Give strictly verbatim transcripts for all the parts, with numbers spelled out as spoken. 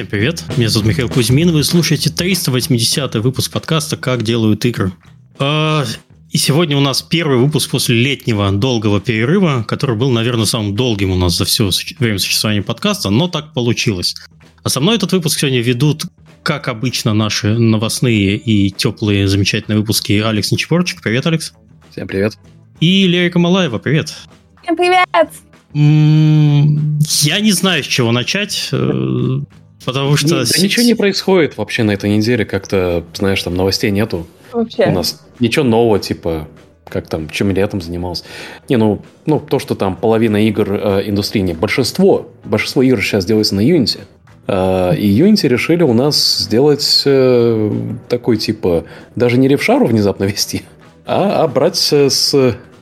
Всем привет, меня зовут Михаил Кузьмин, вы слушаете триста восьмидесятый выпуск подкаста «Как делают игры». И сегодня у нас первый выпуск после летнего долгого перерыва, который был, наверное, самым долгим у нас за все время существования подкаста, но так получилось. А со мной этот выпуск сегодня ведут, как обычно, наши новостные и теплые замечательные выпуски Алекс Нечипорчик. Привет, Алекс. Всем привет. И Лерика Маллаева, привет. Всем привет. Я не знаю, с чего начать, потому что... Да, с... да ничего не происходит вообще на этой неделе, как-то, знаешь, там новостей нету. Вообще. У нас ничего нового, типа, как там, чем летом занимался. Не, ну, ну то, что там половина игр э, индустрии, не, большинство, большинство игр сейчас делается на Unity. Э, и Unity решили у нас сделать э, такой, типа, даже не ревшару внезапно вести, а, а брать с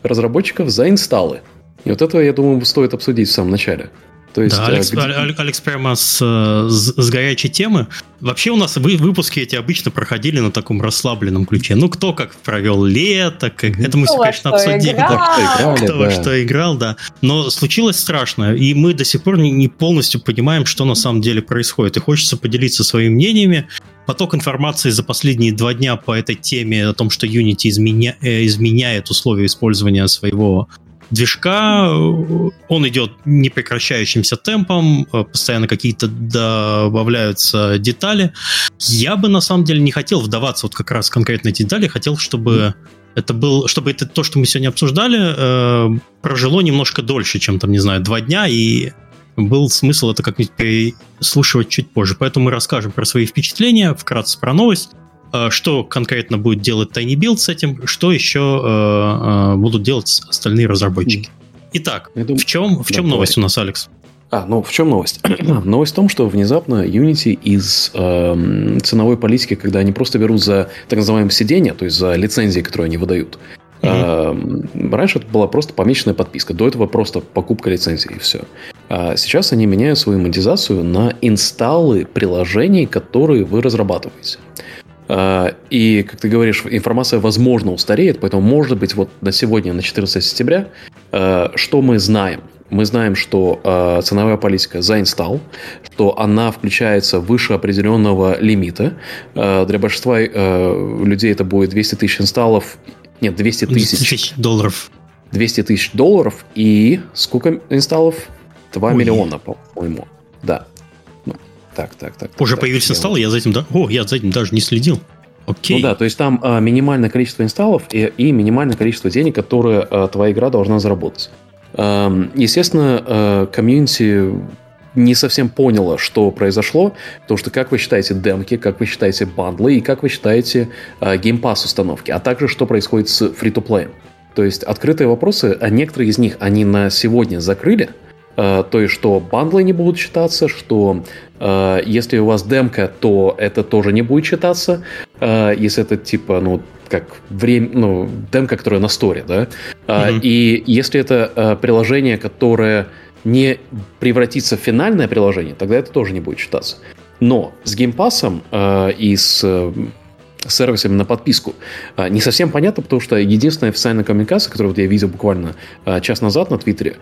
разработчиков за инсталлы. И вот этого, я думаю, стоит обсудить в самом начале. То есть, да, Алекс, где... Алекс прямо с, с горячей темы. Вообще у нас выпуски эти обычно проходили на таком расслабленном ключе. Ну, кто как провел лето, как... это мы все, конечно, обсудили. Да, кто во да. что играл, да. Но случилось страшное, и мы до сих пор не, не полностью понимаем, что на самом деле происходит. И хочется поделиться своими мнениями. Поток информации за последние два дня по этой теме о том, что Unity изменя... изменяет условия использования своего... движка, он идет непрекращающимся темпом, постоянно какие-то добавляются детали. Я бы, на самом деле, не хотел вдаваться вот как раз конкретно в эти детали, хотел, чтобы это был, чтобы это, то, что мы сегодня обсуждали, э, прожило немножко дольше, чем, там, не знаю, два дня, и был смысл это как-нибудь переслушивать чуть позже. Поэтому мы расскажем про свои впечатления, вкратце про новость, что конкретно будет делать Tiny Build с этим, что еще э, э, будут делать остальные разработчики. Итак, думаю, в чем, в чем да, новость давай. У нас, Алекс? А, ну, в чем новость? Новость в том, что внезапно Unity из э, ценовой политики, когда они просто берут за так называемое сиденье, то есть за лицензии, которые они выдают, mm-hmm. э, раньше это была просто помесячная подписка, до этого просто покупка лицензии и все. А сейчас они меняют свою монетизацию на инсталлы приложений, которые вы разрабатываете. Uh, и, как ты говоришь, информация, возможно, устареет, поэтому, может быть, вот на сегодня, на четырнадцатое сентября, uh, что мы знаем? Мы знаем, что uh, ценовая политика за инсталл, что она включается выше определенного лимита. Uh, для большинства uh, людей это будет двести тысяч инсталлов. Нет, двести тысяч долларов. двести тысяч долларов и сколько инсталлов? два миллиона, по-моему. Да. Так, так, так. Уже так, появились инсталлы, я за этим да. О, я за этим даже не следил. Окей. Ну да, то есть там а, минимальное количество инсталлов и, и минимальное количество денег, которые а, твоя игра должна заработать. А, естественно, а, комьюнити не совсем поняло, что произошло, потому что как вы считаете демки, как вы считаете бандлы и как вы считаете а, геймпасс установки, а также что происходит с фри-то-плеем. То есть открытые вопросы, а некоторые из них они на сегодня закрыли. То есть, что бандлы не будут считаться, что э, если у вас демка, то это тоже не будет считаться. Э, если это типа, ну, как время, ну, демка, которая на сторе, да. Mm-hmm. Э, и если это э, приложение, которое не превратится в финальное приложение, тогда это тоже не будет считаться. Но с геймпасом э, и с э, сервисами на подписку э, не совсем понятно, потому что единственная официальная коммуникация, которую вот я видел буквально э, час назад на Твиттере,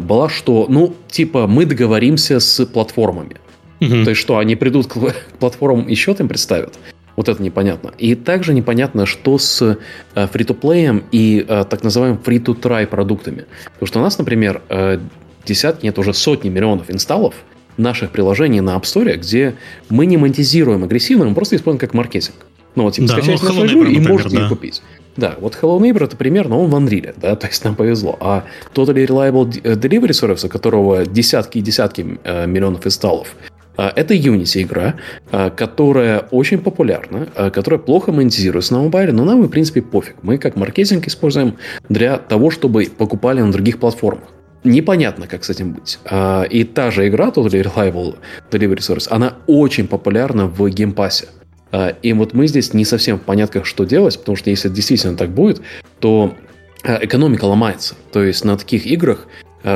была, что, ну, типа, мы договоримся с платформами. Uh-huh. То есть, что они придут к, к платформам и счет им представят. Вот это непонятно. И также непонятно, что с э, free-to-play и э, так называемым free-to-try продуктами. Потому что у нас, например, э, десятки, нет, уже сотни миллионов инсталлов наших приложений на App Store, где мы не монетизируем агрессивно, мы просто используем как маркетинг. Ну, вот, типа, да, скачать нашу игру и можете да. ее купить. Да, вот Hello Neighbor это примерно он в Unreal, да, то есть нам повезло. А Totally Reliable Delivery Service, у которого десятки и десятки э, миллионов инсталлов, э, это Unity игра, э, которая очень популярна, э, которая плохо монетизируется на мобайле, но нам, в принципе, пофиг. Мы как маркетинг используем для того, чтобы покупали на других платформах. Непонятно, как с этим быть. Э, и та же игра, Totally Reliable Delivery Service, она очень популярна в геймпассе. И вот мы здесь не совсем в понятках, что делать, потому что если действительно так будет, то экономика ломается. То есть на таких играх,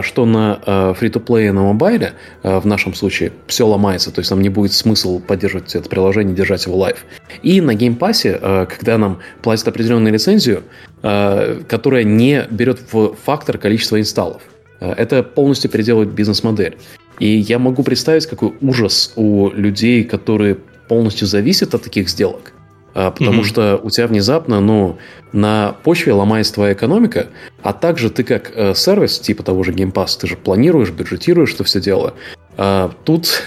что на фри-то-плее на мобайле, в нашем случае, все ломается. То есть нам не будет смысла поддерживать это приложение, держать его лайв. И на геймпассе, когда нам платят определенную лицензию, которая не берет в фактор количество инсталлов. Это полностью переделывает бизнес-модель. И я могу представить, какой ужас у людей, которые полностью зависят от таких сделок. Потому mm-hmm. что у тебя внезапно, ну, на почве ломается твоя экономика, а также ты как э, сервис, типа того же Game Pass, ты же планируешь, бюджетируешь, что все дело. А тут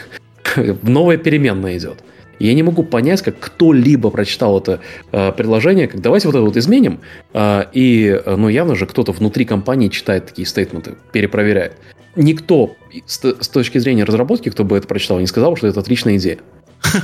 новая переменная идет. Я не могу понять, как кто-либо прочитал это э, предложение, как давайте вот это вот изменим. Э, и, ну, явно же кто-то внутри компании читает такие стейтменты, перепроверяет. Никто с, с точки зрения разработки, кто бы это прочитал, не сказал, что это отличная идея.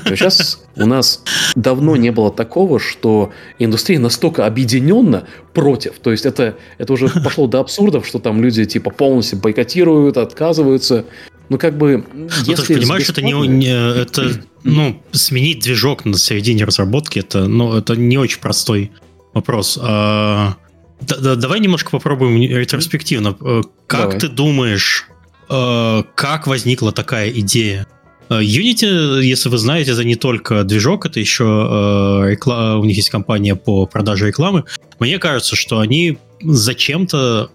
Сейчас у нас давно не было такого, что индустрия настолько объединенно против. То есть это, это уже пошло до абсурдов, что там люди типа полностью бойкотируют, отказываются. Ну, как бы... Ну, ты же понимаешь, это, не, не, это ну, сменить движок на середине разработки, это, ну, это не очень простой вопрос. А, да, да, давай немножко попробуем ретроспективно. Как давай. Ты думаешь, как возникла такая идея? Unity, если вы знаете, это не только движок, это еще э, реклама, у них есть компания по продаже рекламы. Мне кажется, что они зачем-то,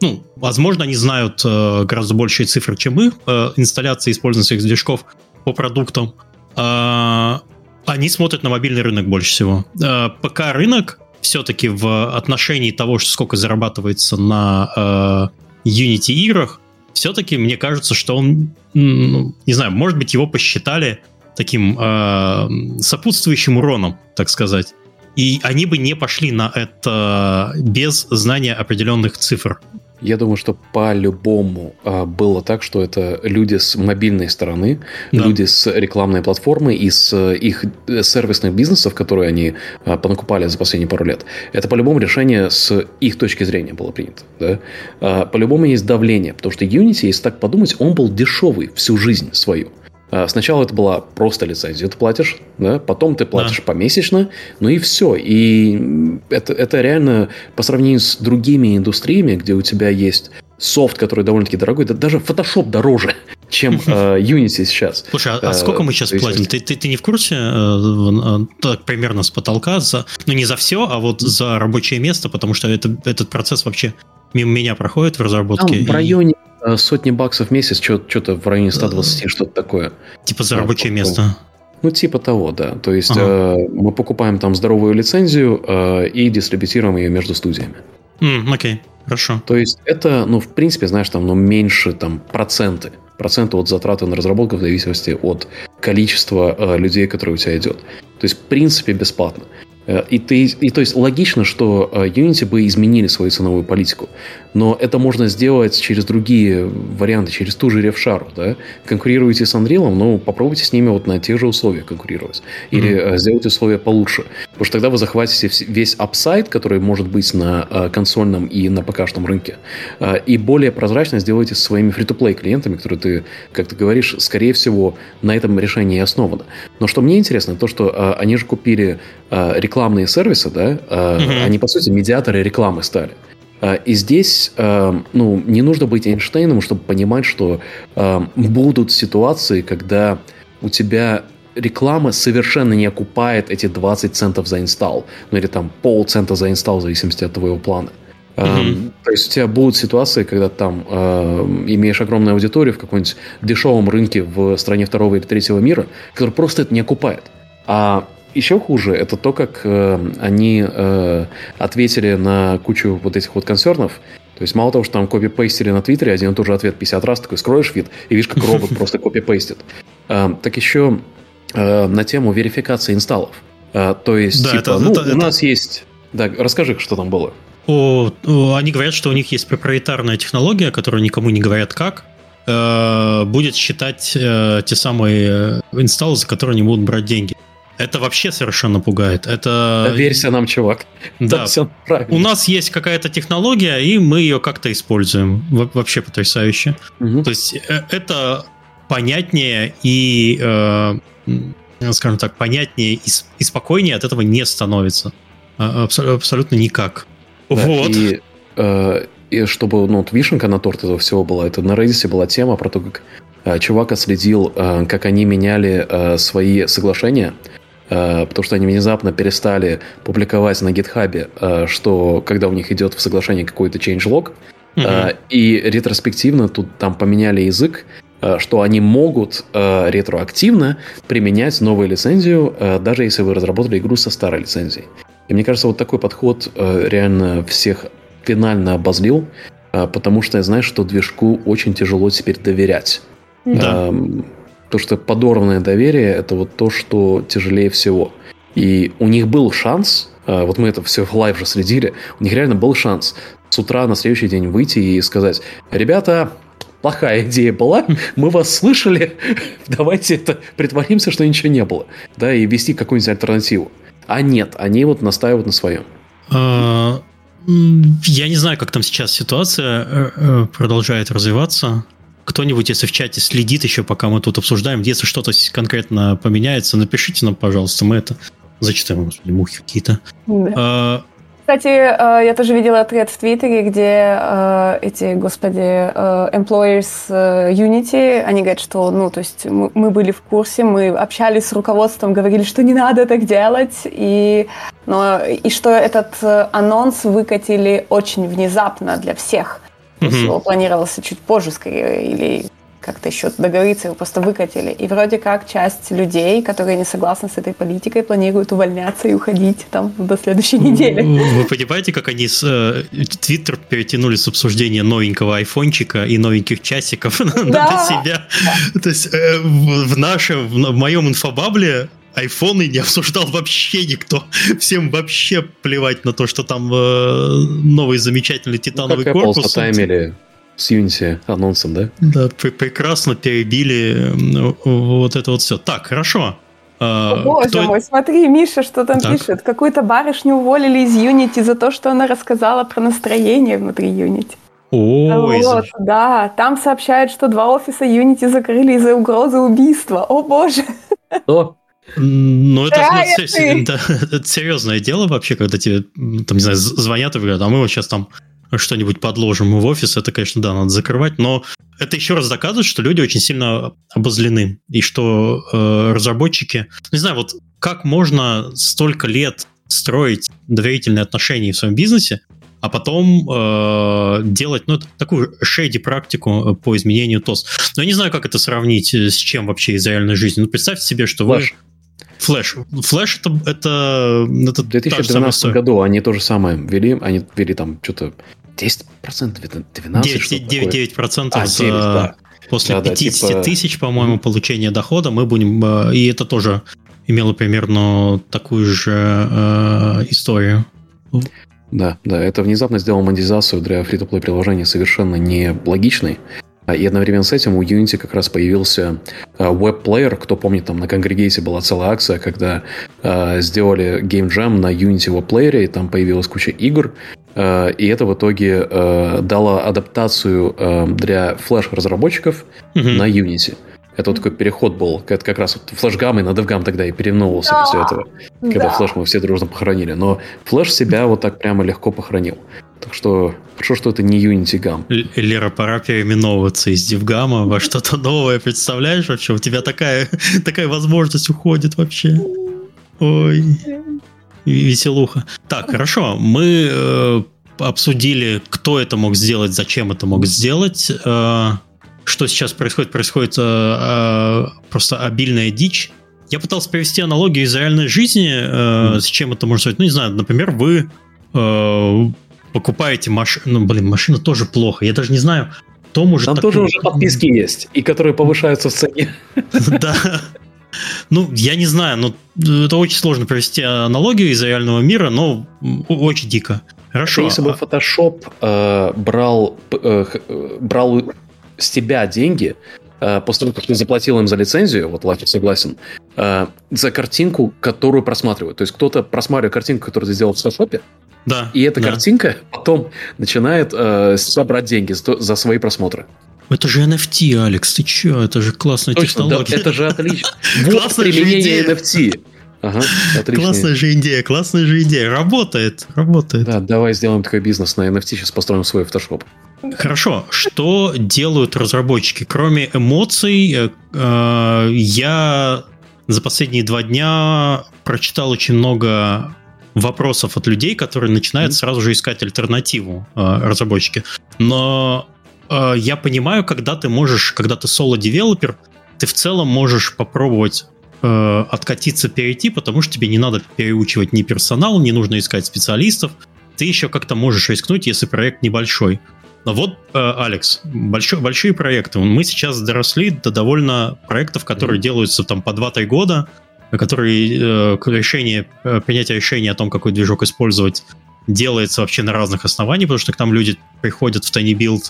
ну, возможно, они знают э, гораздо большие цифры, чем мы, э, инсталляции использования своих движков по продуктам. Э, они смотрят на мобильный рынок больше всего. Э, ПК-рынок все-таки в отношении того, что сколько зарабатывается на э, Unity играх, все-таки, мне кажется, что он, ну, не знаю, может быть, его посчитали таким э, сопутствующим уроном, так сказать. И они бы не пошли на это без знания определенных цифр. Я думаю, что по-любому э, было так, что это люди с мобильной стороны, да. люди с рекламной платформы и с э, их сервисных бизнесов, которые они э, понакупали за последние пару лет. Это по-любому решение с их точки зрения было принято. Да? Э, по-любому есть давление, потому что Unity, если так подумать, он был дешевый всю жизнь свою. Э, сначала это была просто лицензия, ты платишь, да? Потом ты платишь да. помесячно, ну и все. И это, это реально по сравнению с другими индустриями, где у тебя есть софт, который довольно-таки дорогой, да даже Photoshop дороже, чем э, Unity сейчас. Слушай, а, а сколько мы сейчас платим? Ты, ты, ты не в курсе э, так, примерно с потолка? За, ну, не за все, а вот за рабочее место, потому что это, этот процесс вообще мимо меня проходит в разработке. Там в районе и... сотни баксов в месяц, что-то в районе сто двадцать, что-то такое. Типа за рабочее место? Ну, типа того, да. То есть ага. э, мы покупаем там здоровую лицензию э, и дистрибьютируем ее между студиями. Mm, окей. Хорошо. То есть это, ну, в принципе, знаешь, там, ну, меньше там проценты. Проценты от затраты на разработку в зависимости от количества э, людей, которые у тебя идет. То есть, в принципе, бесплатно. Э, и, ты, и то есть логично, что э, Unity бы изменили свою ценовую политику. Но это можно сделать через другие варианты, через ту же ревшару, да? Конкурируете с Unreal, но попробуйте с ними вот на тех же условиях конкурировать. Или mm-hmm. сделайте условия получше. Потому что тогда вы захватите весь апсайд, который может быть на консольном и на ПК-шном рынке. И более прозрачно сделайте со своими фри-то-плей клиентами, которые ты, как ты говоришь, скорее всего, на этом решении основано. Но что мне интересно, то, что они же купили рекламные сервисы, да? Mm-hmm. Они, по сути, медиаторы рекламы стали. И здесь, ну, не нужно быть Эйнштейном, чтобы понимать, что будут ситуации, когда у тебя реклама совершенно не окупает эти двадцать центов за инсталл, ну или там полцента за инсталл, в зависимости от твоего плана. Mm-hmm. То есть у тебя будут ситуации, когда там э, имеешь огромную аудиторию в каком-нибудь дешевом рынке в стране второго или третьего мира, который просто это не окупает. А еще хуже, это то, как э, они э, ответили на кучу вот этих вот консернов. То есть мало того, что там копипейстили на Твиттере один и тот же ответ пятьдесят раз, такой скроешь вид и видишь, как робот просто копипейстит. Так еще на тему верификации инсталлов. То есть, да, типа, это, ну, это, у это... нас есть... Да, расскажи, что там было. О, о, они говорят, что у них есть проприетарная технология, которую никому не говорят как, э, будет считать э, те самые инсталлы, за которые они будут брать деньги. Это вообще совершенно пугает. Это... Доверься нам, чувак. Да. Все у нас есть какая-то технология, и мы ее как-то используем. Во- вообще потрясающе. Угу. То есть, э, это... понятнее и, э, скажем так, понятнее и, и спокойнее от этого не становится. Абсолютно, абсолютно никак. Да, вот. И, э, и чтобы, ну, вот вишенка на торт этого всего была, это на Reddit была тема про то, как э, чувак отследил, э, как они меняли э, свои соглашения, э, потому что они внезапно перестали публиковать на GitHub, э, что когда у них идет в соглашении какой-то changelog, э, uh-huh. и ретроспективно тут там поменяли язык, что они могут ретроактивно применять новую лицензию, даже если вы разработали игру со старой лицензией. И мне кажется, вот такой подход реально всех финально обозлил, потому что я знаю, что движку очень тяжело теперь доверять. Да. То, что подорванное доверие, это вот то, что тяжелее всего. И у них был шанс, вот мы это все в лайв же следили, у них реально был шанс с утра на следующий день выйти и сказать: ребята, плохая идея была, мы вас слышали, давайте это притворимся, что ничего не было, да, и ввести какую-нибудь альтернативу. А нет, они вот настаивают на своем. Я не знаю, как там сейчас ситуация продолжает развиваться. Кто-нибудь, если в чате следит еще, пока мы тут обсуждаем, если что-то конкретно поменяется, напишите нам, пожалуйста, мы это зачитаем. Господи, мухи какие-то. Да. А... Кстати, я тоже видела ответ в Твиттере, где эти, господи, employers Unity, они говорят, что, ну, то есть мы были в курсе, мы общались с руководством, говорили, что не надо так делать, и, но, и что этот анонс выкатили очень внезапно для всех. Всего планировался чуть позже, скорее, или как-то еще договориться, его просто выкатили. И вроде как часть людей, которые не согласны с этой политикой, планируют увольняться и уходить там до следующей недели. Вы понимаете, как они с Twitter перетянули с обсуждения новенького айфончика и новеньких часиков на себя? То есть в нашем, в моем инфобабле айфоны не обсуждал вообще никто. Всем вообще плевать на то, что там э, новый замечательный титановый ну, корпус. Apple затаймили с Unity анонсом, да? Да, прекрасно перебили вот это вот все. Так, хорошо. О, боже Кто... мой, смотри, Миша, что там так. пишет. Какую-то барышню уволили из Unity за то, что она рассказала про настроение внутри Unity. Ой, вот, да, там сообщают, что два офиса Unity закрыли из-за угрозы убийства. О, боже. Что? Ну, это, это, это, это серьезное дело вообще, когда тебе, там, не знаю, звонят и говорят, а мы вот сейчас там что-нибудь подложим в офис, это, конечно, да, надо закрывать, но это еще раз доказывает, что люди очень сильно обозлены, и что э, разработчики... Не знаю, вот как можно столько лет строить доверительные отношения в своем бизнесе, а потом э, делать ну, такую шейди-практику по изменению ТОС. Но я не знаю, как это сравнить с чем вообще из реальной жизни. Ну, представьте себе, что вы... Флэш. Флэш это, это, это... В две тысячи двенадцатом году они то же самое ввели. Они ввели там что-то десять процентов, двенадцать процентов, девять процентов, девять процентов а, с, девять, да. После да, пятьдесят типа... тысяч, по-моему, получения дохода мы будем... И это тоже имело примерно такую же э, историю. Да, да, это внезапно сделало монетизацию для фри-то-плей приложения совершенно нелогичной. И одновременно с этим у Unity как раз появился веб-плеер. Кто помнит, там на Конгрегейте была целая акция, когда э, сделали геймджам на Unity веб-плеере, и там появилась куча игр. Э, и это в итоге э, дало адаптацию э, для флэш-разработчиков mm-hmm. на Unity. Это вот такой переход был. Это как раз вот флэш-гам и на DevGAMM тогда и переименовывался да. после этого. Когда да. флэш мы все дружно похоронили. Но флэш себя вот так прямо легко похоронил. Так что, хорошо, что это не Unity гам. Лера, пора переименовываться из DevGAMM во что-то новое. Представляешь вообще? У тебя такая, такая возможность уходит вообще. Ой, веселуха. Так, хорошо. Мы э, обсудили, кто это мог сделать, зачем это мог сделать. Э, что сейчас происходит? Происходит э, э, просто обильная дичь. Я пытался привести аналогию из реальной жизни. Э, mm. С чем это можно сказать? Ну, не знаю, например, вы... Э, покупаете машину, ну, блин, машина тоже плохо, я даже не знаю, кто может... Там такой... тоже уже подписки есть, и которые повышаются в цене. Да. Ну, я не знаю, но это очень сложно провести аналогию из реального мира, но очень дико. Хорошо. Если бы Photoshop брал брал с тебя деньги, после того, как ты заплатил им за лицензию, вот Лаки согласен, за картинку, которую просматривают. То есть кто-то просматривает картинку, которую ты сделал в Photoshop, да, и эта да. картинка потом начинает э, собрать деньги за, за свои просмотры. Это же эн эф ти, Алекс, ты че? Это же классная Точно, технология. Да, это же отлично. Вот применение эн эф ти. Ага, классная же идея, классная же идея. Работает, работает. Да, давай сделаем такой бизнес на эн эф ти, сейчас построим свой Photoshop. Хорошо, что делают разработчики? Кроме эмоций, э, я за последние два дня прочитал очень много... вопросов от людей, которые начинают сразу же искать альтернативу э, разработчики. Но э, я понимаю, когда ты можешь, когда ты соло-девелопер, ты в целом можешь попробовать э, откатиться, перейти, потому что тебе не надо переучивать ни персонал, не нужно искать специалистов. Ты еще как-то можешь рискнуть, если проект небольшой. Но вот, э, Алекс, большой, большие проекты. Мы сейчас доросли до довольно проектов, которые mm-hmm. делаются там по два-три года, которые э, решение, принятие решения о том, какой движок использовать, делается вообще на разных основаниях, потому что к нам люди приходят в Tiny Build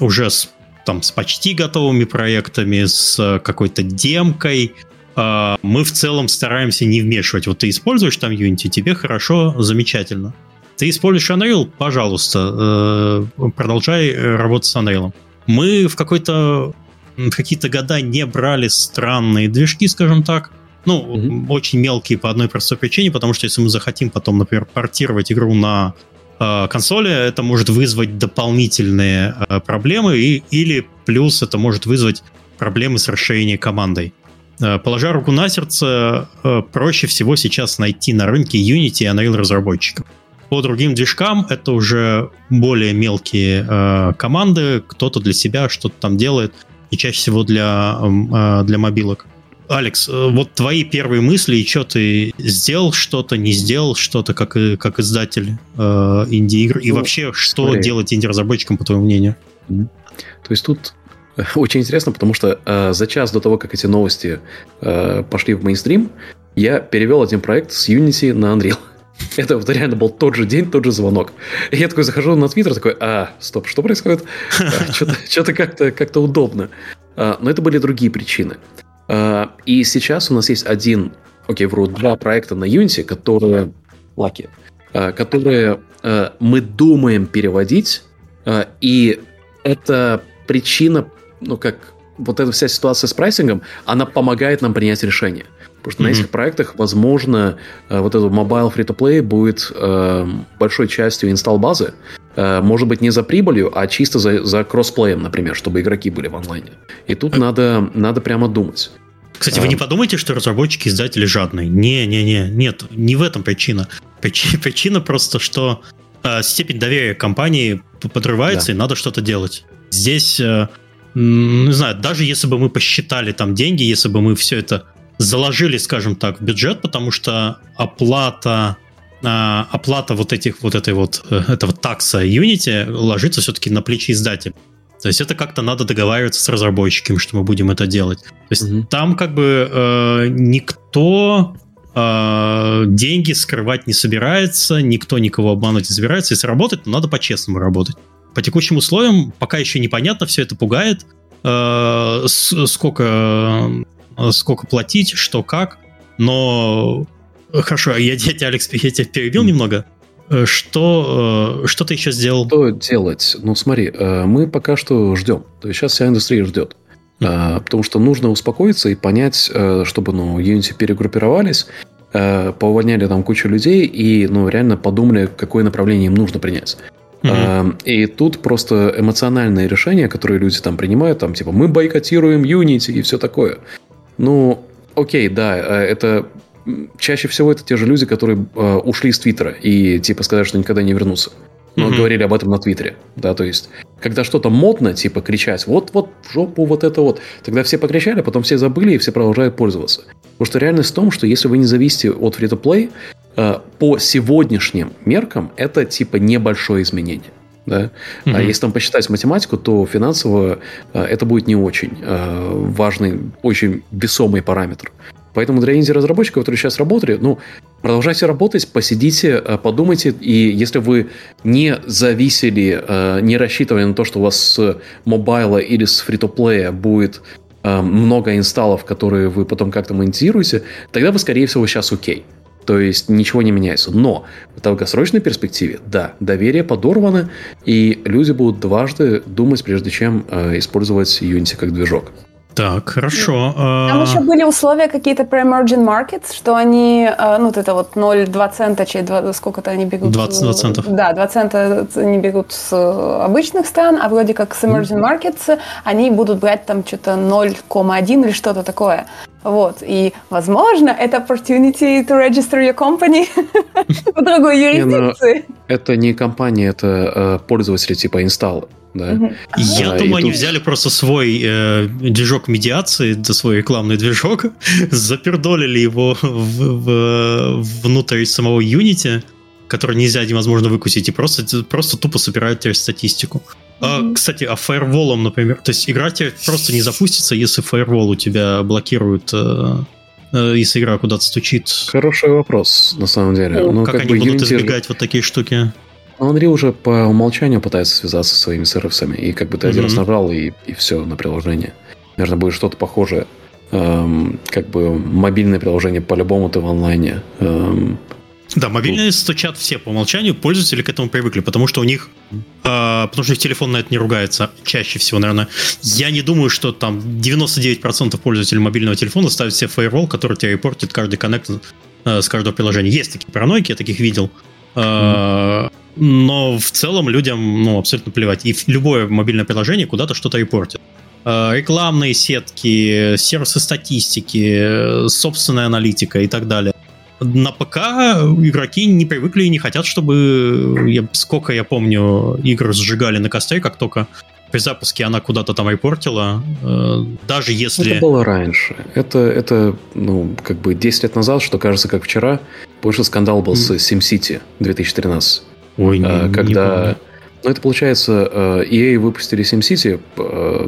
уже с, там, с почти готовыми проектами, с какой-то демкой. Э, мы в целом стараемся не вмешивать. Вот ты используешь там Unity, тебе хорошо, замечательно. Ты используешь Unreal? Пожалуйста, э, продолжай работать с Unreal. Мы в, какой-то, в какие-то года не брали странные движки, скажем так. Ну, mm-hmm. очень мелкие по одной простой причине, потому что если мы захотим потом, например, портировать игру на э, консоли, это может вызвать дополнительные э, проблемы, и, или плюс это может вызвать проблемы с расширением командой. Э, положа руку на сердце, э, проще всего сейчас найти на рынке Unity и Unreal разработчиков. По другим движкам это уже более мелкие э, команды, кто-то для себя что-то там делает, и чаще всего для, э, для мобилок. Алекс, э, вот твои первые мысли, и что ты сделал что-то, не сделал что-то, как, как издатель э, инди-игр, и ну, вообще, что смотри. Делать инди-разработчикам, по твоему мнению? Mm-hmm. То есть тут очень интересно, потому что э, за час до того, как эти новости э, пошли в мейнстрим, я перевел один проект с Unity на Unreal. Это вот реально был тот же день, тот же звонок. И я такой захожу на Твиттер, такой, а, стоп, что происходит? А, что-то как-то, как-то удобно. А, но это были другие причины. А, и сейчас у нас есть один, окей, вру, два проекта на Unity, которые... Лаки. А, которые а, мы думаем переводить. А, и это причина, ну как, вот эта вся ситуация с прайсингом, она помогает нам принять решение. Потому что mm-hmm. на этих проектах, возможно, вот этот mobile free-to-play будет э, большой частью инсталл-базы. Э, может быть, не за прибылью, а чисто за, за кроссплеем, например, чтобы игроки были в онлайне. И тут а... надо, надо прямо думать. Кстати, а... вы не подумайте, что разработчики, издатели жадные. Не-не-не, нет, не в этом причина. Причина, причина просто, что э, степень доверия компании подрывается, да. и надо что-то делать. Здесь, э, не знаю, даже если бы мы посчитали там деньги, если бы мы все это... заложили, скажем так, в бюджет, потому что оплата, э, оплата вот этих вот этой вот э, этого такса Unity ложится все-таки на плечи издателя. То есть это как-то надо договариваться с разработчиками, что мы будем это делать. То есть mm-hmm. там как бы э, никто э, деньги скрывать не собирается, никто никого обманывать не собирается. Если работать, то надо по-честному работать. По текущим условиям пока еще непонятно, все это пугает. Э, с, сколько... сколько платить, что как, но... Хорошо, я, я тебя, Алекс, я тебя перебил mm. немного. Что, что ты еще сделал? Что делать? Ну, смотри, мы пока что ждем. То есть сейчас вся индустрия ждет. Mm. Потому что нужно успокоиться и понять, чтобы, ну, Unity перегруппировались, поувольняли там кучу людей и, ну, реально подумали, какое направление им нужно принять. Mm-hmm. И тут просто эмоциональные решения, которые люди там принимают, там, типа, мы бойкотируем Unity и все такое. Ну, окей, да, это чаще всего это те же люди, которые э, ушли с Твиттера и типа сказали, что никогда не вернутся. Но mm-hmm. говорили об этом на Твиттере, да, то есть, когда что-то модно, типа кричать, вот-вот, в жопу, вот это вот, тогда все покричали, потом все забыли и все продолжают пользоваться. Потому что реальность в том, что если вы не зависите от free-to-play, э, по сегодняшним меркам это типа небольшое изменение. Да? Mm-hmm. А если там посчитать математику, то финансово э, это будет не очень э, важный, очень весомый параметр. Поэтому для инди-разработчиков, которые сейчас работали, ну, продолжайте работать, посидите, э, подумайте. И если вы не зависели, э, не рассчитывали на то, что у вас с мобайла или с фри-то-плея будет э, много инсталлов, которые вы потом как-то монетизируете, тогда вы, скорее всего, сейчас окей. То есть ничего не меняется. Но в долгосрочной перспективе, да, доверие подорвано, и люди будут дважды думать, прежде чем э, использовать Unity как движок. Так, хорошо. Там а... еще были условия какие-то про emerging markets, что они, э, ну, вот это вот ноль целых два цента, чей, два, сколько-то они бегут. двадцать два центов. Да, два цента они бегут с обычных стран, а вроде как с emerging markets они будут брать там что-то ноль целых один или что-то такое. Вот, и, возможно, это opportunity to register your company в другой юрисдикции. Это не компания, это пользователи типа install. Да. Угу. Я а, думаю, они тут... взяли просто свой э, движок медиации, да, свой рекламный движок, запердолили его в, в, внутрь самого Unity, который нельзя невозможно выкусить, и просто, просто тупо собирают теперь статистику. А, кстати, а фаерволом, например, то есть игра тебе просто не запустится, если фаервол у тебя блокирует, э, э, если игра куда-то стучит. Хороший вопрос, на самом деле. Ну, ну, как, как они бы, будут Unity... избегать вот такие штуки? Unreal уже по умолчанию пытается связаться со своими сервисами, и как бы ты один mm-hmm. раз набрал, и, и все на приложение. Наверное, будет что-то похожее. Эм, как бы мобильное приложение по-любому ты в онлайне. Эм, Да, мобильные стучат все по умолчанию, пользователи к этому привыкли, потому что у них, э, потому что их телефон на это не ругается чаще всего, наверное. Я не думаю, что там девяносто девять процентов пользователей мобильного телефона ставят себе фаервол, который тебя репортит каждый коннект э, с каждого приложения. Есть такие параноики, я таких видел, э, mm-hmm. но в целом людям, ну, абсолютно плевать. И любое мобильное приложение куда-то что-то репортит. Э, рекламные сетки, сервисы статистики, собственная аналитика и так далее. На ПК игроки не привыкли и не хотят, чтобы... Я, сколько я помню, игр сжигали на костре, как только при запуске она куда-то там репортила. Э, даже если... Это было раньше. Это, это, ну, как бы десять лет назад, что кажется, как вчера. Больше скандал был mm. с SimCity две тысячи тринадцать. Ой, э, не, когда... не Ну, это получается, и эй выпустили SimCity,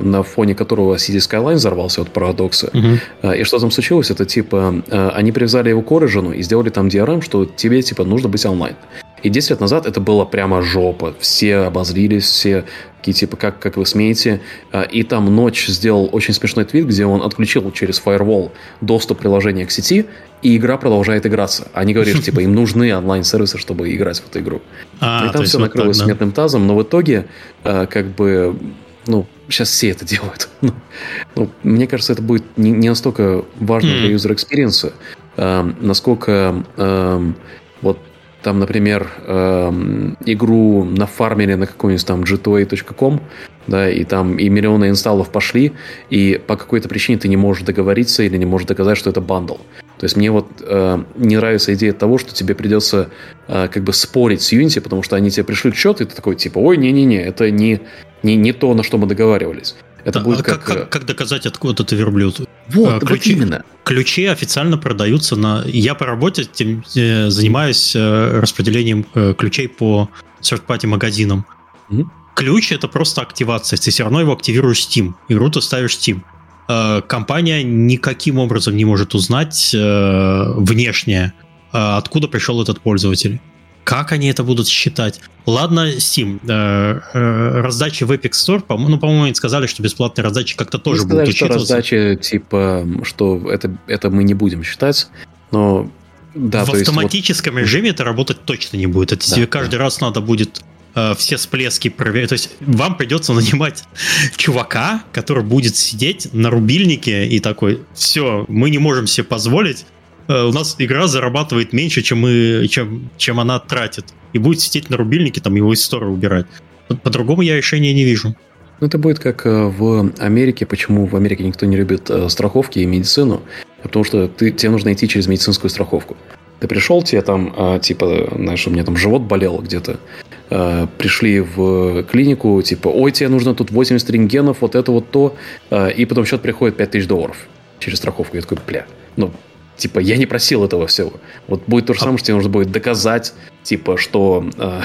на фоне которого си ди Skyline взорвался от парадокса. Uh-huh. И что там случилось? Это типа, они привязали его к Origin и сделали там ди ар эм, что тебе типа нужно быть онлайн. И десять лет назад это было прямо жопа. Все обозлились, все такие типа, как, как вы смеете. И там Ночь сделал очень смешной твит, где он отключил через фаервол доступ приложения к сети, и игра продолжает играться. Они говорят, типа, им нужны онлайн-сервисы, чтобы играть в эту игру. А, и там все накрылось вот так, да, медным тазом, но в итоге, как бы, ну, сейчас все это делают. Ну, мне кажется, это будет не, не настолько важно mm. для юзер-экспириенса, насколько вот там, например, эм, игру нафармили на какую-нибудь там джи ту эй точка ком, да, и там и миллионы инсталлов пошли, и по какой-то причине ты не можешь договориться или не можешь доказать, что это бандл. То есть мне вот э, не нравится идея того, что тебе придется э, как бы спорить с Unity, потому что они тебе пришли к счету, и ты такой типа, ой, не-не-не, это не, не, не то, на что мы договаривались. Это да, будет а как, как, как доказать, откуда ты верблюд? Вот, а, ключи, вот именно. Ключи официально продаются на... Я по работе тем, э, занимаюсь э, распределением э, ключей по third-party магазинам. Mm-hmm. Ключ — это просто активация. Ты все равно его активируешь Steam. Игру ты ставишь Steam. Э, компания никаким образом не может узнать э, внешне, э, откуда пришел этот пользователь. Как они это будут считать? Ладно, Steam. Э, э, раздачи в Epic Store, по- ну, по-моему, они сказали, что бесплатные раздачи как-то тоже сказали, будут учитываться. Раздачи, типа, что это, это мы не будем считать, но... Да, в автоматическом вот... режиме это работать точно не будет. Это да, тебе каждый да. раз надо будет э, все всплески проверять. То есть вам придется нанимать чувака, который будет сидеть на рубильнике и такой, все, мы не можем себе позволить, у нас игра зарабатывает меньше, чем, мы, чем, чем она тратит. И будет сидеть на рубильнике, там его из стора убирать. По-другому я решения не вижу. Ну, это будет как в Америке. Почему в Америке никто не любит страховки и медицину? Потому что ты, тебе нужно идти через медицинскую страховку. Ты пришел, тебе там, типа, знаешь, у меня там живот болел где-то. Пришли в клинику, типа, ой, тебе нужно тут восемьдесят рентгенов, вот это вот то. И потом счет приходит пять тысяч долларов через страховку. Я такой, бля, ну... Типа, я не просил этого всего. Вот будет то же самое, что тебе нужно будет доказать, типа, что э,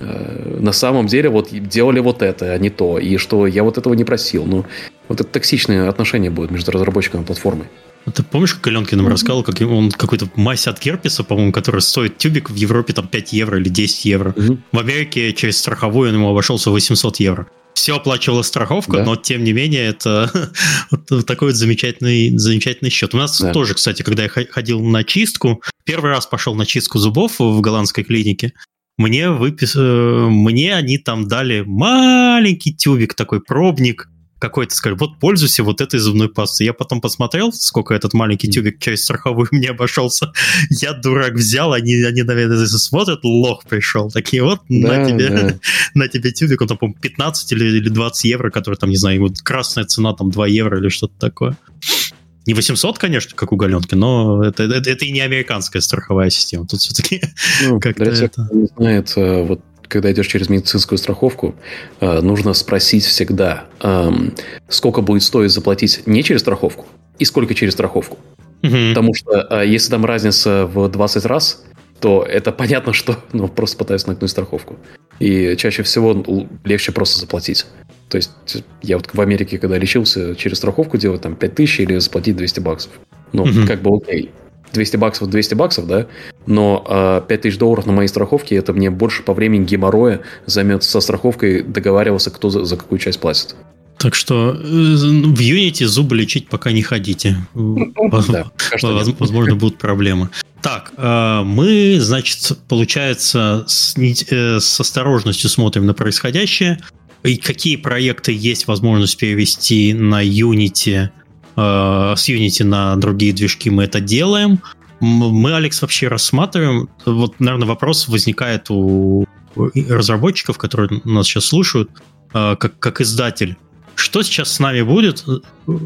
э, на самом деле вот делали вот это, а не то, и что я вот этого не просил. Ну, вот это токсичное отношение будет между разработчиком и платформой. А ты помнишь, как Галенкин нам рассказал, как он какой-то мазь от герпеса, по-моему, который стоит тюбик в Европе там пять евро или десять евро. Mm-hmm. В Америке через страховую он ему обошелся восемьсот евро. Все оплачивала страховка, да, но тем не менее это вот такой вот замечательный, замечательный счет. У нас да. тоже, кстати, когда я ходил на чистку, первый раз пошел на чистку зубов в голландской клинике, мне, выпис... мне они там дали маленький тюбик, такой пробник какой-то, сказали, вот пользуйся вот этой зубной пастой. Я потом посмотрел, сколько этот маленький тюбик через страховую мне обошелся. Я, дурак, взял, они, они наверное, смотрят, лох пришел. Такие вот, да, на, тебе, да. на тебе тюбик, он там, по-моему, пятнадцать или двадцать евро, который там, не знаю, вот красная цена, там, два евро или что-то такое. Не восемьсот, конечно, как у Галенки, но это, это, это и не американская страховая система. Тут все-таки ну, как-то... Для тех, кто не знает, вот когда идешь через медицинскую страховку, нужно спросить всегда, сколько будет стоить заплатить не через страховку и сколько через страховку. Mm-hmm. Потому что если там разница в двадцать раз, то это понятно, что ну, просто пытаюсь нагнуть страховку. И чаще всего легче просто заплатить. То есть я вот в Америке, когда лечился, через страховку делать там пять тысяч или заплатить двести баксов. Ну, mm-hmm. как бы окей. двести баксов, двести баксов, да? Но э, пять тысяч долларов на моей страховке, это мне больше по времени геморроя займет. Со страховкой договаривался, кто за, за какую часть платит. Так что в Unity зубы лечить пока не ходите. Возможно, будут проблемы. Так, мы, значит, получается, с осторожностью смотрим на происходящее. И какие проекты есть возможность перевести на Unity, с Unity на другие движки, мы это делаем. Мы, Алекс, вообще рассматриваем. Вот, наверное, вопрос возникает у разработчиков, которые нас сейчас слушают, как, как издатель. Что сейчас с нами будет,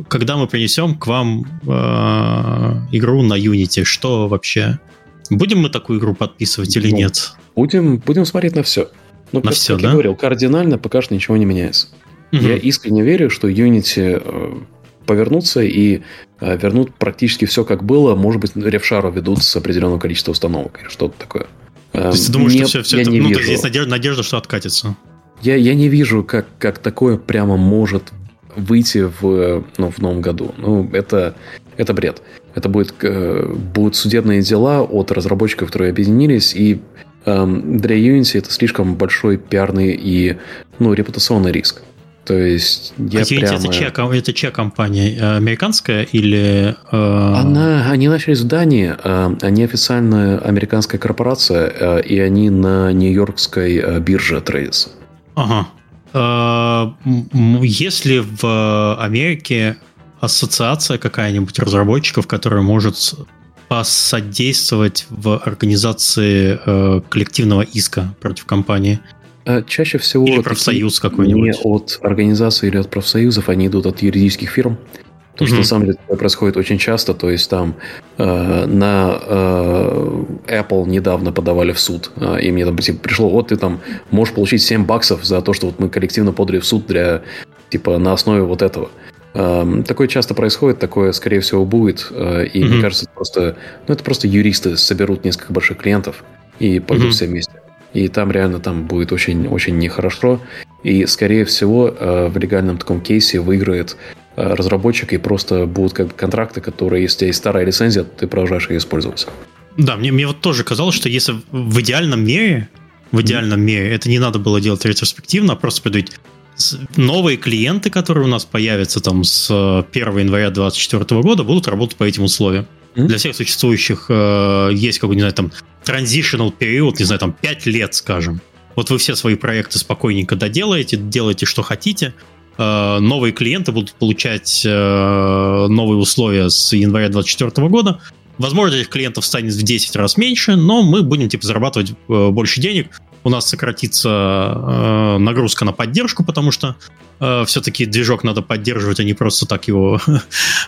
когда мы принесем к вам э, игру на Unity? Что вообще? Будем мы такую игру подписывать или ну, нет? Будем, будем смотреть на все. Но, на как, все, как да? я говорил, кардинально пока что ничего не меняется. Угу. Я искренне верю, что Unity э, повернутся и э, вернут практически все, как было. Может быть, ревшару ведут с определенного количества установок или что-то такое. Э, то есть ты думаешь, нет, что все, все это... Ну, то есть есть надежда, надежда, что откатится. Я, я не вижу, как, как такое прямо может выйти в, ну, в новом году. Ну, это, это бред. Это будет, э, будут судебные дела от разработчиков, которые объединились, и э, для Unity это слишком большой пиарный и ну, репутационный риск. То есть я а прямо... Unity это, чья, это чья компания? Американская или... Э... Она, они начались в Дании. Э, они официально американская корпорация, э, и они на нью-йоркской э, бирже трейдятся. Ага. Если в Америке ассоциация какая-нибудь разработчиков, которая может посодействовать в организации коллективного иска против компании? Чаще всего... Или профсоюз какой-нибудь? Не от организации или от профсоюзов, они идут от юридических фирм. То, что mm-hmm. на самом деле происходит очень часто, то есть там э, на э, Apple недавно подавали в суд, э, и мне там типа, пришло, вот ты там можешь получить семь баксов за то, что вот мы коллективно подали в суд для, типа, на основе вот этого. Э, такое часто происходит, такое, скорее всего, будет, э, и mm-hmm. мне кажется, это просто, ну, это просто юристы соберут несколько больших клиентов и пойдут mm-hmm. все вместе. И там реально там будет очень-очень нехорошо, и, скорее всего, э, в легальном таком кейсе выиграет разработчик, и просто будут как бы контракты, которые, если у тебя есть старая лицензия, то ты продолжаешь ее использовать. Да, мне, мне вот тоже казалось, что если в идеальном мире, в идеальном mm-hmm. мире это не надо было делать ретроспективно, а просто придумать новые клиенты, которые у нас появятся там с первого января две тысячи двадцать четвёртого года, будут работать по этим условиям. Mm-hmm. Для всех существующих э, есть какой-то, не знаю, там транзишнл период, не знаю, там пять лет, скажем. Вот вы все свои проекты спокойненько доделаете, делаете, что хотите, новые клиенты будут получать новые условия с января двадцать четвёртого года. Возможно, этих клиентов станет в десять раз меньше, но мы будем типа зарабатывать больше денег. У нас сократится нагрузка на поддержку, потому что все-таки движок надо поддерживать, а не просто так его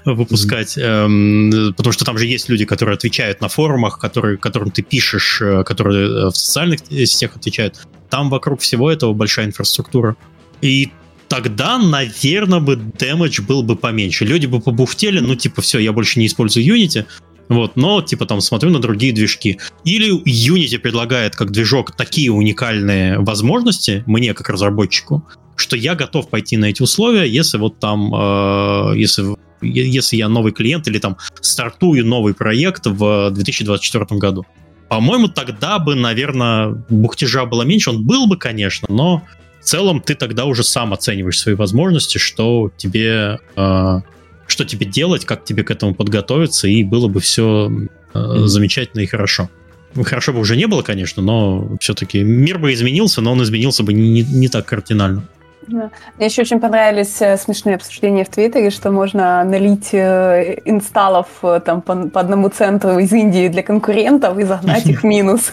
выпускать. Потому что там же есть люди, которые отвечают на форумах, которые, которым ты пишешь, которые в социальных сетях отвечают. Там вокруг всего этого большая инфраструктура. И тогда, наверное, бы дэмэдж был бы поменьше. Люди бы побухтели, ну, типа, все, я больше не использую Unity, вот, но, типа, там, смотрю на другие движки. Или Unity предлагает, как движок, такие уникальные возможности мне, как разработчику, что я готов пойти на эти условия, если вот там, э, если, если я новый клиент или там стартую новый проект в две тысячи двадцать четвёртом году. По-моему, тогда бы, наверное, бухтежа было меньше. Он был бы, конечно, но... В целом, ты тогда уже сам оцениваешь свои возможности, что тебе, э, что тебе делать, как тебе к этому подготовиться, и было бы все э, замечательно и хорошо. Хорошо бы уже не было, конечно, но все-таки мир бы изменился, но он изменился бы не, не так кардинально. Мне еще очень понравились смешные обсуждения в Твиттере, что можно налить инсталлов там, по, по одному центу из Индии для конкурентов и загнать их в минус.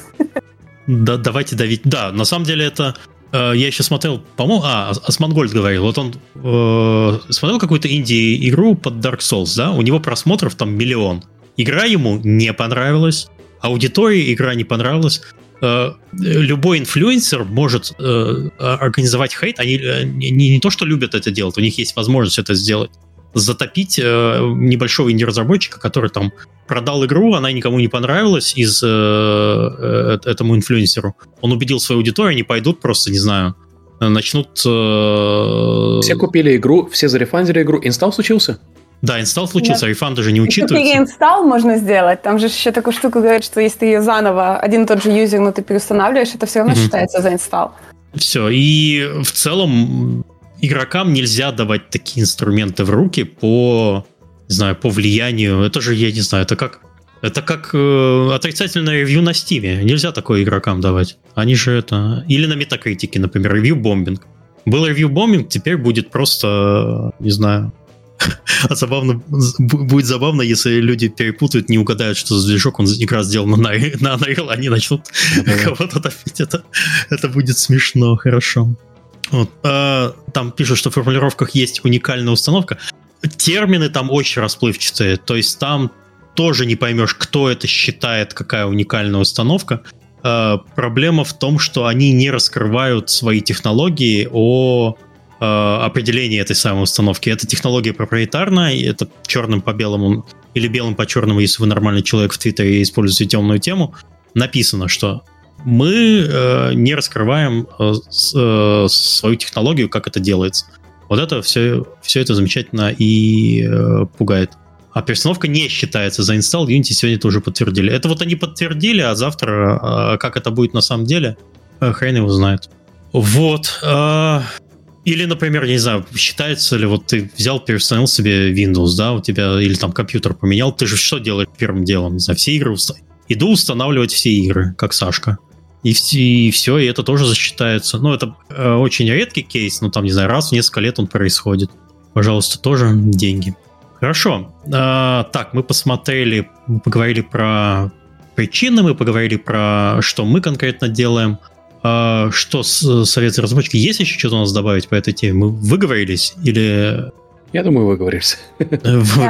Да, давайте давить. Да, на самом деле это... Я еще смотрел, по-моему, а, Османгольд говорил, вот он э, смотрел какую-то инди-игру под Dark Souls, да, у него просмотров там миллион. Игра ему не понравилась, аудитории игра не понравилась, э, любой инфлюенсер может э, организовать хейт. Они э, не, не то, что любят это делать, у них есть возможность это сделать. Затопить э, небольшого инди-разработчика, который там продал игру, она никому не понравилась из, э, э, этому инфлюенсеру. Он убедил свою аудиторию, они пойдут просто, не знаю, начнут... Э... Все купили игру, все зарефандили игру. Инсталл случился? Да, инсталл случился, да. Рефанды же не учитываются. Переинсталл можно сделать. Там же еще такую штуку говорят, что если ты ее заново, один и тот же юзер, но ты переустанавливаешь, это все равно mm-hmm. считается за инсталл. Все, и в целом... Игрокам нельзя давать такие инструменты в руки по, не знаю, по влиянию. Это же, я не знаю, это как, это как э, отрицательное ревью на Стиме. Нельзя такое игрокам давать. Они же это... Или на Метакритике, например, ревью-бомбинг. Был ревью-бомбинг, теперь будет просто, не знаю... А забавно, будет забавно, если люди перепутают, не угадают, что за движок, он игра сделан на Unreal, они начнут кого-то топить. Это, это будет смешно, хорошо. Вот. Там пишут, что в формулировках есть уникальная установка. Термины там очень расплывчатые. То есть там тоже не поймешь, кто это считает, какая уникальная установка. Проблема в том, что они не раскрывают свои технологии о определении этой самой установки. Эта технология проприетарная, это черным по белому или белым по черному, если вы нормальный человек в Твиттере и используете темную тему, написано, что мы э, не раскрываем э, свою технологию, как это делается. Вот это все, все это замечательно и э, пугает. А перестановка не считается за инсталл, Unity сегодня тоже подтвердили. Это вот они подтвердили, а завтра, э, как это будет на самом деле, э, хрен его знает. Вот. Э, или, например, я не знаю, считается ли, вот ты взял, переустановил себе Windows, да, у тебя, или там компьютер поменял, ты же что делаешь первым делом? Не знаю, все игры установить. Иду устанавливать все игры, как Сашка. И, и все, и это тоже засчитается. Ну, это э, очень редкий кейс, но там, не знаю, раз в несколько лет он происходит. Пожалуйста, тоже деньги. Хорошо. Э, так, мы посмотрели, мы поговорили про причины, мы поговорили про, что мы конкретно делаем, э, что с советской разработчиком. Есть еще что-то у нас добавить по этой теме? Мы выговорились? Или... Я думаю, выговорились.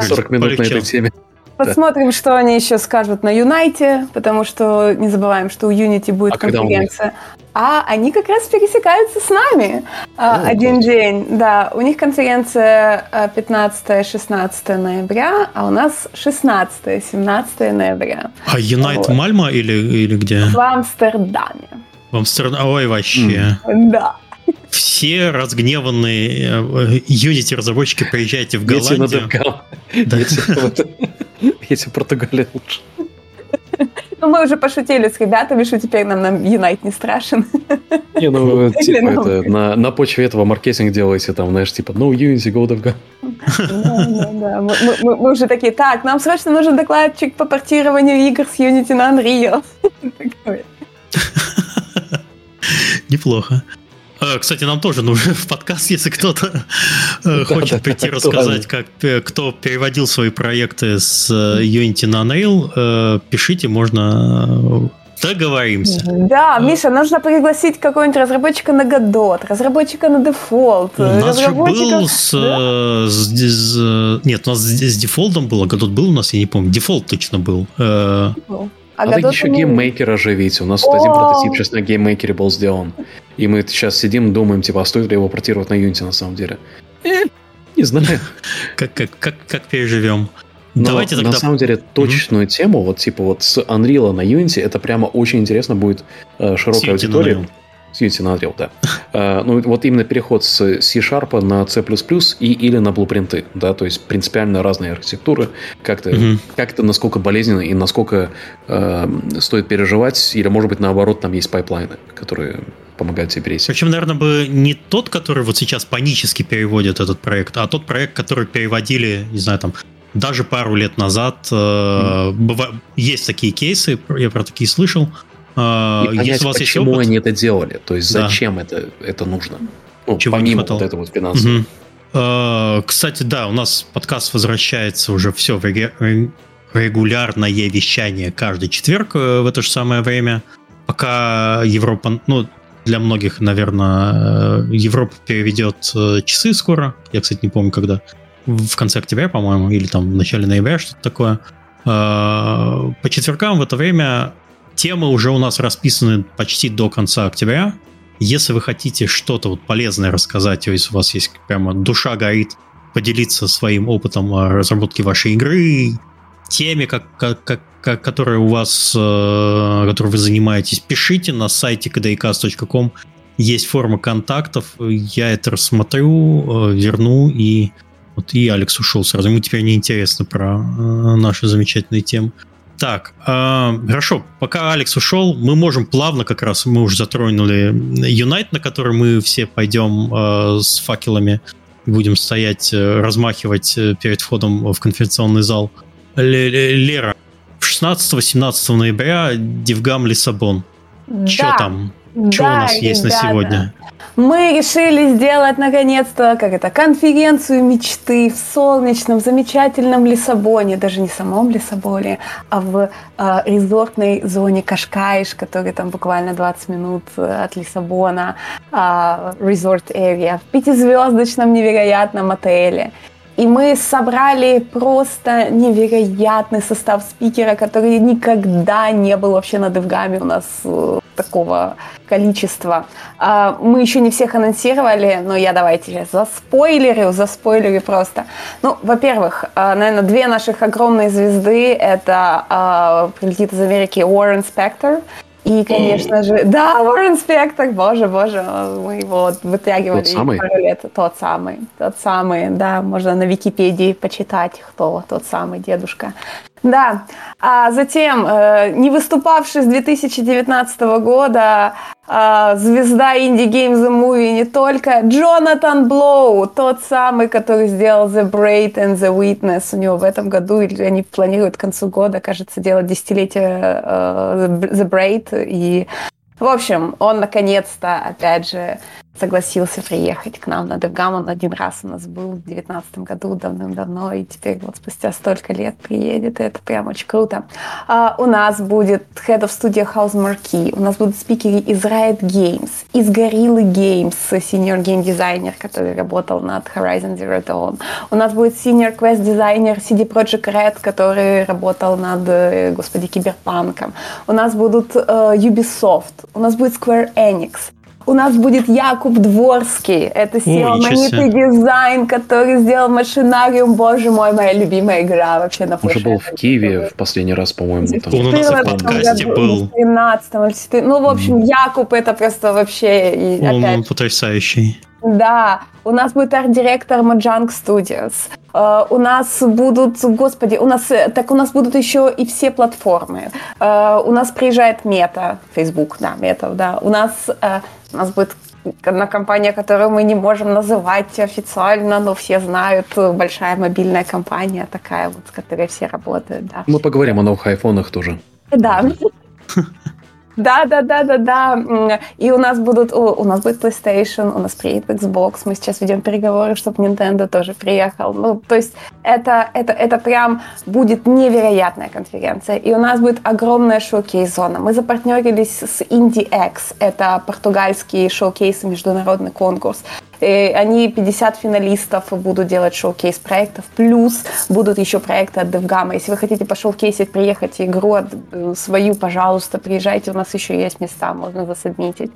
сорок минут на этой теме. Посмотрим, да. Что они еще скажут на Юнайте, потому что не забываем, что у Unity будет а конференция. А они как раз пересекаются с нами О, один класс. день. Да, у них конференция пятнадцатого-шестнадцатого ноября, а у нас шестнадцатого-семнадцатого ноября. А Юнайт вот. Мальма или, или где? В Амстердаме. В Амстердаме, ой, вообще. Mm. Да. Все разгневанные Unity-разработчики, приезжайте в Голландию. Если в Португалии лучше. Ну, мы уже пошутили с ребятами, что теперь нам, нам Юнайт не страшен. Не, ну, типа, это, на, на почве этого маркетинг делаете, там, знаешь, типа, no Unity, go DevGAMM. Да, да, да. Мы, мы, мы уже такие, так, нам срочно нужен докладчик по портированию игр с Unity на Unreal. Неплохо. Кстати, нам тоже нужен в подкаст, если кто-то хочет прийти рассказать, как кто переводил свои проекты с Unity на Unreal, пишите, можно договоримся. Да, Миша, нужно пригласить какого-нибудь разработчика на Godot, разработчика на Default. У нас же был с... Нет, у нас с Default было, Godot был у нас, я не помню, Default точно был. А Надо еще мы... гейммейкер оживить. У нас О-о-о. вот один прототип сейчас на гейммейкере был сделан. И мы сейчас сидим, думаем, типа, а стоит ли его портировать на Unity на самом деле? Не знаю. Как, как, как, как переживем. Но Давайте тогда... на самом деле точечную mm-hmm. тему, вот типа вот с Unreal на Unity, это прямо очень интересно будет э, широкой аудитории. С Unity на Unreal, да. э, ну вот именно переход с C-Sharp на C++ и, или на блупринты, да, то есть принципиально разные архитектуры, как-то, mm-hmm. как-то насколько болезненно и насколько э, стоит переживать, или, может быть, наоборот, там есть пайплайны, которые помогают тебе перейти. Причем, наверное, бы не тот, который вот сейчас панически переводит этот проект, а тот проект, который переводили, не знаю, там, даже пару лет назад. Э, mm-hmm. быва... Есть такие кейсы, я про такие слышал. И понять, если у вас почему есть опыт, они это делали, то есть да. зачем это, это нужно, ну, чего помимо вот этого вот финансового. Угу. Кстати, да, у нас подкаст возвращается уже все в регулярное вещание каждый четверг в это же самое время, пока Европа, ну, для многих, наверное, Европа переведет часы скоро, я, кстати, не помню, когда, в конце октября, по-моему, или там в начале ноября, что-то такое. По четвергам в это время Темы уже у нас расписаны почти до конца октября. Если вы хотите что-то вот полезное рассказать, если у вас есть прямо душа горит поделиться своим опытом разработки вашей игры, теме, как, как, как, которая у вас, э, которой вы занимаетесь, пишите на сайте кей ди и каст точка ком. Есть форма контактов. Я это рассмотрю, э, верну, и вот и Алекс ушел сразу. Ему теперь неинтересно про э, наши замечательные темы. Так, э, хорошо, пока Алекс ушел, мы можем плавно как раз, мы уже затронули Unite, на который мы все пойдем э, с факелами, будем стоять, э, размахивать перед входом в конференционный зал. Лера, шестнадцатого-семнадцатого ноября DevGAMM Лиссабон. Да. Что там? Что да, у нас есть да, на сегодня? Да. Мы решили сделать наконец-то, как это, конференцию мечты в солнечном, замечательном Лиссабоне, даже не в самом Лиссабоне, а в э, резортной зоне Кашкаиш, которая там буквально двадцать минут от Лиссабона, resort area, в пятизвездочном невероятном отеле. И мы собрали просто невероятный состав спикера, который никогда не был вообще на DevGAMM у нас такого количества. Мы еще не всех анонсировали, но я давайте заспойлерю, заспойлерю просто. Ну, во-первых, наверное, две наших огромные звезды. Это прилетит из Америки Уоррен Спектор. И, конечно же, да, Уоррен Спектор, боже, боже, мы его вытягивали пару лет. Тот самый, тот самый, да, можно на Википедии почитать, кто тот самый дедушка. Да, а затем, не выступавший с две тысячи девятнадцатого года, звезда Indie Games и Movie не только, Джонатан Блоу, тот самый, который сделал The Braid and The Witness, у него в этом году, или они планируют к концу года, кажется, делать десятилетие The Braid, и, в общем, он наконец-то, опять же, согласился приехать к нам на DevGAMM. Он один раз у нас был в девятнадцатом году давным-давно, и теперь вот спустя столько лет приедет, и это прям очень круто. А, у нас будет Head of Studio House Marquee, у нас будут спикеры из Riot Games, из Gorilla Games, senior game designer, который работал над Horizon Zero Dawn. У нас будет senior quest designer си ди Projekt Red, который работал над, господи, Киберпанком. У нас будут э, Ubisoft, у нас будет Square Enix. У нас будет Якуб Дворский, это си и о Manity Design, который сделал Машинариум, боже мой, моя любимая игра вообще на прошлом. Он же был в Киеве в последний раз, по-моему. Там. Он у нас в подкасте был. тринадцатом, ну, в общем, Якуб это просто вообще... И, он, опять... он потрясающий. Да, у нас будет арт-директор Mojang Studios, uh, у нас будут, господи, у нас, так у нас будут еще и все платформы, uh, у нас приезжает Мета, Facebook, да, Мета, да, у нас, uh, у нас будет одна компания, которую мы не можем называть официально, но все знают, большая мобильная компания такая вот, с которой все работают, да. Мы поговорим о новых айфонах тоже. Да. Да, да, да, да, да. И у нас будут, у, у нас будет PlayStation, у нас приедет Xbox. Мы сейчас ведем переговоры, чтобы Nintendo тоже приехал. Ну, то есть это, это, это прям будет невероятная конференция. И у нас будет огромная шоу-кейс-зона. Мы запартнерились с IndieX. Это португальский шоу-кейс, международный конкурс. И они пятьдесят финалистов будут делать шоу-кейс проектов, плюс будут еще проекты от DevGAMM. Если вы хотите по шоу-кейсить, приехать игру от, свою, пожалуйста, приезжайте, у нас еще есть места, можно засубмитить.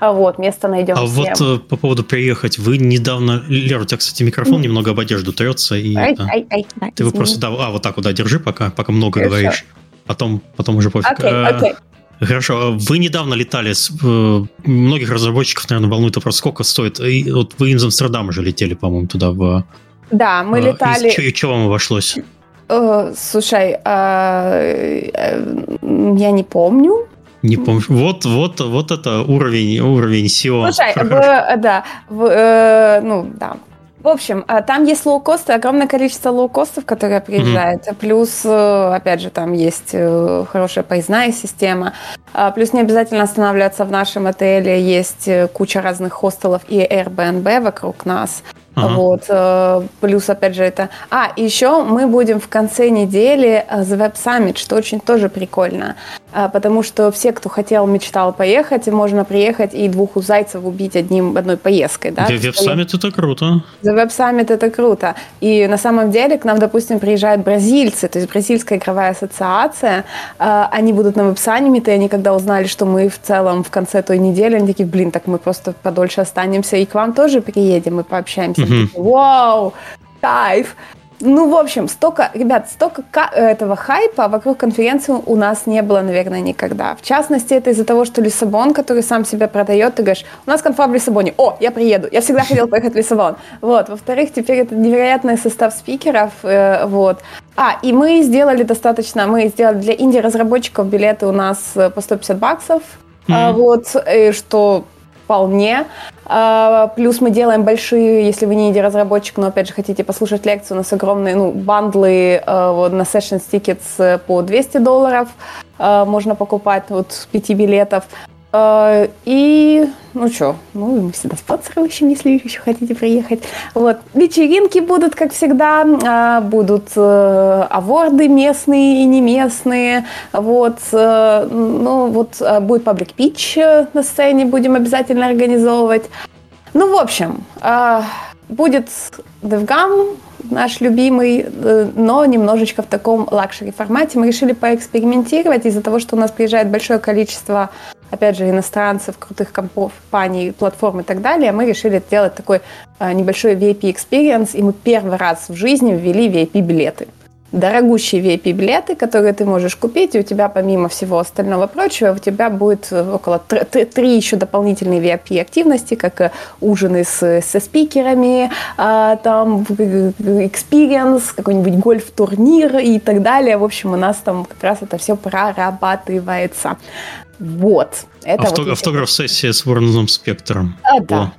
Вот, место найдем а всем. А вот по поводу приехать, вы недавно... Лера, у тебя, кстати, микрофон mm-hmm. немного об одежду трется, и ай, это... ай, ай, ай, ты его просто... Да, а, вот так вот, да, держи пока, пока много Хорошо. говоришь. Потом, потом уже пофиг. Окей, okay, окей. Okay. Хорошо, вы недавно летали, с, э, многих разработчиков, наверное, волнует вопрос, сколько стоит, и, вот вы из Амстердама же летели, по-моему, туда в... Да, мы э, летали... И что вам обошлось? Э, слушай, э, э, я не помню. Не помню. Вот, вот, вот это уровень, уровень сео. Слушай, в, да, в, э, ну, да. В общем, там есть лоукосты, огромное количество лоукостов, которые приезжают, mm-hmm. плюс, опять же, там есть хорошая поездная система, плюс не обязательно останавливаться в нашем отеле, есть куча разных хостелов и Airbnb вокруг нас. Uh-huh. Вот, плюс, опять же, это... А, еще мы будем в конце недели за Web Summit, что очень тоже прикольно, потому что все, кто хотел, мечтал поехать, можно приехать и двух у зайцев убить одним, одной поездкой, да? Web Summit — это круто. За Web Summit — это круто. И на самом деле к нам, допустим, приезжают бразильцы, то есть Бразильская игровая ассоциация, они будут на Web Summit, и они, когда узнали, что мы в целом в конце той недели, они такие, блин, так мы просто подольше останемся, и к вам тоже приедем, и пообщаемся. Угу. Вау, кайф. Ну, в общем, столько, ребят, столько этого хайпа вокруг конференции у нас не было, наверное, никогда. В частности, это из-за того, что Лиссабон, который сам себя продает, ты говоришь, у нас конфа в Лиссабоне, о, я приеду, я всегда хотел поехать в Лиссабон. Вот, во-вторых, теперь это невероятный состав спикеров, э, вот. А, и мы сделали достаточно, мы сделали для инди-разработчиков билеты у нас по сто пятьдесят баксов, mm-hmm. э, вот, э, что... Вполне. Плюс мы делаем большие, если вы не инди-разработчик, но опять же хотите послушать лекцию, у нас огромные ну, бандлы вот, на Sessions Tickets по двести долларов. Можно покупать вот пять билетов. И, ну что, ну, мы всегда спонсоры, в общем, если еще хотите приехать. Вот. Вечеринки будут, как всегда, будут аворды местные и не местные. Вот, ну, вот будет паблик-питч на сцене, будем обязательно организовывать. Ну, в общем, будет DevGAMM, наш любимый, но немножечко в таком лакшери формате. Мы решили поэкспериментировать из-за того, что у нас приезжает большое количество, опять же, иностранцев, крутых компаний, платформ и так далее. Мы решили сделать такой небольшой ви ай пи-экспириенс, и мы первый раз в жизни ввели ви ай пи-билеты. Дорогущие ви ай пи-билеты, которые ты можешь купить, и у тебя, помимо всего остального прочего, у тебя будет около три еще дополнительные ви ай пи-активности, как ужины с, со спикерами, там, экспириенс, какой-нибудь гольф-турнир и так далее. В общем, у нас там как раз это все прорабатывается. Вот. Это Авто, вот автограф-сессия с Уорреном Спектором. А, да.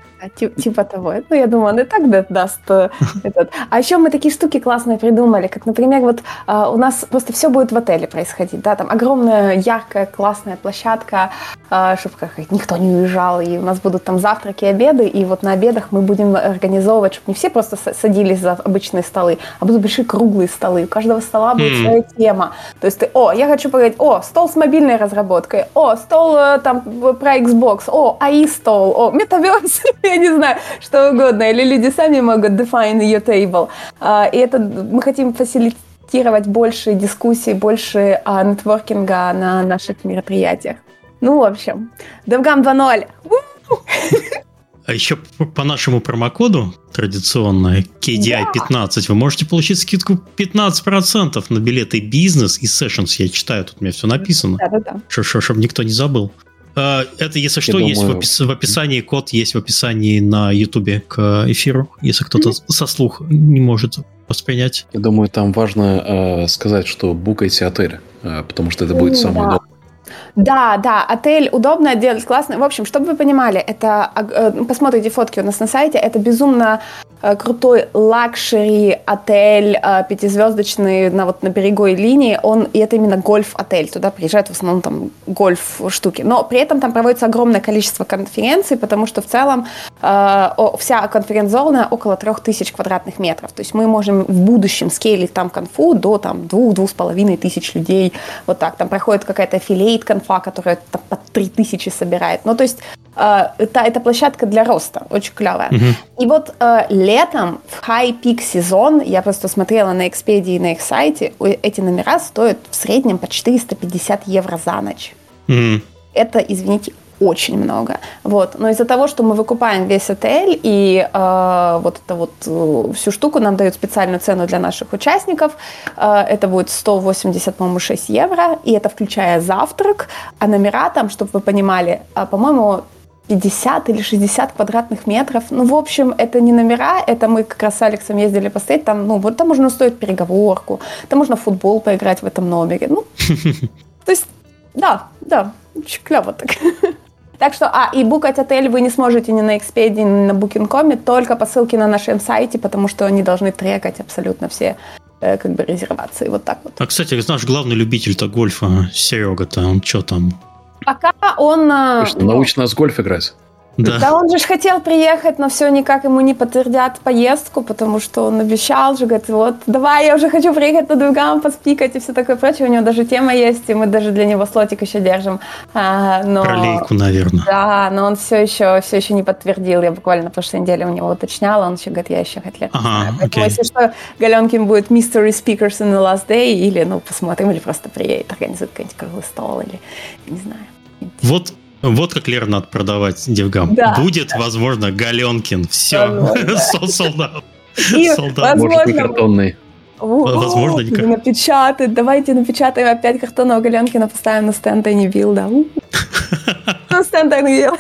Типа того. Ну, я думаю, он и так даст этот. А еще мы такие штуки классные придумали, как, например, вот э, у нас просто все будет в отеле происходить, да, там огромная, яркая, классная площадка, э, чтобы как, никто не уезжал, и у нас будут там завтраки, обеды, и вот на обедах мы будем организовывать, чтобы не все просто садились за обычные столы, а будут большие круглые столы, у каждого стола будет mm. своя тема. То есть ты, о, я хочу поговорить, о, стол с мобильной разработкой, о, стол э, там про Xbox, о, эй ай-стол, о, Metaverse, я не знаю, что угодно. Или люди сами могут define your table. И это мы хотим фасилитировать больше дискуссий, больше нетворкинга на наших мероприятиях. Ну, в общем, DevGAMM два ноль. А еще по нашему промокоду, традиционно, кей ди ай пятнадцать, yeah. вы можете получить скидку пятнадцать процентов на билеты бизнес и sessions. Я читаю, тут у меня все написано. Да-да-да. Чтобы никто не забыл. Это, если что, я есть думаю... в, опис... в описании, код есть в описании на Ютубе к эфиру, если кто-то mm-hmm. со слух не может воспринять. Я думаю, там важно э, сказать, что букайте отель, э, потому что это будет mm-hmm. самое удобное. Да, да, отель удобно делать, классно. В общем, чтобы вы понимали, это посмотрите фотки у нас на сайте, это безумно крутой лакшери отель пятизвездочный на вот на береговой линии. Он и это именно гольф-отель, туда приезжают в основном там гольф-штуки. Но при этом там проводится огромное количество конференций, потому что в целом э, вся конференц-зона около трех тысяч квадратных метров. То есть мы можем в будущем скейлить там конфу до там двух-двух с половиной тысяч людей. Вот так там проходит какая-то филейт конфа, которая там, под три тысячи собирает. Ну, то есть э, это, это площадка для роста, очень клевая. Mm-hmm. И вот э, летом в хай-пик сезон, я просто смотрела на Экспедии и на их сайте, эти номера стоят в среднем по четыреста пятьдесят евро за ночь. Mm-hmm. Это, извините, очень много. Вот. Но из-за того, что мы выкупаем весь отель и э, вот это вот э, всю штуку нам дают специальную цену для наших участников, э, это будет сто восемьдесят, по-моему, шесть евро, и это включая завтрак, а номера там, чтобы вы понимали, э, по-моему, пятьдесят или шестьдесят квадратных метров. Ну, в общем, это не номера, это мы как раз с Алексом ездили посмотреть, там, ну, вот там можно устроить переговорку, там можно в футбол поиграть в этом номере. Ну, то есть, да, да, очень клево так. Так что, а, и букать отель вы не сможете ни на Expedia, ни на Booking точка com, только по ссылке на нашем сайте, потому что они должны трекать абсолютно все э, как бы резервации, вот так вот. А, кстати, наш главный любитель-то гольфа, Серега-то, он что там? Пока он... Э, Слушай, ну, научит нас в гольф играть. Да. Да, он же хотел приехать, но все никак ему не подтвердят поездку, потому что он обещал же, говорит, вот, давай, я уже хочу приехать на DevGAMM, поспикать и все такое прочее. У него даже тема есть, и мы даже для него слотик еще держим. А, но... Про лейку, наверное. Да, но он все еще, все еще не подтвердил. Я буквально на прошлой неделе у него уточняла, он еще говорит, я еще хотел. Ага, поэтому, если что, Галенкин будет mystery speakers in the last day, или, ну, посмотрим, или просто приедет, организует какой-нибудь круглый стол, или, не знаю. Вот. Вот как, Лера, надо продавать DevGAMM. Да. Будет, да. Возможно, Галенкин. Все. Солдат. Солдат. Может, не картонный. Возможно, не картонный. Напечатать. Давайте напечатаем опять картонного Галенкина, поставим на стенд Тайни Билл. На стенд Тайни Билл.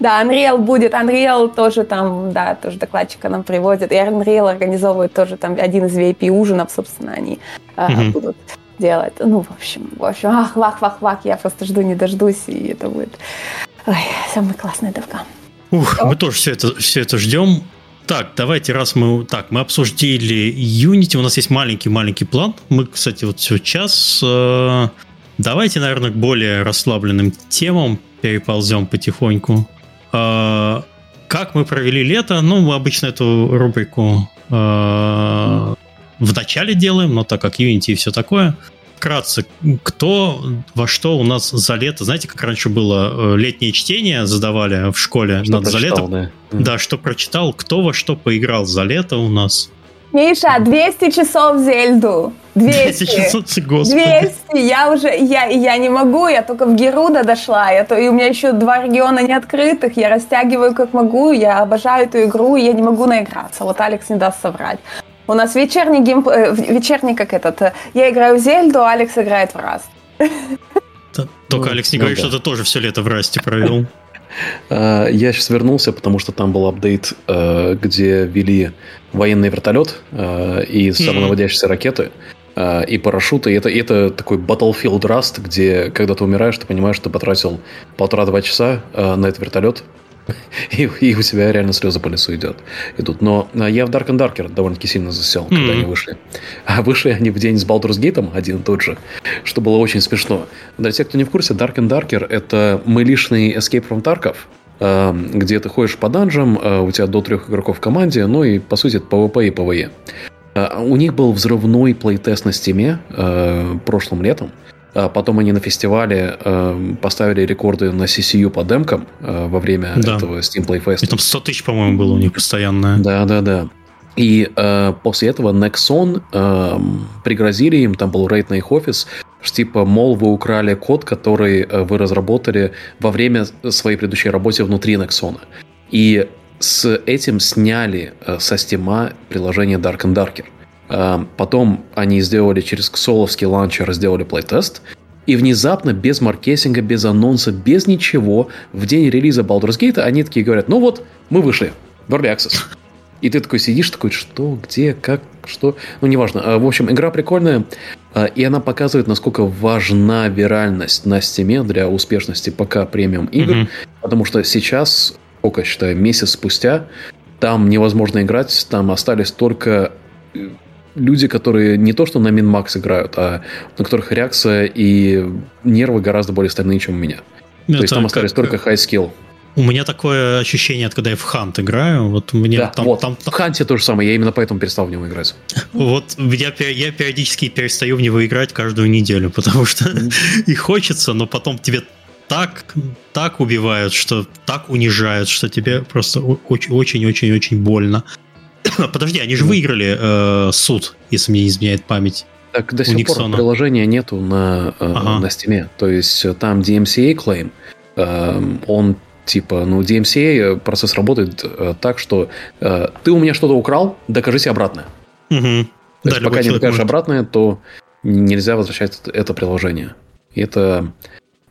Да, Unreal будет. Unreal тоже там, да, тоже докладчика нам приводят. И Unreal организовывает тоже там один из ви ай пи-ужинов, собственно, они будут делать. Ну, в общем, в общем, ах, вах, вах, вах, я просто жду, не дождусь, и это будет ой, самый классный DevGAMM. Ух, О. мы тоже все это, все это ждем. Так, давайте, раз мы, так, мы обсудили Unity, у нас есть маленький-маленький план. Мы, кстати, вот сейчас э, давайте, наверное, к более расслабленным темам переползем потихоньку. Э, как мы провели лето? Ну, мы обычно эту рубрику э, mm. в начале делаем, но так как Unity и все такое. Вкратце, кто во что у нас за лето. Знаете, как раньше было летнее чтение, задавали в школе что надо за лето. Да. да, что прочитал, кто во что поиграл за лето у нас. Миша, двести часов в Зельду. двести часов, господи. двести, я уже, я, я не могу, я только в Геруда дошла, я, то, и у меня еще два региона не открытых, я растягиваю как могу, я обожаю эту игру, и я не могу наиграться, вот Алекс не даст соврать. У нас вечерний гейм... Вечерний как этот... Я играю в Зельду, Алекс играет в Rust. Только, Алекс, не говори, что ты тоже все лето в Расте провел. Я сейчас вернулся, потому что там был апдейт, где ввели военный вертолет и самонаводящиеся ракеты и парашюты. И это, и это такой Battlefield Rust, где, когда ты умираешь, ты понимаешь, что ты потратил полтора-два часа на этот вертолет. И, и у тебя реально слезы по лицу идет, идут. Но я в Dark and Darker довольно-таки сильно засел, mm-hmm. когда они вышли. А вышли они в день с Baldur's Gate, один и тот же, что было очень смешно. Для тех, кто не в курсе, Dark and Darker – это мылишный Escape from Tarkov, где ты ходишь по данжам, у тебя до трех игроков в команде, ну и, по сути, это PvP и PvE. У них был взрывной плейтест на Steam прошлым летом. Потом они на фестивале э, поставили рекорды на си си ю по демкам э, во время да. этого Steam Play Fest. И там сто тысяч, по-моему, было у них постоянное. Да-да-да. И э, после этого Nexon э, пригрозили им, там был рейд на их офис, что типа, мол, вы украли код, который вы разработали во время своей предыдущей работы внутри Nexon. И с этим сняли э, со Steam приложение Dark and Darker. Потом они сделали через ксоловский ланчер, сделали плейтест. И внезапно, без маркетинга, без анонса, без ничего, в день релиза Baldur's Gate они такие говорят, ну вот, мы вышли, Early Access. И ты такой сидишь, такой, что, где, как, что, ну неважно. В общем, игра прикольная, и она показывает, насколько важна виральность на Steam для успешности пока премиум игр. Mm-hmm. Потому что сейчас, сколько, считаю, месяц спустя, там невозможно играть, там остались только... люди, которые не то что на мин-макс играют, а на которых реакция и нервы гораздо более стальные, чем у меня. Это то есть там остались как... только хай-скилл. У меня такое ощущение, от когда я в Хант играю. Вот мне да, там, вот. Там, там... В Ханте то же самое, я именно поэтому перестал в него играть. Вот я, я периодически перестаю в него играть каждую неделю, потому что mm-hmm. и хочется, но потом тебе так, так убивают, что так унижают, что тебе просто очень-очень-очень больно. Подожди, они же выиграли э, суд, если мне не изменяет память. Так до сих Никсона. Пор приложения нету на, э, ага. на Steam. То есть там ди эм си эй клейм, э, он типа, ну ди эм си эй процесс работает э, так, что э, ты у меня что-то украл, докажи себе обратное. Угу. То да, есть, пока не докажешь может. Обратное, то нельзя возвращать это приложение. И это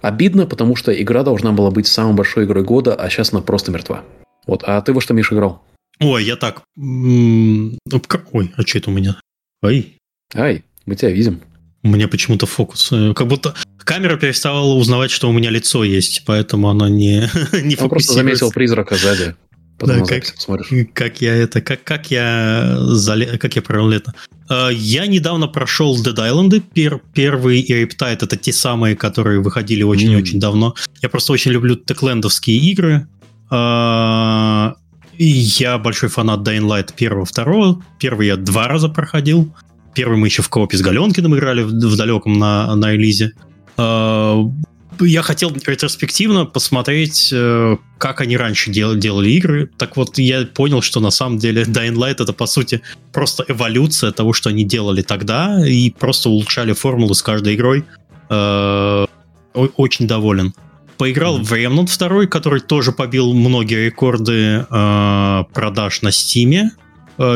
обидно, потому что игра должна была быть самой большой игрой года, а сейчас она просто мертва. Вот. А ты во что, Миша, играл? Ой, я так... Ой, а что это у меня? Ай. Ай, мы тебя видим. У меня почему-то фокус... Как будто камера переставала узнавать, что у меня лицо есть, поэтому она не, не фокусируется. Он просто заметил призрака сзади. Да, как, как я это... Как, как, я, как я провел лето. Я недавно прошел Dead Island, пер- первый и Riptide, это те самые, которые выходили очень-очень mm. давно. Я просто очень люблю теклендовские игры. Я большой фанат Dying Light первого, второго. Первый я два раза проходил. Первый мы еще в коопе с Галенкиным играли в, в далеком на, на релизе. Я хотел ретроспективно посмотреть, как они раньше дел- делали игры. Так вот, я понял, что на самом деле Dying Light — это, по сути, просто эволюция того, что они делали тогда, и просто улучшали формулу с каждой игрой. Очень доволен. Поиграл mm-hmm. в Remnant два, который тоже побил многие рекорды продаж на Steam.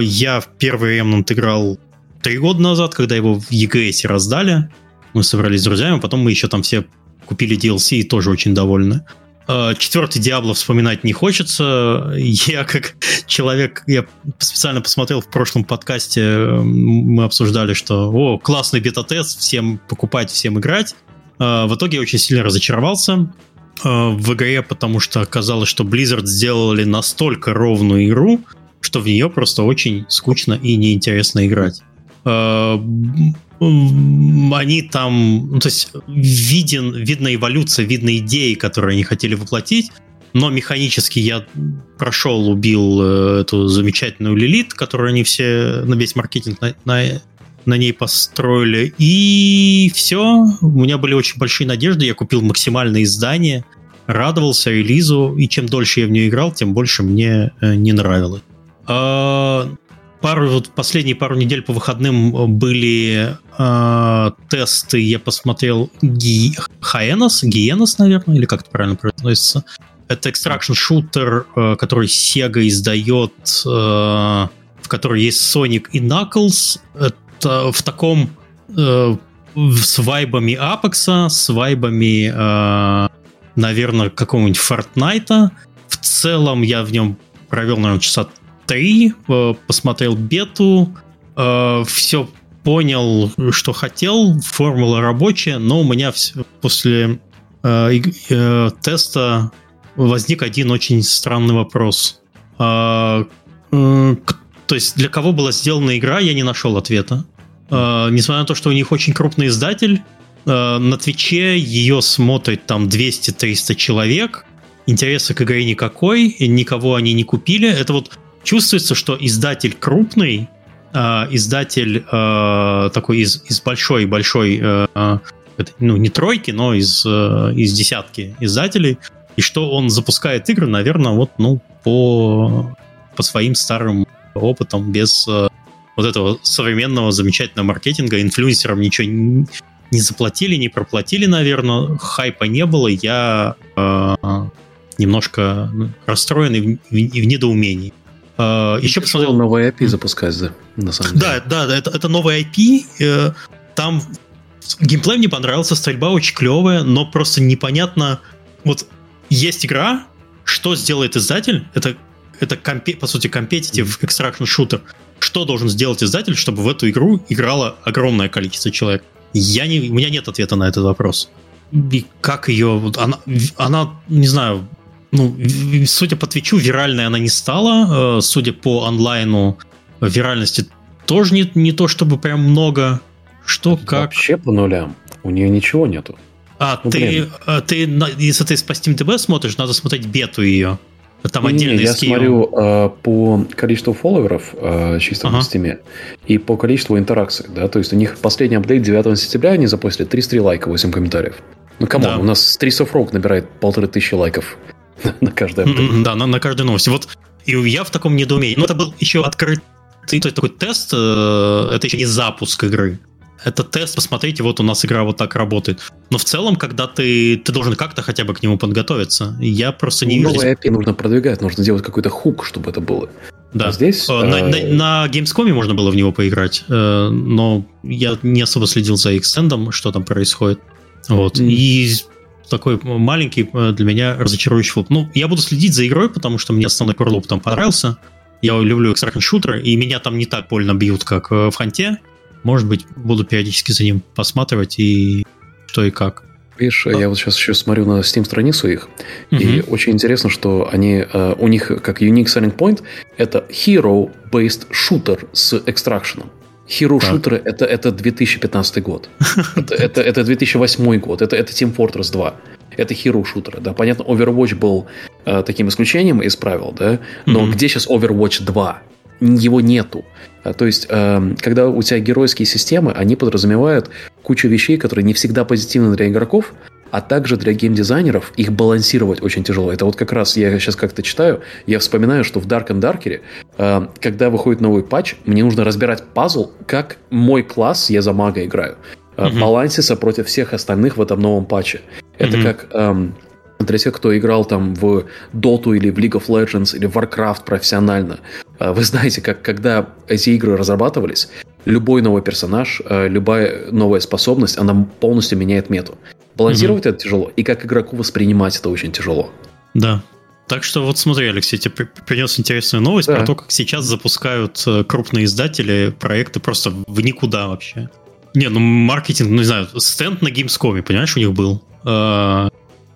Я в первый Remnant играл три года назад, когда его в и джи эс раздали. Мы собрались с друзьями, потом мы еще там все купили ди эл си и тоже очень довольны. Четвертый Diablo вспоминать не хочется. Я как человек... Я специально посмотрел в прошлом подкасте, мы обсуждали, что о, классный бета-тест, всем покупать, всем играть. В итоге я очень сильно разочаровался в игре, потому что оказалось, что Blizzard сделали настолько ровную игру, что в нее просто очень скучно и неинтересно играть. Они там... Ну, то есть виден, видна эволюция, видны идеи, которые они хотели воплотить, но механически я прошел, убил эту замечательную Лилит, которую они все на весь маркетинг на, на, на ней построили, и все. У меня были очень большие надежды, я купил максимальное издание, радовался релизу, и чем дольше я в нее играл, тем больше мне не нравилось. Пару, вот последние пару недель по выходным были э, тесты. Я посмотрел Ги... Хаенос, Гиенос, наверное, или как это правильно произносится. Это экстракшн-шутер, э, который Sega издает, э, в который есть Sonic и Knuckles. Это в таком... Э, с вайбами Апекса, с вайбами, э, наверное, какого-нибудь Фортнайта. В целом я в нем провел, наверное, часа три, посмотрел бету, э, все понял, что хотел, формула рабочая, но у меня все, после э, э, теста возник один очень странный вопрос. Э, э, то есть для кого была сделана игра, я не нашел ответа. Э, несмотря на то, что у них очень крупный издатель, э, на Твиче ее смотрит там двести-триста человек, интереса к игре никакой, никого они не купили. Это вот чувствуется, что издатель крупный, э, издатель э, такой из, из большой-большой, э, э, ну, не тройки, но из, э, из десятки издателей, и что он запускает игры, наверное, вот, ну, по, по своим старым опытам, без э, вот этого современного замечательного маркетинга. Инфлюенсерам ничего не, не заплатили, не проплатили, наверное, хайпа не было, я э, немножко расстроен и в, и в недоумении. Uh, еще посмотрел новый ай пи запускать, да, на самом деле. Да, да, да, это, это новый ай пи. Э, там геймплей мне понравился, стрельба очень клевая, но просто непонятно. Вот есть игра, что сделает издатель? Это, это компе, по сути, competitive extraction shooter. Что должен сделать издатель, чтобы в эту игру играло огромное количество человек? Я не, у меня нет ответа на этот вопрос. И как ее... Вот она, она, не знаю... Ну, судя по Твичу, виральной она не стала. Судя по онлайну, виральности тоже не, не то чтобы прям много. Что, это как... Вообще по нулям. У нее ничего нету. А, ну, ты, ты, если ты по SteamDB смотришь, надо смотреть бету ее. Там не, отдельный не, я скил. Смотрю э, по количеству фолловеров э, чисто ага. на Steam и по количеству интеракций. Да? То есть у них последний апдейт девятого сентября они запустили тридцать три лайка, восемь комментариев. Ну, камон, да. У нас Streets of Rock набирает полторы тысячи лайков. На каждой mm-hmm, да, на, на каждой новости. Вот и я в таком недоумении. Но это был еще открытый такой тест. Э, это еще не запуск игры. Это тест, посмотрите, вот у нас игра вот так работает. Но в целом, когда ты, ты должен как-то хотя бы к нему подготовиться. Я просто не вижу. Новое ай пи нужно продвигать, нужно делать какой-то хук, чтобы это было. Да. А здесь, на, э... на, на Gamescom можно было в него поиграть, э, но я не особо следил за их стендом, что там происходит. Вот. Mm. И... такой маленький для меня разочарующий флоп. Ну, я буду следить за игрой, потому что мне основной корлоп там понравился. Я люблю экстракшн-шутеры, и меня там не так больно бьют, как в Ханте. Может быть, буду периодически за ним посматривать и что и как. Видишь, да. Я вот сейчас еще смотрю на Steam-страницу их, угу. и очень интересно, что они у них как unique selling point — это hero-based shooter с экстракшеном. Hero-шутеры — это, это две тысячи пятнадцатый год. Это, это, это две тысячи восьмой год. Это, это Team Fortress два. Это hero-шутеры. Да? Понятно, Overwatch был э, таким исключением из правил, да? Но mm-hmm. где сейчас Overwatch два? Его нету. То есть, э, когда у тебя геройские системы, они подразумевают кучу вещей, которые не всегда позитивны для игроков, а также для геймдизайнеров их балансировать очень тяжело. Это вот как раз я сейчас как-то читаю, я вспоминаю, что в Dark and Darker, э, когда выходит новый патч, мне нужно разбирать пазл, как мой класс, я за мага играю, э, mm-hmm. балансится против всех остальных в этом новом патче. Это mm-hmm. как... Э, для тех, кто играл там в Dota или в League of Legends или в Warcraft профессионально, вы знаете, как когда эти игры разрабатывались, любой новый персонаж, любая новая способность, она полностью меняет мету. Балансировать mm-hmm. это тяжело, и как игроку воспринимать это очень тяжело. Да. Так что вот смотри, Алексей, тебе принес интересную новость да. про то, как сейчас запускают крупные издатели проекты просто в никуда вообще. Не, ну маркетинг, ну не знаю, стенд на Gamescom, понимаешь, у них был.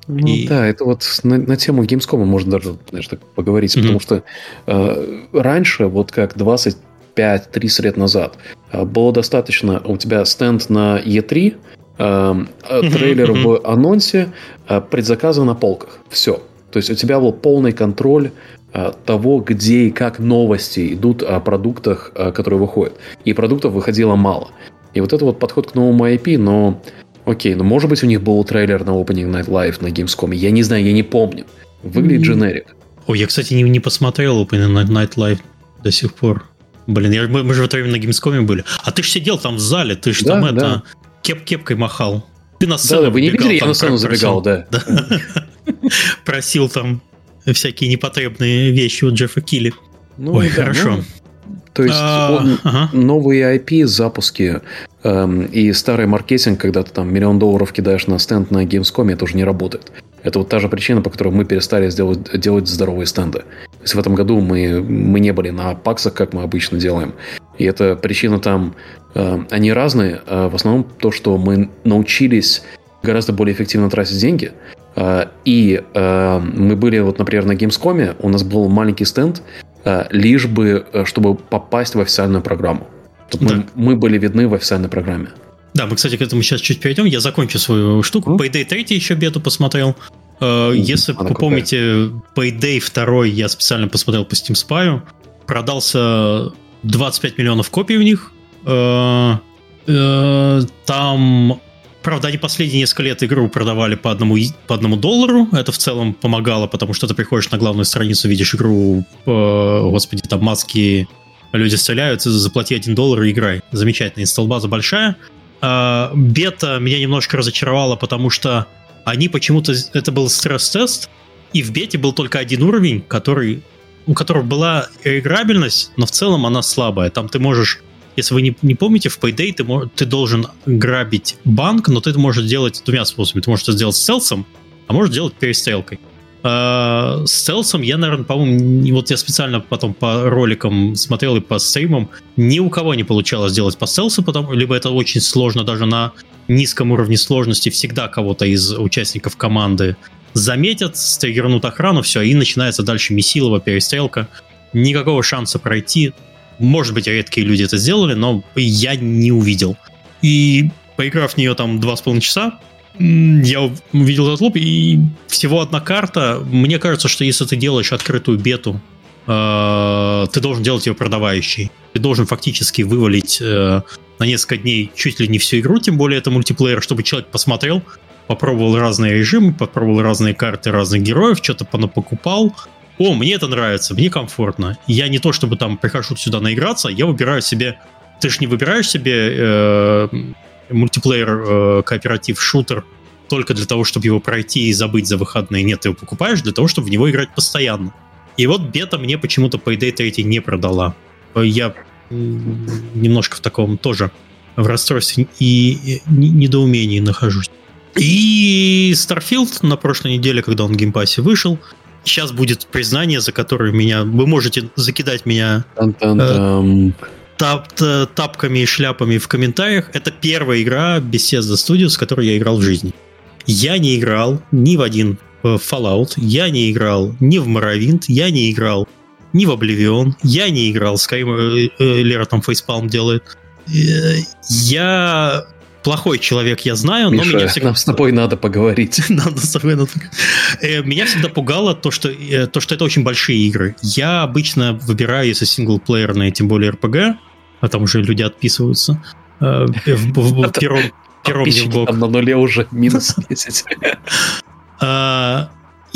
Ну и... да, это вот на, на тему Gamescom можно даже, знаешь, так поговорить, mm-hmm. потому что э, раньше, вот как двадцать пять - тридцать лет назад, э, было достаточно у тебя стенд на и три, э, э, трейлер mm-hmm. в анонсе, э, предзаказы на полках, все. То есть у тебя был полный контроль э, того, где и как новости идут о продуктах, э, которые выходят. И продуктов выходило мало. И вот это вот подход к новому ай пи, но... Окей, ну может быть у них был трейлер на Opening Night Live на Gamescom. Я не знаю, я не помню. Выглядит дженерик. Ой, я, кстати, не, не посмотрел Opening Night Live до сих пор. Блин, я, мы, мы же в это время на Gamescom были. А ты же сидел там в зале, ты же да, там да. это кеп-кепкой махал. Ты на сцену да, да, вы не видели, там, я на сцену забегал, да. Просил там всякие непотребные вещи у Джеффа Килли. Ой, хорошо. То есть он, ага. новые ай пи, запуски эм, и старый маркетинг, когда ты там миллион долларов кидаешь на стенд на Gamescom, это уже не работает. Это вот та же причина, по которой мы перестали сделать, делать здоровые стенды. То есть в этом году мы, мы не были на паксах, как мы обычно делаем. И это причина там, э, они разные. Э, в основном то, что мы научились гораздо более эффективно тратить деньги. Э, и э, мы были, вот, например, на Gamescom, у нас был маленький стенд, лишь бы, чтобы попасть в официальную программу. Чтобы да. мы, мы были видны в официальной программе. Да, мы, кстати, к этому сейчас чуть перейдем. Я закончу свою штуку. Mm-hmm. Payday три еще бету посмотрел. Mm-hmm. Если Она вы какая? помните, Payday два я специально посмотрел по Steam Spy. Продался двадцать пять миллионов копий у них. Там... Правда, они последние несколько лет игру продавали по одному, по одному доллару. Это в целом помогало, потому что ты приходишь на главную страницу, видишь игру, э, господи, там маски, люди стреляют, заплати один доллар и играй. Замечательно, инсталл-база большая. Э, бета меня немножко разочаровала, потому что они почему-то... Это был стресс-тест, и в бете был только один уровень, который, у которого была играбельность, но в целом она слабая. Там ты можешь... Если вы не, не помните, в Payday ты, ты должен грабить банк, но ты это можешь делать двумя способами. Ты можешь это сделать стелсом, а можешь делать перестрелкой. Э, стелсом я, наверное, по-моему, вот я специально потом по роликам смотрел и по стримам, ни у кого не получалось делать по стелсу, потому, либо это очень сложно, даже на низком уровне сложности всегда кого-то из участников команды заметят, стригернут охрану, все, и начинается дальше месилова перестрелка. Никакого шанса пройти. Может быть, редкие люди это сделали, но я не увидел. И поиграв в нее там два с половиной часа, я увидел этот лоб, и всего одна карта. Мне кажется, что если ты делаешь открытую бету, э, ты должен делать ее продавающей. Ты должен фактически вывалить э, на несколько дней чуть ли не всю игру, тем более это мультиплеер, чтобы человек посмотрел, попробовал разные режимы, попробовал разные карты, разных героев, что-то понапокупал. О, мне это нравится, мне комфортно. Я не то, чтобы там прихожу сюда наиграться, я выбираю себе... Ты же не выбираешь себе э, мультиплеер, э, кооператив, шутер только для того, чтобы его пройти и забыть за выходные. Нет, ты его покупаешь для того, чтобы в него играть постоянно. И вот бета мне почему-то Payday три не продала. Я немножко в таком тоже в расстройстве и недоумении нахожусь. И Starfield на прошлой неделе, когда он в геймпассе вышел... Сейчас будет признание, за которое меня... Вы можете закидать меня э, тап, тапками и шляпами в комментариях. Это первая игра Bethesda Studios, в которой я играл в жизни. Я не играл ни в один э, Fallout, я не играл ни в Morrowind, я не играл ни в Oblivion, я не играл в Skyrim, э, э, Лера там фейспалм делает. Я плохой человек, я знаю, Миша, но меня всегда... нам с тобой надо поговорить. Надо с тобой надо... Меня всегда пугало то что, то, что это очень большие игры. Я обычно выбираю, если синглплеерные, тем более эр пи джи, а там уже люди отписываются. Подписчики там на нуле уже, минус десять.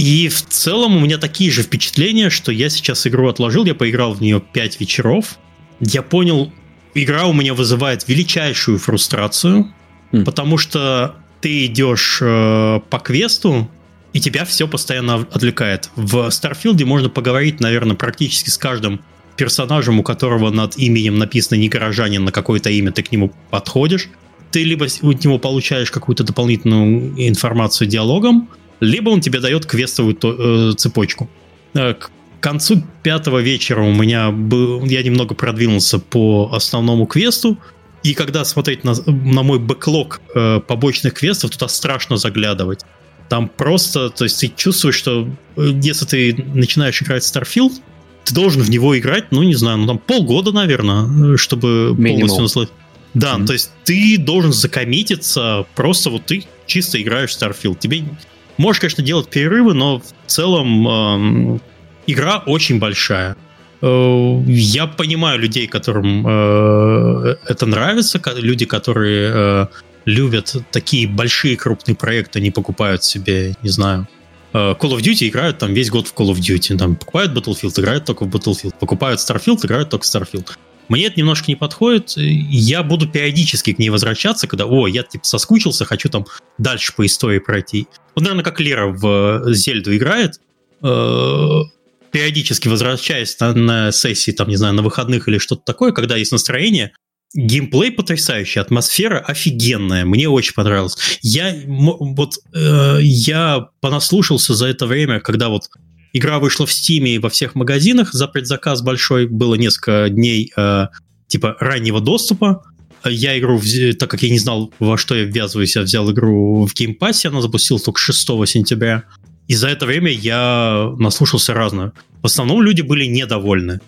И в целом у меня такие же впечатления, что я сейчас игру отложил, я поиграл в нее пять вечеров, я понял, игра у меня вызывает величайшую фрустрацию, mm. потому что ты идешь э, по квесту, и тебя все постоянно отвлекает. В Starfield можно поговорить, наверное, практически с каждым персонажем, у которого над именем написано не горожанин, на какое-то имя ты к нему подходишь. Ты либо от него получаешь какую-то дополнительную информацию диалогом, либо он тебе дает квестовую цепочку. К концу пятого вечера у меня был, я немного продвинулся по основному квесту, и когда смотреть на, на мой бэклог побочных квестов, туда страшно заглядывать. Там просто, то есть ты чувствуешь, что если ты начинаешь играть в Starfield, ты должен в него играть, ну не знаю, ну там полгода, наверное, чтобы минимум полностью насладиться. Да, mm-hmm. то есть ты должен закоммититься, просто вот ты чисто играешь в Starfield. Тебе... Можешь, конечно, делать перерывы, но в целом э, игра очень большая. Э, я понимаю людей, которым э, это нравится, люди, которые э, любят такие большие крупные проекты, они покупают себе, не знаю, э, Call of Duty, играют там весь год в Call of Duty, там, покупают Battlefield, играют только в Battlefield, покупают Starfield, играют только в Starfield. Мне это немножко не подходит, я буду периодически к ней возвращаться, когда, о, я типа соскучился, хочу там дальше по истории пройти. Вот, наверное, как Лера в Зельду играет, периодически возвращаясь на, на сессии, там, не знаю, на выходных или что-то такое, когда есть настроение, геймплей потрясающий, атмосфера офигенная, мне очень понравилось. Я вот, я понаслушался за это время, когда вот игра вышла в Стиме и во всех магазинах за предзаказ большой, было несколько дней э, типа раннего доступа. Я игру, вз... так как я не знал, во что я ввязываюсь, я взял игру в геймпассе, она запустилась только шестого сентября. И за это время я наслушался разного. В основном люди были недовольны.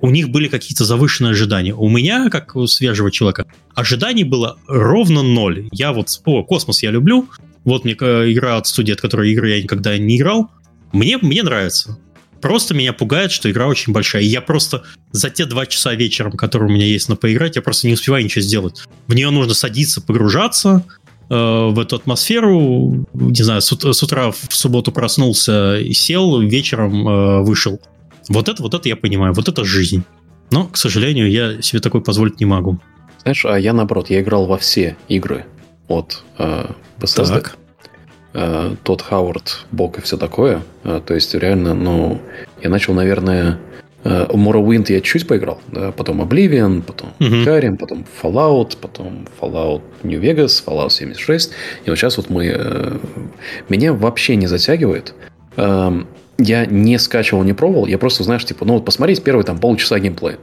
У них были какие-то завышенные ожидания. У меня, как у свежего человека, ожиданий было ровно ноль. Я вот, о, космос я люблю. Вот мне игра от студии, от которой игры я никогда не играл. Мне, мне нравится. Просто меня пугает, что игра очень большая. И я просто за те два часа вечером, которые у меня есть на поиграть, я просто не успеваю ничего сделать. В нее нужно садиться, погружаться э, в эту атмосферу. Не знаю, с, с утра в субботу проснулся и сел, вечером э, вышел. Вот это, вот это я понимаю, вот это жизнь. Но, к сожалению, я себе такое позволить не могу. Знаешь, а я наоборот, я играл во все игры от э, Bethesda. Тодд Хауард, Бог и все такое. То есть, реально, ну, я начал, наверное... Morrowind я чуть поиграл, да? Потом Oblivion, потом Skyrim, uh-huh. потом Fallout, потом Fallout New Vegas, Fallout семьдесят шесть. И вот сейчас вот мы... Меня вообще не затягивает. Я не скачивал, не пробовал. Я просто, знаешь, типа, ну вот посмотреть первые там полчаса геймплея.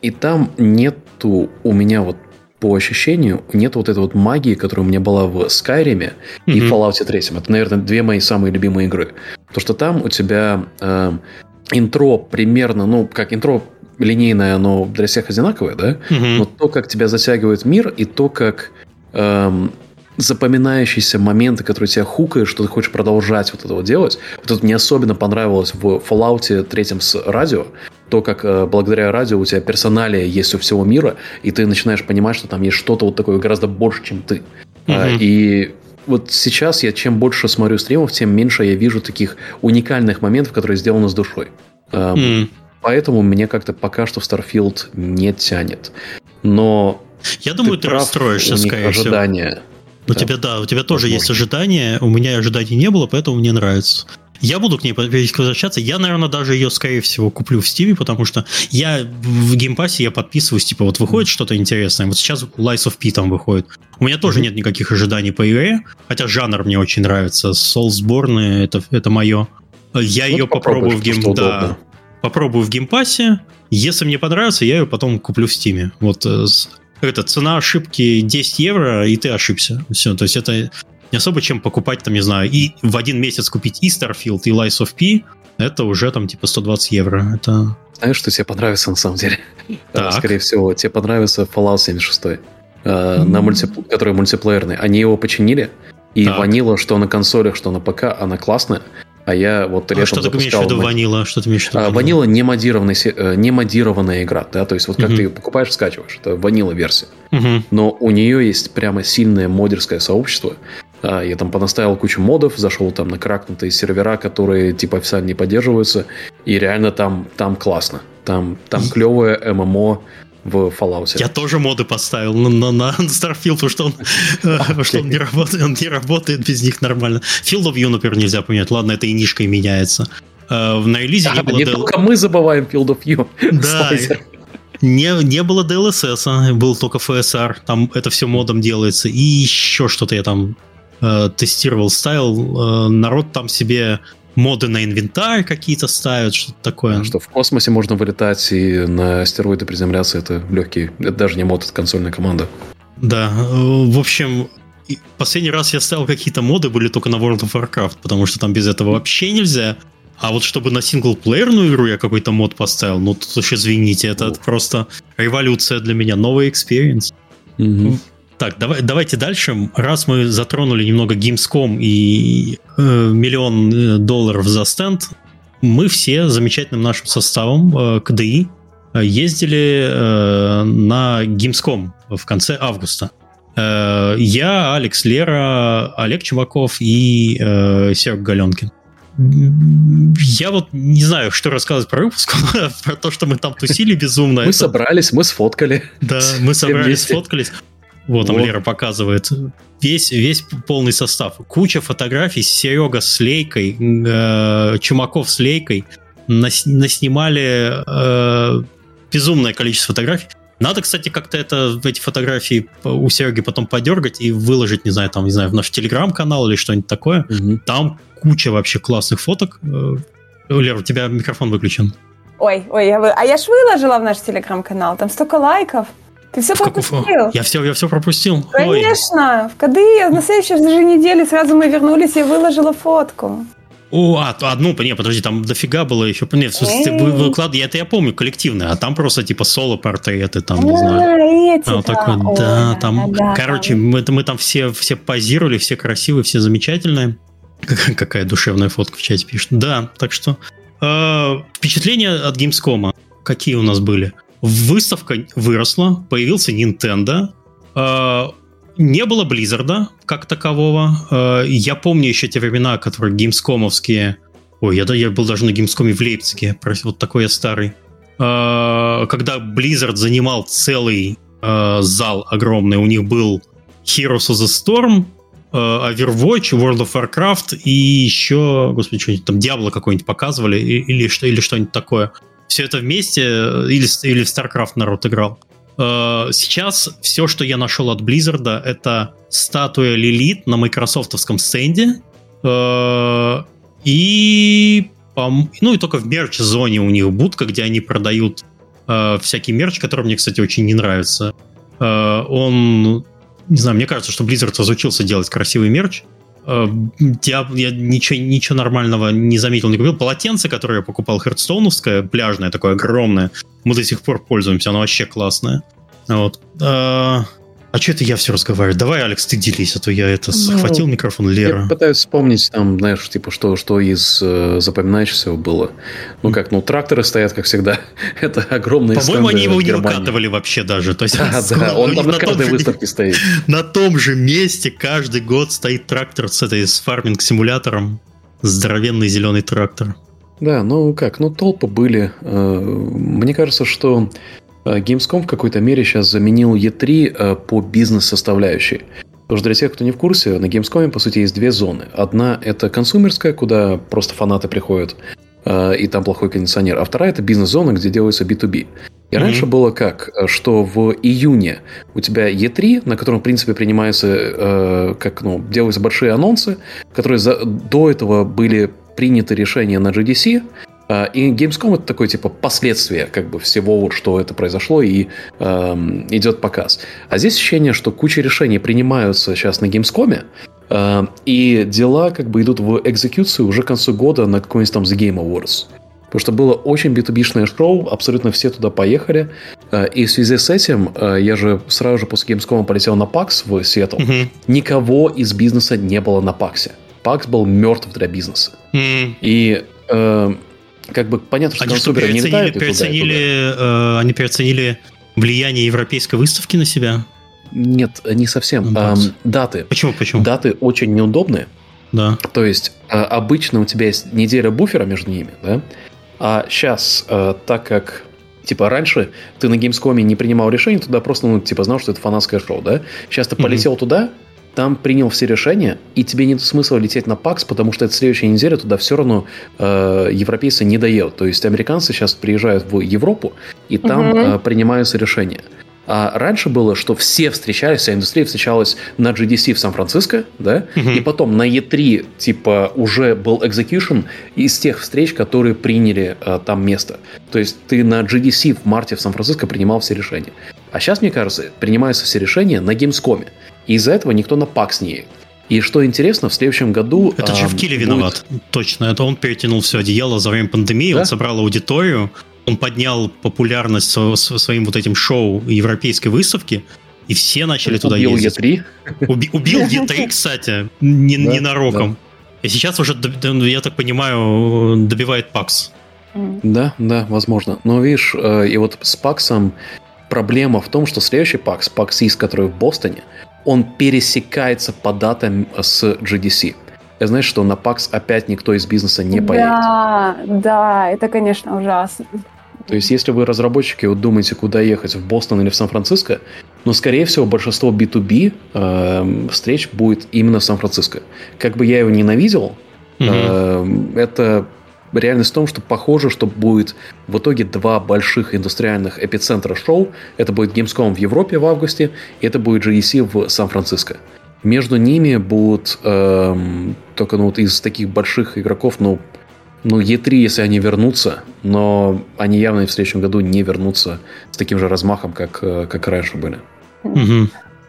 И там нету у меня вот по ощущению, нет вот этой вот магии, которая у меня была в Skyrim mm-hmm. и в Fallout три. Это, наверное, две мои самые любимые игры. Потому что там у тебя э, интро примерно, ну, как интро линейное, оно для всех одинаковое, да? Mm-hmm. Но то, как тебя затягивает мир, и то, как э, запоминающиеся моменты, которые тебя хукают, что ты хочешь продолжать вот этого делать. Вот это мне особенно понравилось в Fallout три с радио. То, как э, благодаря радио у тебя персоналия есть у всего мира, и ты начинаешь понимать, что там есть что-то вот такое гораздо больше, чем ты. Mm-hmm. А, и вот сейчас я чем больше смотрю стримов, тем меньше я вижу таких уникальных моментов, которые сделаны с душой. А, mm-hmm. Поэтому меня как-то пока что в Starfield не тянет. Но я думаю, ты, ты расстроишься, скорее всего. Ожидания. У да, тебя, да, у тебя тоже возможно. Есть ожидания, у меня ожиданий не было, поэтому мне нравится. Я буду к ней возвращаться. Я, наверное, даже ее, скорее всего, куплю в Стиме, потому что я в геймпассе я подписываюсь, типа, вот выходит что-то интересное. Вот сейчас Lies of P там выходит. У меня тоже mm-hmm. нет никаких ожиданий по игре, хотя жанр мне очень нравится. Soulsborne — это, это мое. Я вот ее попробую в, гейм... да, попробую в геймпассе. Если мне понравится, я ее потом куплю в Стиме. Вот это, цена ошибки десять евро, и ты ошибся. Все, то есть это... Не особо чем покупать, там, не знаю, и в один месяц купить и Starfield, и Lies of P, это уже там типа сто двадцать евро. Это Знаешь, что тебе понравится на самом деле? Скорее всего, тебе понравится Fallout семьдесят шесть, на мультип... который мультиплеерный. Они его починили, и так. Ванила, что на консолях, что на ПК, она классная. А я вот а летом что ты имеешь в виду ванила? Что ты имеешь в виду? Ванила не модированная игра, да, то есть вот как uh-huh. ты ее покупаешь, скачиваешь, это ванила версия. Uh-huh. Но у нее есть прямо сильное модерское сообщество. Я там понаставил кучу модов, зашел там на кракнутые сервера, которые типа официально не поддерживаются, и реально там, там классно, там, там клевое ММО в Fallout. Я тоже моды поставил на, на, на Starfield, потому что, он, потому что он, не работает, он не работает без них нормально. Field of View, например, нельзя поменять. Ладно, это и нишкой меняется. На релизе а, не было... Не дел... только мы забываем Field of View. Да, не, не было ди эл эс эс, был только эф эс ар. Там это все модом делается. И еще что-то я там э, тестировал, ставил. Э, народ там себе... Моды на инвентарь какие-то ставят, что-то такое. Да, что в космосе можно вылетать и на астероиды приземляться, это легкий, это даже не мод, это консольная команда. Да, в общем, последний раз я ставил какие-то моды, были только на World of Warcraft, потому что там без этого вообще нельзя. А вот чтобы на синглплеерную игру я какой-то мод поставил, ну тут уж извините, это О. просто революция для меня, новый экспириенс. Угу. Так, давай, давайте дальше. Раз мы затронули немного Gamescom и э, миллион долларов за стенд, мы все замечательным нашим составом э, КДИ ездили э, на Gamescom в конце августа. Э, я, Алекс, Лера, Олег Чумаков и э, Сергей Галенкин. Я вот не знаю, что рассказывать про выпуск, про то, что мы там тусили безумно. Мы это... собрались, мы сфоткали. Да, мы собрались, сфоткались. Вот там вот. Лера показывает весь, весь полный состав. Куча фотографий. Серега с лейкой, э, Чумаков с лейкой. Нас, наснимали э, безумное количество фотографий. Надо, кстати, как-то это, эти фотографии у Сереги потом подергать и выложить, не знаю, там, не знаю, в наш телеграм-канал или что-нибудь такое. Mm-hmm. Там куча вообще классных фоток. Лера, у тебя микрофон выключен. Ой, ой, я вы... а я ж выложила в наш телеграм-канал. Там столько лайков. Ты все в пропустил. Каков... Я, все, я все пропустил. Конечно. Ой. В КДИ на следующей же неделе сразу мы вернулись и выложила фотку. О, а, одну, не, подожди, там дофига было еще. Нет, в смысле, выклад... это я помню, коллективное, а там просто типа соло-портреты, там, не знаю. А, вот такой, да, там, короче, мы, мы там все, все позировали, все красивые, все замечательные. Какая душевная фотка в чате пишет. Да, так что э, впечатления от Gamescom какие у нас были? Выставка выросла, появился Nintendo, э, не было Blizzard как такового. Э, я помню еще те времена, которые геймскомовские... Ой, я, я был даже на Gamescom в Лейпциге, вот такой я старый. Э, когда Blizzard занимал целый э, зал огромный, у них был Heroes of the Storm, э, Overwatch, World of Warcraft и еще, господи, что-нибудь там, Diablo какой-нибудь показывали или, или, или что-нибудь такое. Все это вместе, или, или в StarCraft народ играл. Сейчас все, что я нашел от Blizzard, это статуя Лилит на майкрософтовском стенде. И, ну, и только в мерч-зоне у них будка, где они продают всякий мерч, который мне, кстати, очень не нравится. Он, не знаю, мне кажется, что Blizzard разучился делать красивый мерч. Я, я ничего, ничего нормального не заметил, не купил. Полотенце, которое я покупал, хардстоуновское, пляжное, такое огромное, мы до сих пор пользуемся, оно вообще классное. Вот. А, а что это я все разговариваю? Давай, Алекс, ты делись, а то я это схватил ну, микрофон Лера. Я пытаюсь вспомнить, там, знаешь, типа, что, что из э, запоминающегося было. Ну как, ну тракторы стоят, как всегда. Это огромные стенды. По-моему, они его не выкатывали вообще даже. То есть, да, он, да, он там на каждой выставке стоит. На том же месте каждый год стоит трактор с, этой, с фарминг-симулятором. Здоровенный зеленый трактор. Да, ну как, ну толпы были. Мне кажется, что... Gamescom в какой-то мере сейчас заменил и три по бизнес-составляющей. Потому что для тех, кто не в курсе, на Gamescom, по сути, есть две зоны. Одна – это консумерская, куда просто фанаты приходят, и там плохой кондиционер. А вторая – это бизнес-зона, где делается би ту би. И mm-hmm. раньше было как, что в июне у тебя и три, на котором, в принципе, принимаются, э, как, ну, делаются большие анонсы, которые за... до этого были приняты решения на джи ди си, и Gamescom — это такое, типа, последствие как бы всего, вот, что это произошло, и э, идет показ. А здесь ощущение, что куча решений принимаются сейчас на Gamescom, э, и дела как бы идут в экзекьюцию уже к концу года на какой-нибудь там The Game Awards. потому что было очень би ту би-шное шоу, абсолютно все туда поехали. И в связи с этим я же сразу же после Gamescom полетел на пакс в Сиэтл. Mm-hmm. Никого из бизнеса не было на паксе. пакс был мертв для бизнеса. Mm-hmm. И э, как бы понятно, что конструкторы не летают туда и туда. Э, они переоценили влияние европейской выставки на себя? Нет, не совсем. А, даты. Почему, почему? Даты очень неудобные. Да. То есть обычно у тебя есть неделя буфера между ними, да? А сейчас, так как типа раньше ты на Gamescom не принимал решений, туда просто ну типа знал, что это фанатское шоу, да? Сейчас ты полетел mm-hmm. туда, там принял все решения, и тебе нет смысла лететь на пакс, потому что это следующая неделя, туда все равно э, европейцы не доедут. То есть американцы сейчас приезжают в Европу, и там mm-hmm. э, принимаются решения. А раньше было, что все встречались, вся индустрия встречалась на джи ди си в Сан-Франциско, да, uh-huh. и потом на и три, типа, уже был execution из тех встреч, которые приняли а, там место. То есть ты на джи ди си в марте в Сан-Франциско принимал все решения. А сейчас, мне кажется, принимаются все решения на Gamescom, и из-за этого никто на пакс не едет. И что интересно, в следующем году... Это Geoff Keighley будет... виноват, точно, это он перетянул все одеяло за время пандемии, да? Он собрал аудиторию. Он поднял популярность своим вот этим шоу европейской выставки, и все начали туда убил ездить. Е3. Уби- убил и три, кстати, не, да, ненароком. Да. И сейчас уже, я так понимаю, добивает пакс. Да, да, возможно. Но видишь, и вот с паксом проблема в том, что следующий пакс, пакс East, который в Бостоне, он пересекается по датам с джи ди си. Я знаю, что на пакс опять никто из бизнеса не поедет. Да, да, это, конечно, ужасно. То есть, если вы, разработчики, вот думаете, куда ехать, в Бостон или в Сан-Франциско, но, скорее всего, большинство би ту би э, встреч будет именно в Сан-Франциско. Как бы я его ненавидел, mm-hmm. э, это реальность в том, что похоже, что будет в итоге два больших индустриальных эпицентра шоу. Это будет Gamescom в Европе в августе, и это будет джи ди си в Сан-Франциско. Между ними будут э, только ну, вот из таких больших игроков, ну, ну, и три, если они вернутся, но они явно в следующем году не вернутся с таким же размахом, как, как раньше были. Mm-hmm.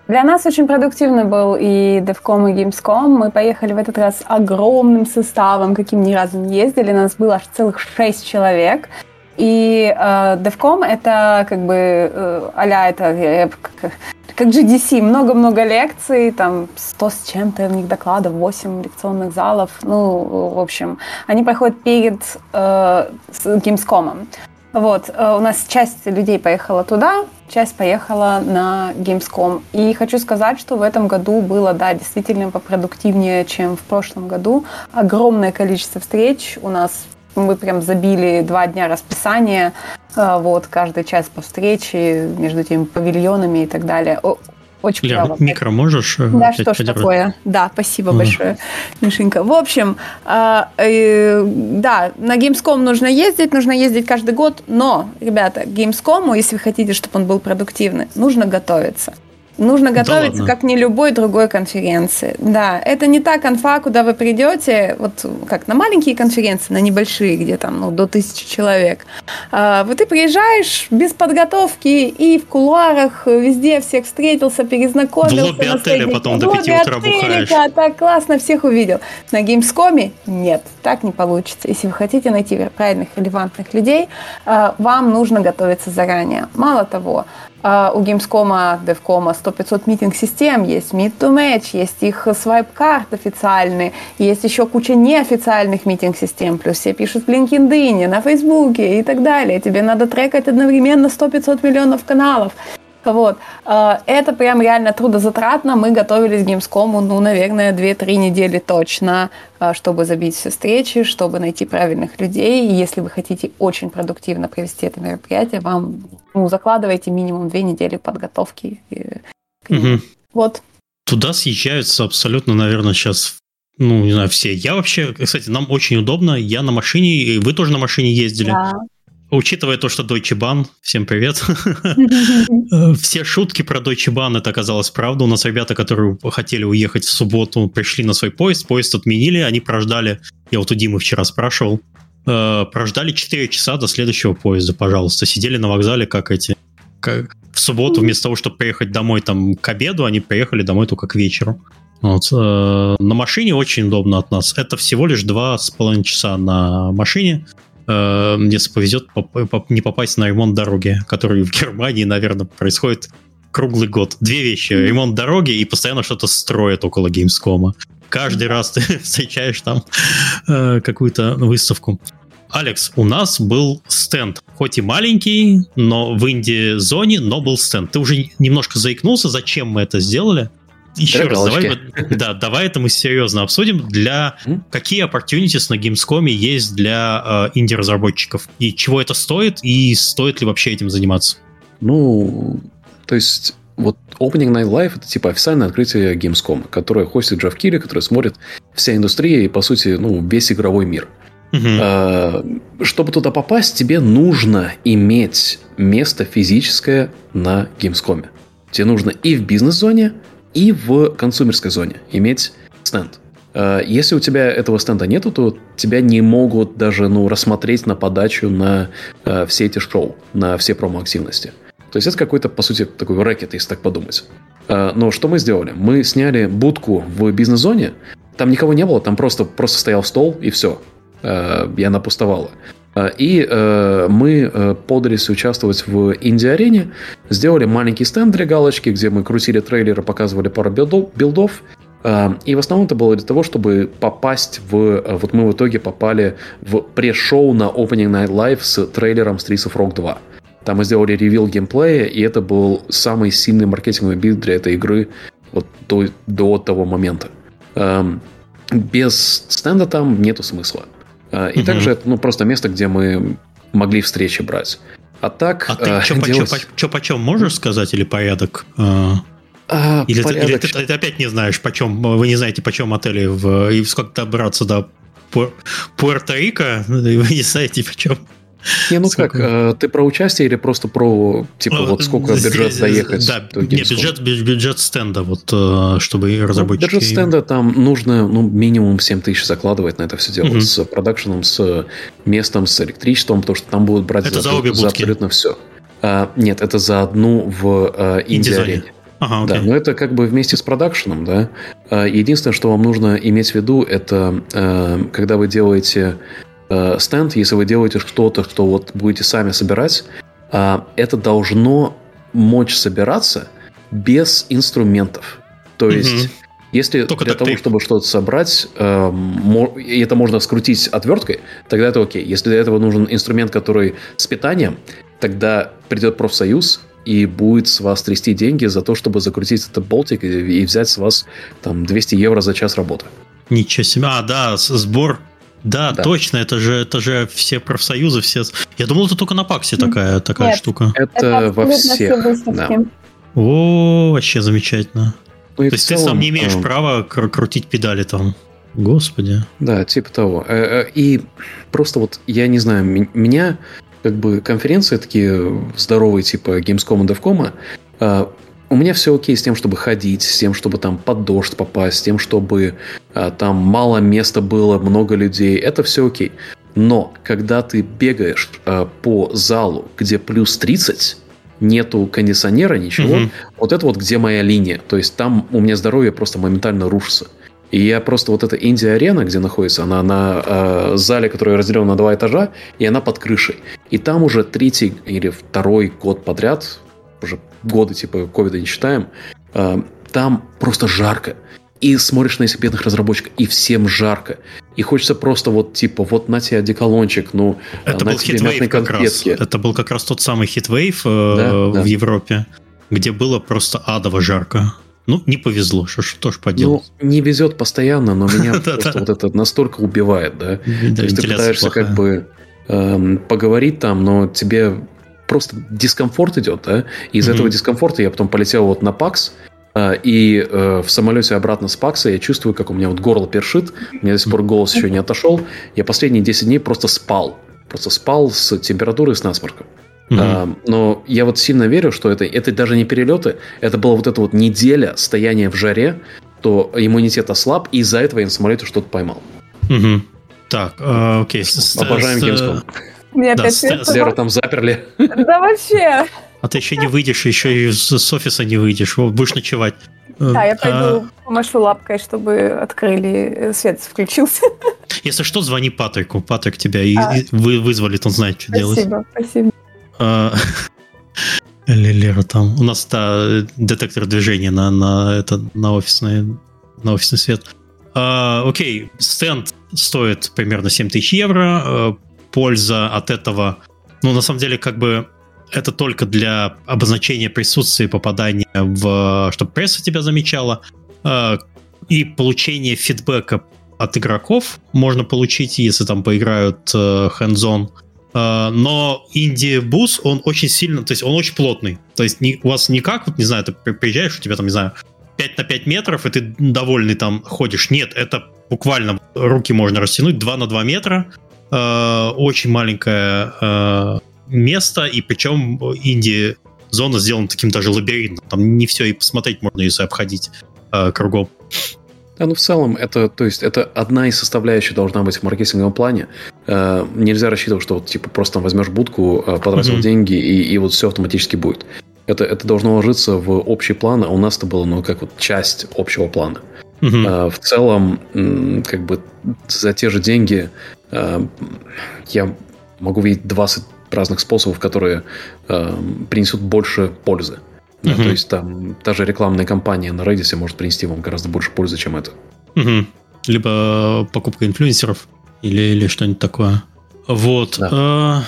Для нас очень продуктивно был и DevCom, и Gamescom. Мы поехали в этот раз огромным составом, каким ни разу не ездили. Нас было аж целых шесть человек. И э, DevCom это как бы э, а-ля это э, как, как джи ди си, много-много лекций, там сто с чем-то в них докладов, восемь лекционных залов, ну, в общем, они проходят перед э, с Gamescom. Вот, э, у нас часть людей поехала туда, часть поехала на Gamescom. И хочу сказать, что в этом году было, да, действительно попродуктивнее, чем в прошлом году. Огромное количество встреч у нас. Мы прям забили два дня расписания, вот, каждый час по встрече, между теми павильонами и так далее. Очень Лер, клево. Микро можешь? Да, что ж такое. Да, спасибо mm. большое, Мишенька. В общем, э, э, да, на Gamescom нужно ездить, нужно ездить каждый год, но, ребята, Gamescom, если вы хотите, чтобы он был продуктивный, нужно готовиться. Нужно готовиться, да, как не любой другой конференции. Да, это не та конфа, куда вы придете, вот как на маленькие конференции, на небольшие, где там ну, до тысячи человек. А, вот ты приезжаешь без подготовки и в кулуарах везде всех встретился, перезнакомился. В лобби отеля потом до пяти утра бухаешь. Да, так классно всех увидел. На Gamescom нет, так не получится. Если вы хотите найти правильных, релевантных людей, вам нужно готовиться заранее. Мало того, Uh, у Gamescom, DevCom сто пятьсот митинг-систем есть, meet-to-match, есть их свайп-карт официальный, есть еще куча неофициальных митинг-систем, плюс все пишут в LinkedIn, на Facebook и так далее. Тебе надо трекать одновременно сто пятьсот миллионов каналов. Вот. Uh, это прям реально трудозатратно. Мы готовились к Gamescom, ну, наверное, две-три недели точно, чтобы забить все встречи, чтобы найти правильных людей. И если вы хотите очень продуктивно провести это мероприятие, вам ну, закладывайте минимум две недели подготовки. Угу. Вот. Туда съезжаются абсолютно, наверное, сейчас, ну, не знаю, все. Я вообще, кстати, нам очень удобно. Я на машине, и вы тоже на машине ездили. Да. Учитывая то, что Deutsche Bahn, всем привет, все шутки про Deutsche Bahn, это оказалось правда. У нас ребята, которые хотели уехать в субботу, пришли на свой поезд, поезд отменили, они прождали, я вот у Димы вчера спрашивал, э, прождали четыре часа до следующего поезда, пожалуйста. Сидели на вокзале, как эти, как в субботу, вместо того, чтобы приехать домой там, к обеду, они приехали домой только к вечеру. Вот. Э, на машине очень удобно от нас, это всего лишь два с половиной часа на машине. э, если повезет, поп- поп- не попасть на ремонт дороги, который в Германии, наверное, происходит круглый год. Две вещи. Ремонт дороги и постоянно что-то строят около Gamescom. Каждый раз ты встречаешь там э, какую-то выставку. Алекс, у нас был стенд, хоть и маленький, но в инди-зоне, но был стенд. Ты уже немножко заикнулся, зачем мы это сделали? Еще раз, давай, да, давай это мы серьезно обсудим. Для какие opportunities на Gamescom есть для э, инди-разработчиков? И чего это стоит? И стоит ли вообще этим заниматься? Ну... То есть, вот Opening Night Live — это типа официальное открытие Gamescom, которое хостит Geoff Keighley, которое смотрит вся индустрия и, по сути, ну, весь игровой мир. Uh-huh. А, чтобы туда попасть, тебе нужно иметь место физическое на Gamescom. Тебе нужно и в бизнес-зоне, и в консумерской зоне иметь стенд. А, если у тебя этого стенда нету, то тебя не могут даже ну, рассмотреть на подачу на а, все эти шоу, на все промо-активности. То есть это какой-то, по сути, такой рэкет, если так подумать. Но что мы сделали? Мы сняли будку в бизнес-зоне. Там никого не было, там просто, просто стоял стол, и все. И она пустовала. И мы подались участвовать в Indie Арене. Сделали маленький стенд, для галочки, где мы крутили трейлеры, показывали пару билдов. И в основном это было для того, чтобы попасть в... Вот мы в итоге попали в пресс-шоу на Opening Night Live с трейлером Streets of Rock два. Там мы сделали ревил геймплея, и это был самый сильный маркетинговый бит для этой игры вот до, до того момента. Эм, без стенда там нету смысла. Э, и mm-hmm. также это ну, просто место, где мы могли встречи брать. А так... А э, ты что делать... по, по, по чем можешь сказать или порядок? А, или порядок... Ты, или ты, ты опять не знаешь, почем, вы не знаете, почем отели в, и сколько добраться до Пу- Пуэрто-Рико, вы не знаете, почем. Не, ну сколько? Как, ты про участие или просто про, типа, ну, вот сколько бюджет здесь, доехать? Да, не, бюджет, бюджет стенда, вот, чтобы разработчики... Ну, бюджет стенда там нужно, ну, минимум семь тысяч закладывать на это все дело. Mm-hmm. С продакшеном, с местом, с электричеством, потому что там будут брать за, за, за абсолютно все. А, нет, это за одну в а, Инди-арене. Ага, да, но это как бы вместе с продакшеном, да. А, единственное, что вам нужно иметь в виду, это а, когда вы делаете... стенд, если вы делаете что-то, что вот будете сами собирать, это должно мочь собираться без инструментов. То есть, mm-hmm. если Только для того, ты... чтобы что-то собрать, и это можно скрутить отверткой, тогда это окей. Если для этого нужен инструмент, который с питанием, тогда придет профсоюз и будет с вас трясти деньги за то, чтобы закрутить этот болтик и взять с вас там двести евро за час работы. Ничего себе. А, да, сбор. Да, да, точно, это же, это же все профсоюзы, все... Я думал, это только на ПАКСе такая, такая Нет, штука. Это, это во всех, все да. О, вообще замечательно. Ну, то есть целом, ты сам не имеешь э... права крутить педали там. Господи. Да, типа того. И просто вот, я не знаю, меня как бы конференции такие здоровые, типа Gamescom и DevCom, у меня все окей с тем, чтобы ходить, с тем, чтобы там под дождь попасть, с тем, чтобы а, там мало места было, много людей. Это все окей. Но когда ты бегаешь а, по залу, где плюс тридцать, нету кондиционера, ничего, mm-hmm. вот это вот где моя линия. То есть там у меня здоровье просто моментально рушится. И я просто вот эта инди-арена, где находится, она на э, зале, который разделен на два этажа, и она под крышей. И там уже третий или второй год подряд... уже годы типа ковида не считаем, там просто жарко. И смотришь на этих бедных разработчиков, и всем жарко. И хочется просто вот типа, вот на тебе одеколончик, ну, это на был тебе мятные конфетки. Это был как раз тот самый хитвейв да, э, да. в Европе, где было просто адово жарко. Ну, не повезло, что ж тоже поделать. Ну, не везет постоянно, но меня просто вот это настолько убивает, да. То есть ты пытаешься как бы поговорить там, но тебе... Просто дискомфорт идет, да? Из mm-hmm. этого дискомфорта я потом полетел вот на ПАКС, и в самолете обратно с ПАКСа я чувствую, как у меня вот горло першит, у меня до сих пор голос еще не отошел. Я последние десять дней просто спал. Просто спал с температурой, с насморком. Mm-hmm. Но я вот сильно верю, что это, это даже не перелеты, это была вот эта вот неделя стояния в жаре, то иммунитет ослаб, и из-за этого я на самолете что-то поймал. Mm-hmm. Так, окей. Okay. Обожаем Gamescom. Меня да, опять с... Леру там заперли. Да вообще. А ты еще не выйдешь, еще и с офиса не выйдешь. Будешь ночевать. Да, я пойду Помашу лапкой, чтобы открыли, свет включился. Если что, звони Патрику. Патрик тебя а. и вы вызвали, он знает, что спасибо, делать. Спасибо, спасибо. Лера там. У нас та, детектор движения на, на, это, на, офисный, на офисный свет. А, окей, стенд стоит примерно семь тысяч евро. Польза от этого... Ну, на самом деле, как бы это только для обозначения присутствия, попадания в... чтобы пресса тебя замечала. И получение фидбэка от игроков можно получить, если там поиграют hands-on. Но инди-бус, он очень сильно... То есть он очень плотный. То есть у вас никак, вот не знаю, ты приезжаешь, у тебя там, не знаю, пять на пять метров, и ты довольный там ходишь. Нет, это буквально руки можно растянуть два на два метра. Очень маленькое место, и причем инди-зона сделана таким даже лабиринтом. Там не все и посмотреть можно, если обходить кругом. Да, ну в целом, это, то есть, это одна из составляющих должна быть в маркетинговом плане. Э, нельзя рассчитывать, что вот, типа, просто там возьмешь будку, потратил mm-hmm. деньги, и, и вот все автоматически будет. Это, это должно ложиться в общий план, а у нас это было, ну, как вот часть общего плана. Mm-hmm. Э, в целом, как бы за те же деньги э, я могу видеть двадцать разных способов, которые э, принесут больше пользы. Uh-huh. То есть там та же рекламная кампания на Reddit может принести вам гораздо больше пользы, чем это. Uh-huh. Либо покупка инфлюенсеров или, или что-нибудь такое. Вот. Да. А,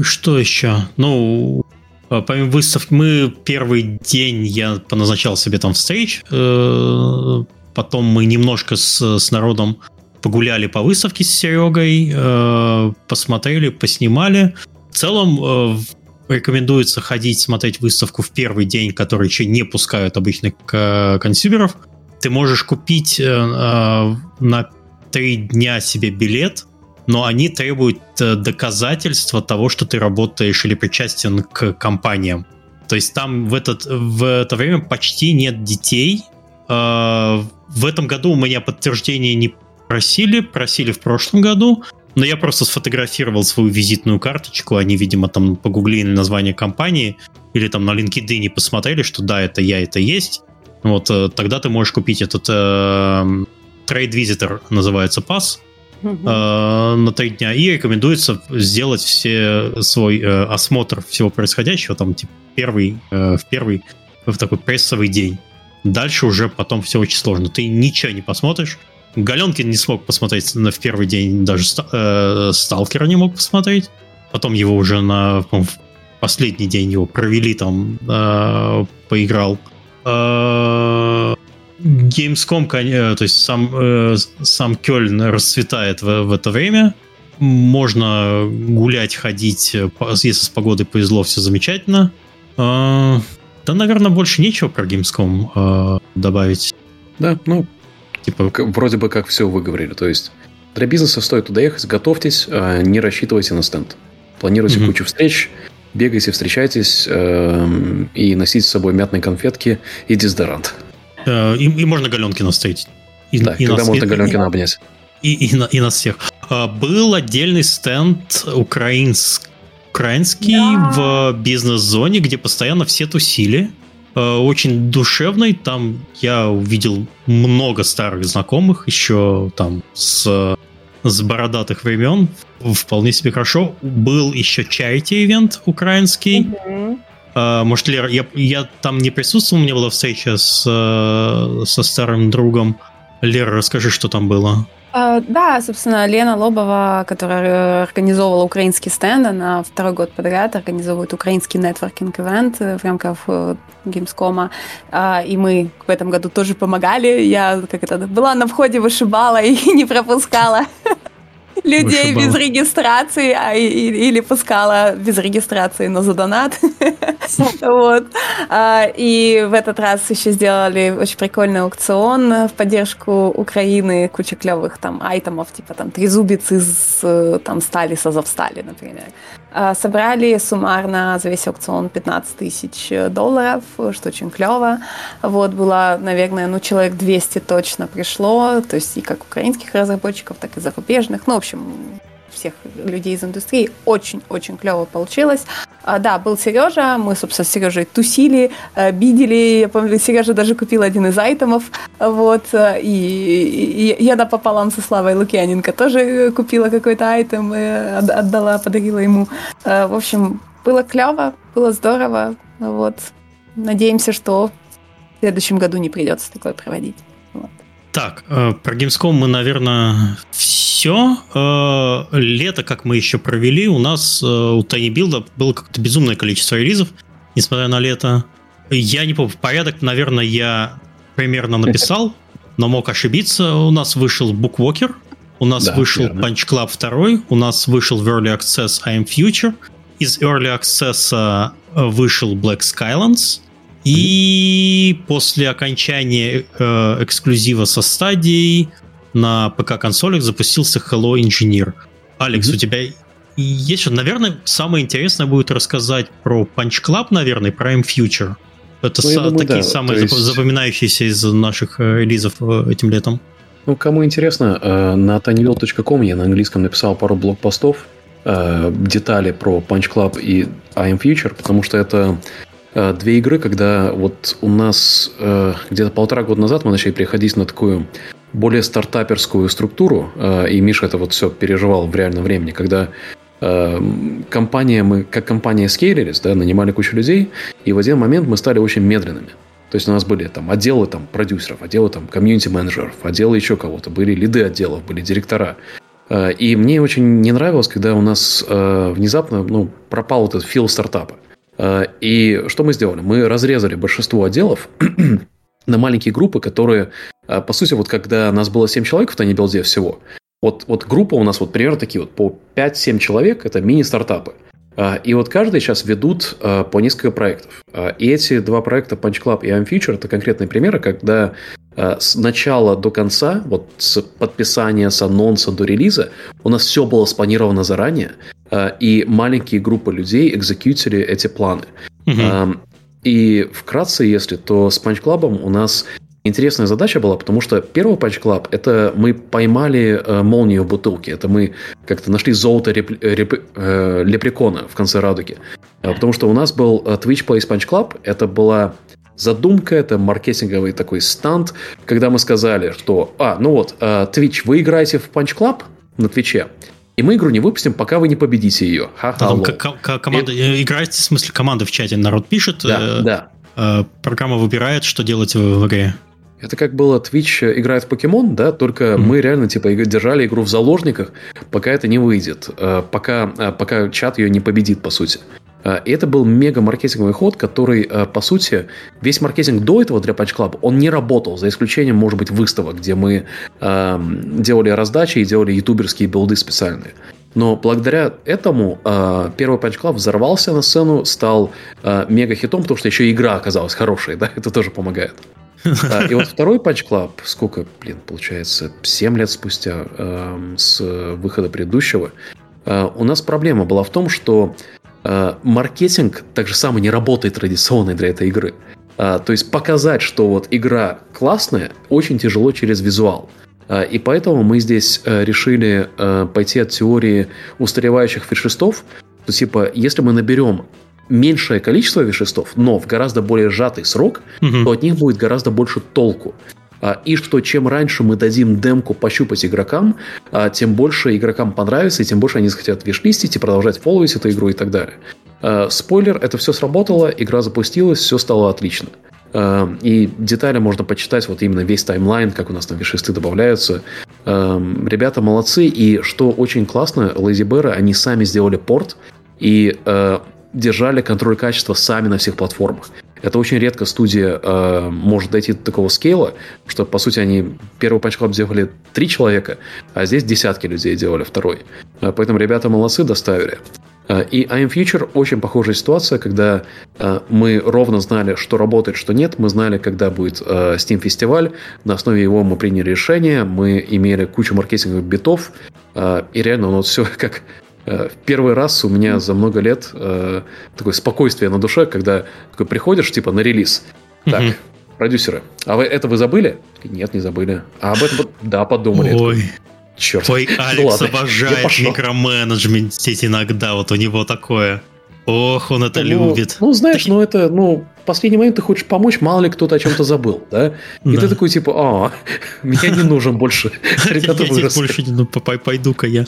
что еще? Ну, помимо выставки, мы первый день я поназначал себе там встреч. Потом мы немножко с, с народом погуляли по выставке с Серегой, посмотрели, поснимали. В целом, рекомендуется ходить смотреть выставку в первый день, который еще не пускают обычных консюмеров. Ты можешь купить э, на три дня себе билет, но они требуют доказательства того, что ты работаешь или причастен к компаниям. То есть там в, этот, в это время почти нет детей. Э, в этом году у меня подтверждение не просили, просили в прошлом году. Но я просто сфотографировал свою визитную карточку. Они, видимо, там погуглили название компании или там на LinkedIn посмотрели, что да, это я, это есть. Вот тогда ты можешь купить этот э, Trade Visitor, называется пасс, mm-hmm. э, на три дня. И рекомендуется сделать все свой э, осмотр всего происходящего там типа первый, э, в первый в такой прессовый день. Дальше уже потом все очень сложно. Ты ничего не посмотришь. Галенкин не смог посмотреть в первый день, даже э, Сталкера не мог посмотреть. Потом его уже на последний день его провели там, э, поиграл. Э, Gamescom, то есть сам, э, сам Кёльн расцветает в, в это время. Можно гулять, ходить, если с погодой повезло, все замечательно. Э, да, наверное, больше нечего про Gamescom э, добавить. Да, ну... Типа... Вроде бы как все выговорили. То есть для бизнеса стоит туда ехать, готовьтесь, не рассчитывайте на стенд. Планируйте mm-hmm. кучу встреч, бегайте, встречайтесь э- и носите с собой мятные конфетки и дезодорант. И, и можно Галенкина встретить. И, да, и когда нас, можно и, Галенкина и, обнять. И, и, и, и нас всех. Был отдельный стенд украинск, украинский yeah. в бизнес-зоне, где постоянно все тусили. Очень душевный, там я увидел много старых знакомых, еще там с, с бородатых времен, вполне себе хорошо. Был еще charity-ивент украинский. Mm-hmm. Может, Лера, я, я там не присутствовал, у меня была встреча с, со старым другом. Лера, расскажи, что там было. Uh, да, собственно, Лена Лобова, которая организовывала украинский стенд, она второй год подряд организовывает украинский нетворкинг-эвент в рамках Gamescom. Uh, и мы в этом году тоже помогали. Я как это, была на входе, вышибала и не пропускала людей без регистрации или пускала без регистрации, но за донат. И в этот раз еще сделали очень прикольный аукцион в поддержку Украины. Куча клевых там айтемов, типа там трезубец из стали, с Азовстали, например. Собрали суммарно за весь аукцион пятнадцать тысяч долларов, что очень клево. Вот было, наверное, ну человек двести точно пришло, то есть и как украинских разработчиков, так и зарубежных. Ну, в общем, всех людей из индустрии. Очень-очень клево получилось. Да, был Сережа, мы, собственно, с Сережей тусили, бидили. Я помню, Сережа даже купил один из айтемов. Вот. И, и я напополам со Славой Лукьяненко тоже купила какой-то айтем, отдала, подарила ему. В общем, было клево, было здорово. Вот. Надеемся, что в следующем году не придется такое проводить. Вот. Так, про Gamescom мы, наверное, все. Лето, как мы еще провели, у нас у Tiny Build было какое-то безумное количество релизов, несмотря на лето. Я не помню, порядок, наверное, я примерно написал, но мог ошибиться. У нас вышел BookWalker, у нас да, вышел верно. Punch Club два, у нас вышел в Early Access I Am Future, из Early Access вышел Black Skylands, и после окончания э, эксклюзива со стадией на ПК-консолях запустился Hello Engineer. Алекс, mm-hmm. у тебя есть что? Наверное, самое интересное будет рассказать про Punch Club, наверное, про Prime Future. Это ну, са- думаю, такие да. самые есть... запоминающиеся из наших релизов этим летом. Ну, кому интересно, на тайнивилл точка ком я на английском написал пару блогпостов, детали про Punch Club и I Am Future, потому что это... Две игры, когда вот у нас э, где-то полтора года назад мы начали переходить на такую более стартаперскую структуру, э, и Миша это вот все переживал в реальном времени, когда э, компания, мы как компания скейлились, да, нанимали кучу людей, и в один момент мы стали очень медленными. То есть у нас были там отделы там, продюсеров, отделы там, комьюнити-менеджеров, отделы еще кого-то, были лиды отделов, были директора. Э, и мне очень не нравилось, когда у нас э, внезапно ну, пропал этот фил стартапа. И что мы сделали? Мы разрезали большинство отделов на маленькие группы, которые, по сути, вот когда нас было семь человек в Tiny Build всего, вот, вот группа у нас вот примерно такие вот по пять-семь человек, это мини-стартапы. И вот каждый сейчас ведут по несколько проектов. И эти два проекта, Punch Club и I'm Future, это конкретные примеры, когда с начала до конца, вот с подписания, с анонса до релиза, у нас все было спланировано заранее. И маленькие группы людей экзекьютили эти планы. Uh-huh. И вкратце, если, то с Punch Club у нас интересная задача была, потому что первый Punch Club, это мы поймали молнию в бутылке, это мы как-то нашли золото реп- реп- э, лепрекона в конце радуги. Потому что у нас был Twitch Plays Punch Club, это была задумка, это маркетинговый такой станд, когда мы сказали, что, а, ну вот, Twitch, вы играете в Punch Club на Twitch'е, и мы игру не выпустим, пока вы не победите ее. Ха-ха-ло. К- к- команда, и... Играете, в смысле, команда в чате, народ пишет, да, э- да. Э- программа выбирает, что делать в-, в игре. Это как было Twitch играет в Покемон, да, только mm-hmm. мы реально типа держали игру в заложниках, пока это не выйдет, э- пока, э- пока чат ее не победит, по сути. Э- и это был мега-маркетинговый ход, который, э- по сути, весь маркетинг до этого для Punch Club, он не работал, за исключением, может быть, выставок, где мы э- делали раздачи и делали ютуберские билды специальные. Но благодаря этому э, первый Punch Club взорвался на сцену, стал э, мега-хитом, потому что еще и игра оказалась хорошей, да, это тоже помогает. И вот второй Punch Club, сколько, блин, получается, семь лет спустя э, с выхода предыдущего, э, у нас проблема была в том, что э, маркетинг так же самое не работает традиционный для этой игры. Э, то есть показать, что вот игра классная, очень тяжело через визуал. Э, и поэтому мы здесь э, решили э, пойти от теории устаревающих виш-листов. То типа, если мы наберем меньшее количество виш-листов, но в гораздо более сжатый срок, uh-huh. то от них будет гораздо больше толку. И что чем раньше мы дадим демку пощупать игрокам, тем больше игрокам понравится, и тем больше они захотят виш-листить и продолжать фолловить эту игру и так далее. Спойлер, это все сработало, игра запустилась, все стало отлично. И детали можно почитать, вот именно весь таймлайн, как у нас там виш-листы добавляются. Ребята молодцы, и что очень классно, Lazy Bear, они сами сделали порт, и... держали контроль качества сами на всех платформах. Это очень редко студия э, может дойти до такого скейла, что, по сути, они первый Punch Club делали три человека, а здесь десятки людей делали второй. Поэтому ребята молодцы, доставили. И I Am Future очень похожая ситуация, когда э, мы ровно знали, что работает, что нет. Мы знали, когда будет э, Steam-фестиваль. На основе его мы приняли решение. Мы имели кучу маркетинговых битов. Э, и реально, ну, вот все как... В первый раз у меня за много лет э, такое спокойствие на душе, когда такой приходишь, типа, на релиз. Так, mm-hmm. продюсеры, а вы это вы забыли? Нет, не забыли. А об этом, да, подумали. Ой. Черт. Твой Алекс ну, обожает микроменеджмент здесь иногда, вот у него такое. Ох, он это ну, любит. Ну, знаешь, так... ну это, ну, в последний момент ты хочешь помочь, мало ли кто-то о чем-то забыл, да? И да. ты такой, типа, а, мне не нужен больше. Я здесь больше не пойду-ка я.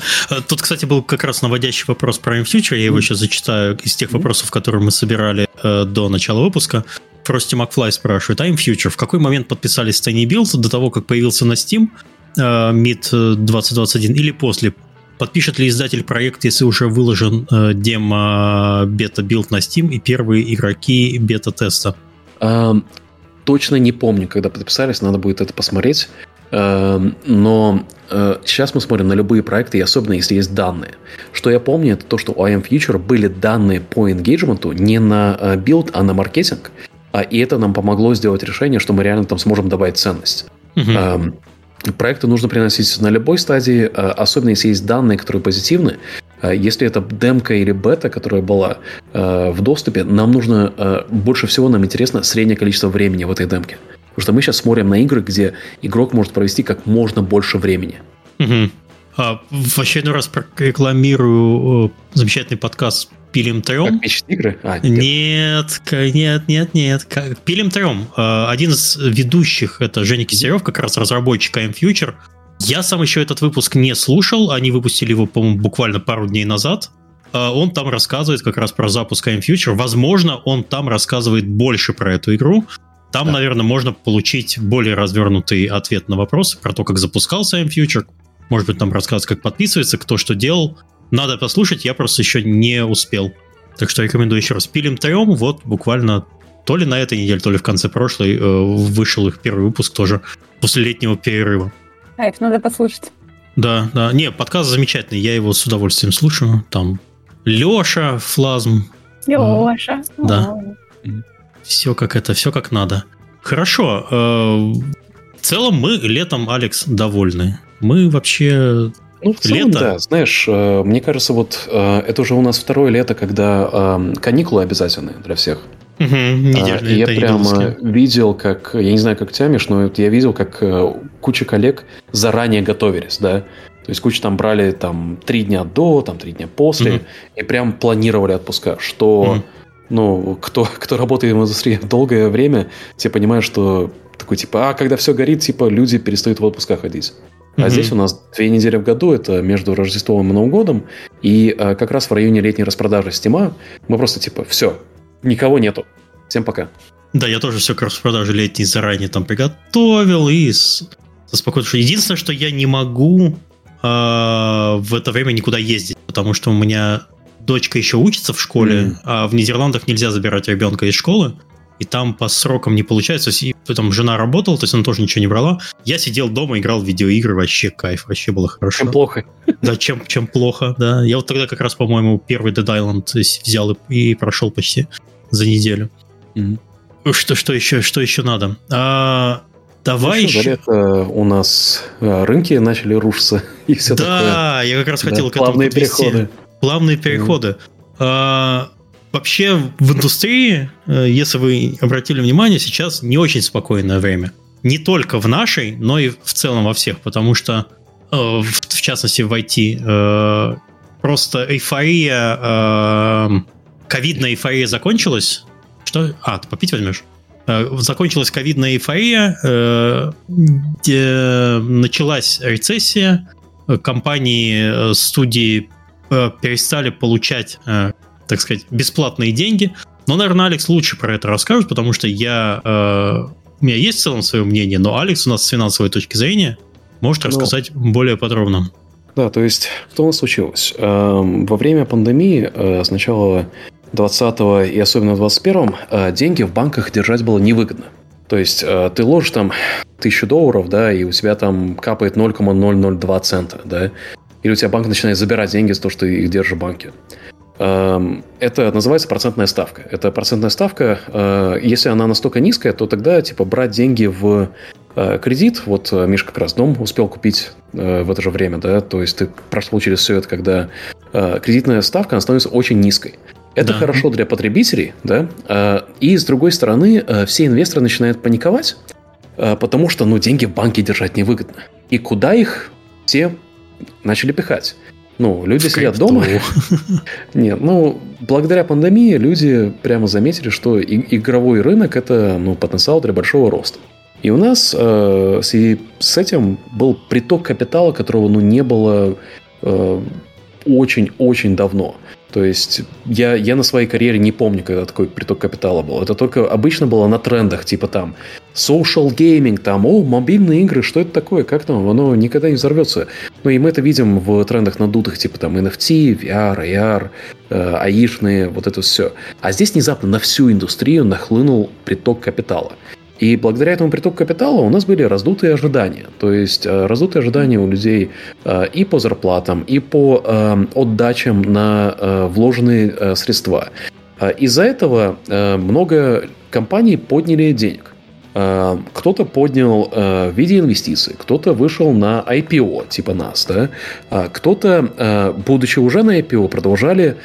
Тут, кстати, был как раз наводящий вопрос про I Am Future, я его сейчас зачитаю из тех вопросов, которые мы собирали до начала выпуска. Frosty McFly спрашивает, I Am Future, в какой момент подписались с Tiny Build до того, как появился на Steam мид двадцать двадцать один или после? Подпишет ли издатель проект, если уже выложен э, демо-бета-билд на Steam и первые игроки бета-теста? Эм, точно не помню, когда подписались, надо будет это посмотреть. Эм, но э, сейчас мы смотрим на любые проекты, и особенно если есть данные. Что я помню, это то, что у I Am Future были данные по engagement не на э, билд, а на маркетинг. А, и это нам помогло сделать решение, что мы реально там сможем добавить ценность. Угу. Эм, Проекты нужно приносить на любой стадии, особенно если есть данные, которые позитивны. Если это демка или бета, которая была в доступе, нам нужно, больше всего нам интересно среднее количество времени в этой демке. Потому что мы сейчас смотрим на игры, где игрок может провести как можно больше времени. Угу. А, в очередной раз прорекламирую замечательный подкаст «Пилим трем». Как пишут игры? А, нет, нет, нет, нет. «Пилим трем». Один из ведущих, это Женя Кизярев, как раз разработчик I Am Future. Я сам еще этот выпуск не слушал. Они выпустили его, по-моему, буквально пару дней назад. Он там рассказывает как раз про запуск I Am Future. Возможно, он там рассказывает больше про эту игру. Там, да. наверное, можно получить более развернутый ответ на вопросы про то, как запускался I Am Future. Может быть, там рассказывать, как подписывается, кто что делал. Надо послушать, я просто еще не успел. Так что рекомендую еще раз. «Пилим трем». Вот буквально то ли на этой неделе, то ли в конце прошлой вышел их первый выпуск тоже после летнего перерыва. А, их надо послушать. Да, да. Не, подкаст замечательный. Я его с удовольствием слушаю. Там Леша, Флазм. Леша. Э, да. Все как это, все как надо. Хорошо. Э, в целом мы летом, Алекс, довольны. Мы вообще... Ну, в целом, лето. Да, знаешь, мне кажется, вот это уже у нас второе лето, когда каникулы обязательны для всех. Угу, недельные, и я прямо видел, как, я не знаю, как тямишь, но я видел, как куча коллег заранее готовились, да. То есть куча там брали там три дня до, там три дня после, угу. и прям планировали отпуска, что, угу. ну, кто, кто работает в индустрии долгое время, те понимают, что такой типа, а когда все горит, типа люди перестают в отпуска ходить. А mm-hmm. здесь у нас две недели в году, это между Рождеством и Новым годом, и а, как раз в районе летней распродажи Стима мы просто типа, все, никого нету, всем пока. Да, я тоже все к распродаже летней заранее там приготовил, и с... спокойно. Единственное, что я не могу а, в это время никуда ездить, потому что у меня дочка еще учится в школе, mm-hmm. а в Нидерландах нельзя забирать ребенка из школы. И там по срокам не получается. Там жена работала, то есть она тоже ничего не брала. Я сидел дома, играл в видеоигры. Вообще кайф, вообще было хорошо. Чем плохо. Да, чем, чем плохо, да. Я вот тогда как раз, по-моему, первый Dead Island взял и, и прошел почти за неделю. Mm-hmm. Что, что, еще, что еще надо? А, давай ну, еще... еще... Это у нас рынки начали рушиться. И все да, такое. Я как раз да, хотел к этому подвести. Плавные переходы. Плавные переходы. Mm-hmm. А, вообще в индустрии, если вы обратили внимание, сейчас не очень спокойное время. Не только в нашей, но и в целом во всех, потому что, в частности, в ай ти, просто эйфория, ковидная эйфория закончилась. Что? А, ты попить возьмешь? Закончилась ковидная эйфория, началась рецессия, компании, студии перестали получать... так сказать, бесплатные деньги. Но, наверное, Алекс лучше про это расскажет, потому что я... Э, у меня есть в целом свое мнение, но Алекс у нас с финансовой точки зрения может рассказать но... более подробно. Да, то есть, что у нас случилось? Эм, во время пандемии, э, с начала двадцатого и особенно в двадцать первом, э, деньги в банках держать было невыгодно. То есть, э, ты ложишь там тысячу долларов, да, и у тебя там капает ноль целых ноль ноль два цента, да, или у тебя банк начинает забирать деньги за то, что ты их держишь в банке. Это называется процентная ставка. Это процентная ставка, если она настолько низкая, то тогда типа брать деньги в кредит. Вот Миша как раз дом успел купить в это же время, да, то есть ты прошел через все это, когда кредитная ставка становится очень низкой. Это да. хорошо для потребителей, да. И с другой стороны, все инвесторы начинают паниковать, потому что ну, деньги в банке держать невыгодно. И куда их все начали пихать. Ну, люди сидят дома. Нет, ну, благодаря пандемии люди прямо заметили, что и- игровой рынок – это, ну, потенциал для большого роста. И у нас э, с, и с этим был приток капитала, которого, ну, не было э, очень-очень давно. То есть я, я на своей карьере не помню, когда такой приток капитала был. Это только обычно было на трендах, типа там social gaming, там, о, мобильные игры, что это такое, как там, оно никогда не взорвется. Ну и мы это видим в трендах надутых, типа там эн эф ти, ви ар, эй ар, э, ай-шные, вот это все. А здесь внезапно на всю индустрию нахлынул приток капитала. И благодаря этому притоку капитала у нас были раздутые ожидания. То есть раздутые ожидания у людей и по зарплатам, и по отдачам на вложенные средства. Из-за этого много компаний подняли денег. Кто-то поднял в виде инвестиций, кто-то вышел на ай пи о, типа нас, да? Кто-то, будучи уже на ай пи о, продолжали...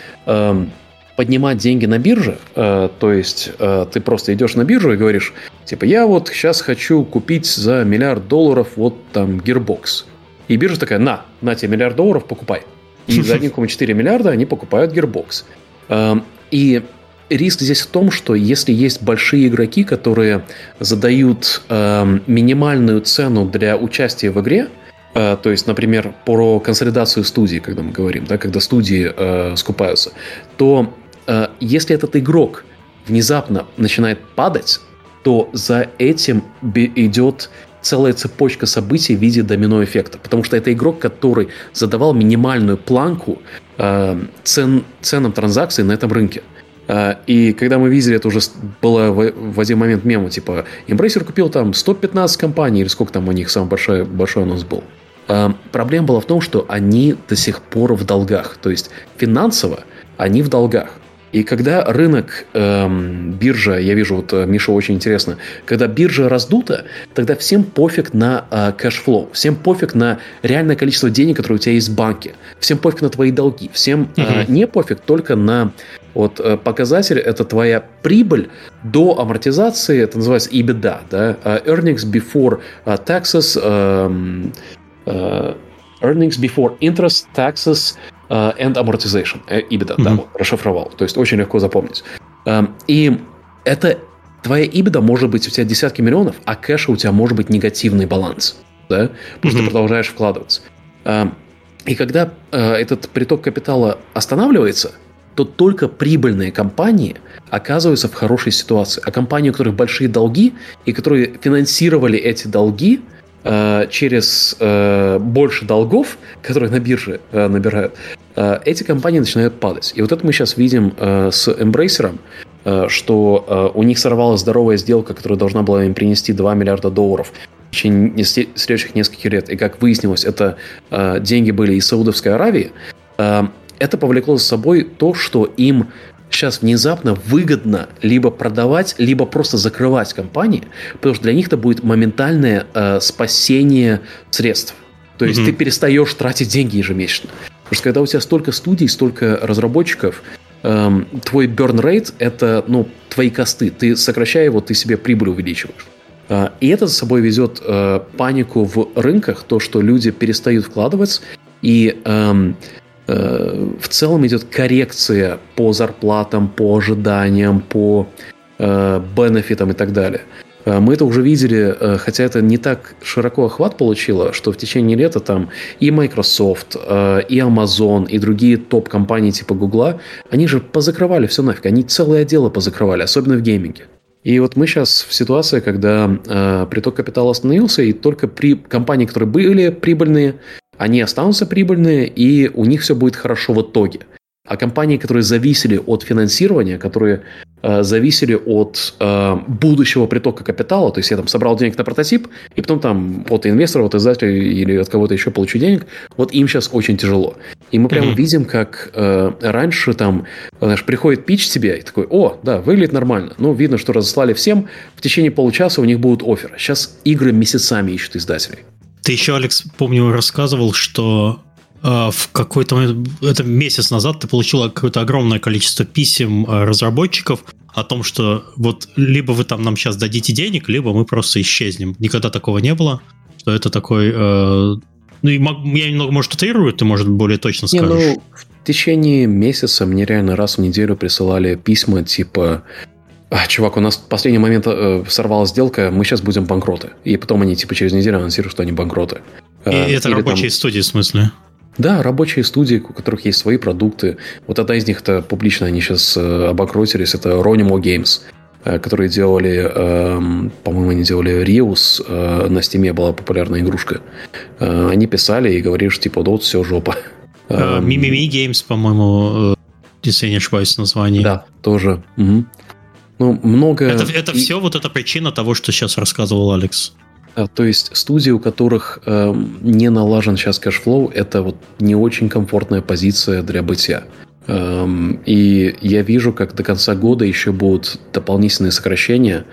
поднимать деньги на бирже, э, то есть э, ты просто идешь на биржу и говоришь, типа, я вот сейчас хочу купить за миллиард долларов вот там Gearbox. И биржа такая, на, на тебе миллиард долларов, покупай. И за один целых четыре десятых миллиарда они покупают Gearbox. Э, и риск здесь в том, что если есть большие игроки, которые задают э, минимальную цену для участия в игре, Uh, то есть, например, про консолидацию студий, когда мы говорим, да, когда студии uh, скупаются, то uh, если этот игрок внезапно начинает падать, то за этим би- идет целая цепочка событий в виде домино-эффекта. Потому что это игрок, который задавал минимальную планку uh, цен, ценам транзакций на этом рынке. И когда мы видели, это уже было в один момент мема, типа, Embracer купил там сто пятнадцать компаний, или сколько там у них самый большой, большой анонс был. Проблема была в том, что они до сих пор в долгах. То есть финансово они в долгах. И когда рынок, эм, биржа, я вижу, вот Миша очень интересно, когда биржа раздута, тогда всем пофиг на э, кэшфлоу, всем пофиг на реальное количество денег, которое у тебя есть в банке, всем пофиг на твои долги, всем э, не пофиг только на вот, показатель, это твоя прибыль до амортизации, это называется EBITDA, да, earnings before taxes, э, э, earnings before interest, taxes, and amortization, EBITDA, mm-hmm. да, вот, расшифровал. То есть очень легко запомнить. И это твоя EBITDA может быть у тебя десятки миллионов, а кэша у тебя может быть негативный баланс, да? Потому mm-hmm. что ты продолжаешь вкладываться. И когда этот приток капитала останавливается, то только прибыльные компании оказываются в хорошей ситуации. А компании, у которых большие долги, и которые финансировали эти долги через больше долгов, которые на бирже набирают, эти компании начинают падать. И вот это мы сейчас видим с Embracer, что у них сорвалась здоровая сделка, которая должна была им принести два миллиарда долларов в течение следующих нескольких лет. И как выяснилось, это деньги были из Саудовской Аравии. Это повлекло за собой то, что им сейчас внезапно выгодно либо продавать, либо просто закрывать компании, потому что для них это будет моментальное э, спасение средств. То есть mm-hmm. ты перестаешь тратить деньги ежемесячно. Потому что когда у тебя столько студий, столько разработчиков, эм, твой burn rate – это, ну, твои косты. Ты, сокращая его, ты себе прибыль увеличиваешь. Э, и это за собой везет э, панику в рынках, то, что люди перестают вкладываться, и... Эм, в целом идет коррекция по зарплатам, по ожиданиям, по э, бенефитам и так далее. Мы это уже видели, хотя это не так широко охват получило, что в течение лета там и Microsoft, э, и Amazon, и другие топ-компании типа Google, они же позакрывали все нафиг, они целое дело позакрывали, особенно в гейминге. И вот мы сейчас в ситуации, когда э, приток капитала остановился, и только при компании, которые были прибыльные, они останутся прибыльные, и у них все будет хорошо в итоге. А компании, которые зависели от финансирования, которые э, зависели от э, будущего притока капитала, то есть я там собрал денег на прототип, и потом там от инвестора, от издателя или от кого-то еще получу денег, вот им сейчас очень тяжело. И мы прямо mm-hmm. видим, как э, раньше там, знаешь, приходит питч тебе, и такой, о, да, выглядит нормально. Ну, видно, что разослали всем, в течение получаса у них будут офферы. Сейчас игры месяцами ищут издателей. Ты еще, Алекс, помню, рассказывал, что э, в какой-то момент, это месяц назад, ты получил какое-то огромное количество писем э, разработчиков о том, что вот либо вы там нам сейчас дадите денег, либо мы просто исчезнем. Никогда такого не было, что это такой э, Ну, я немного, может, утрирую, ты, может, более точно скажешь. Не, ну, в течение месяца мне реально раз в неделю присылали письма типа... Чувак, у нас в последний момент э, сорвалась сделка, мы сейчас будем банкроты. И потом они типа через неделю анонсируют, что они банкроты. И э, это рабочие там... студии, в смысле? Да, рабочие студии, у которых есть свои продукты. Вот одна из них-то публично они сейчас э, обанкротились. Это Ronimo Games, э, которые делали, э, по-моему, они делали Rius. Э, на Steam была популярная игрушка. Э, они писали и говорили, что типа, да вот все, жопа. Mimimi Games, по-моему, если я не ошибаюсь в названии. Да, тоже. Угу. Ну, много... Это, это все вот эта причина того, что сейчас рассказывал Алекс. А, то есть студии, у которых э, не налажен сейчас кэшфлоу, это вот не очень комфортная позиция для бытия. Эм, и я вижу, как до конца года еще будут дополнительные сокращения,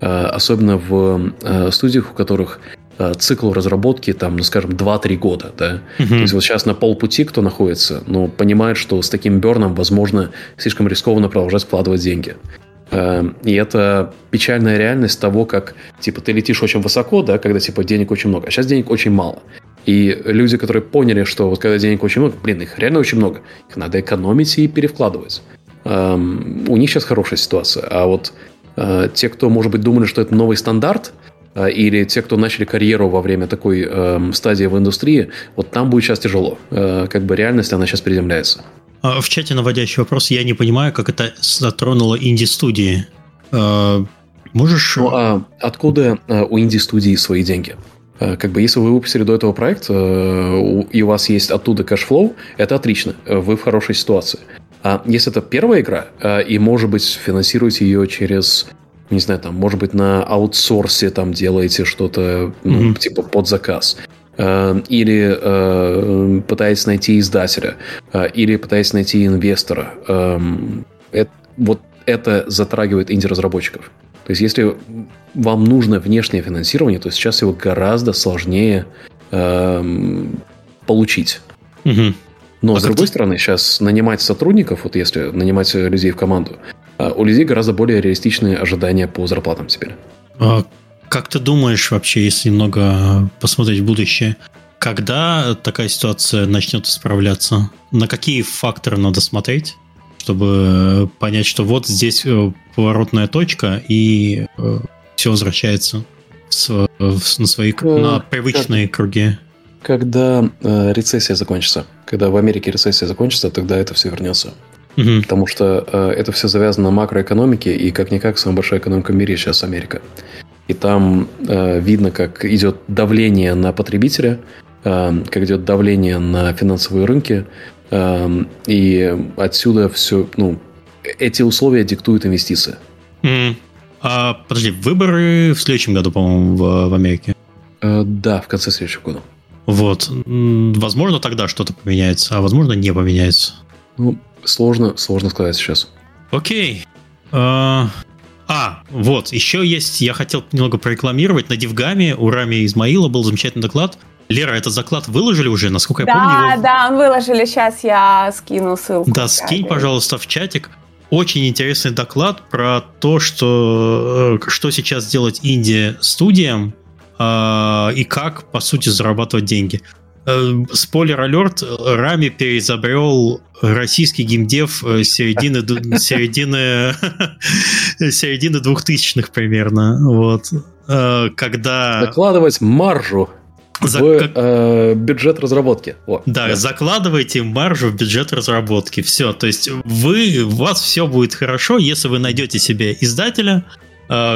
э, особенно в э, студиях, у которых э, цикл разработки, там, ну, скажем, два-три года. Да? Mm-hmm. То есть вот сейчас на полпути кто находится, но понимает, что с таким бёрном, возможно, слишком рискованно продолжать вкладывать деньги. И это печальная реальность того, как типа ты летишь очень высоко, да, когда типа денег очень много, а сейчас денег очень мало. И люди, которые поняли, что вот когда денег очень много, блин, их реально очень много, их надо экономить и перевкладывать. У них сейчас хорошая ситуация. А вот те, кто, может быть, думали, что это новый стандарт, или те, кто начали карьеру во время такой стадии в индустрии, вот там будет сейчас тяжело. Как бы реальность, она сейчас приземляется. В чате наводящий вопрос. Я не понимаю, как это затронуло инди-студии. Можешь... Ну, а откуда у инди-студии свои деньги? Как бы, если вы выпустили до этого проект, и у вас есть оттуда кэшфлоу, это отлично. Вы в хорошей ситуации. А если это первая игра, и, может быть, финансируете ее через... Не знаю, там, может быть, на аутсорсе там делаете что-то, ну, mm-hmm. типа под заказ. Или э, пытаясь найти издателя, э, или пытаясь найти инвестора. Э, э, вот это затрагивает инди-разработчиков. То есть, если вам нужно внешнее финансирование, то сейчас его гораздо сложнее э, получить. Угу. Но, а с другой ты... стороны, сейчас нанимать сотрудников, вот если нанимать людей в команду, э, у людей гораздо более реалистичные ожидания по зарплатам теперь. А... Как ты думаешь вообще, если немного посмотреть в будущее, когда такая ситуация начнет исправляться? На какие факторы надо смотреть, чтобы понять, что вот здесь поворотная точка, и все возвращается на свои, на привычные круги? Когда э, рецессия закончится, когда в Америке рецессия закончится, тогда это все вернется. Угу. Потому что э, это все завязано на макроэкономике, и как-никак самая большая экономика в мире сейчас Америка. И там э, видно, как идет давление на потребителя, э, как идет давление на финансовые рынки. Э, и отсюда все... Ну, эти условия диктуют инвестиции. Mm. А, подожди, выборы в следующем году, по-моему, в, в Америке? Э, да, в конце следующего года. Вот. Возможно, тогда что-то поменяется, а возможно, не поменяется. Ну, сложно, сложно сказать сейчас. Окей. Okay. Uh... А, вот, еще есть, я хотел немного прорекламировать, на DevGAMM у Рами Измаила был замечательный доклад. Лера, этот доклад выложили уже, насколько я да, помню? Да, его... да, выложили, сейчас я скину ссылку. Да, скинь, да, пожалуйста, в чатик. Очень интересный доклад про то, что, что сейчас делать инди-студиям э, и как, по сути, зарабатывать деньги. Э, спойлер-алерт, Рами переизобрел российский геймдев середины, середины, середины двухтысячных примерно. Вот. Когда... Закладывать маржу За... в э, бюджет разработки. О, да, да, закладывайте маржу в бюджет разработки. Все, то есть вы, у вас все будет хорошо, если вы найдете себе издателя,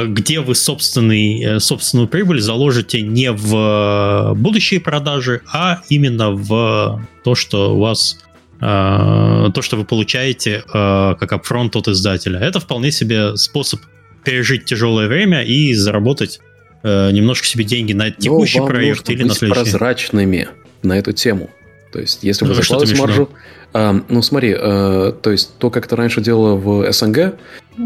где вы собственный, собственную прибыль заложите не в будущие продажи, а именно в то, что у вас... то, что вы получаете как апфронт от издателя. Это вполне себе способ пережить тяжелое время и заработать немножко себе деньги на текущий Но вам проект нужно или быть на следующий. Прозрачными на эту тему. То есть, если вы закладываете маржу... А, ну, смотри, а, то есть то, как это раньше делало в СНГ,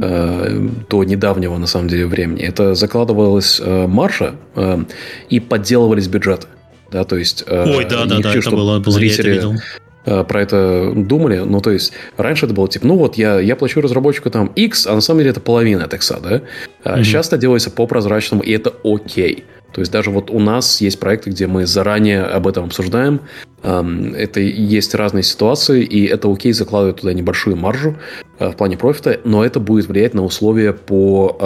а, до недавнего, на самом деле, времени, это закладывалась а, маржа а, и подделывались бюджеты. Да, то есть... Ой, да-да-да, это было, было зрители... я это видел. Про это думали, ну, то есть раньше это было типа, ну, вот я, я плачу разработчику там X, а на самом деле это половина от X, да? Mm-hmm. Сейчас это делается по прозрачному, и это окей. То есть даже вот у нас есть проекты, где мы заранее об этом обсуждаем. Это есть разные ситуации, и это окей, закладывает туда небольшую маржу в плане профита, но это будет влиять на условия по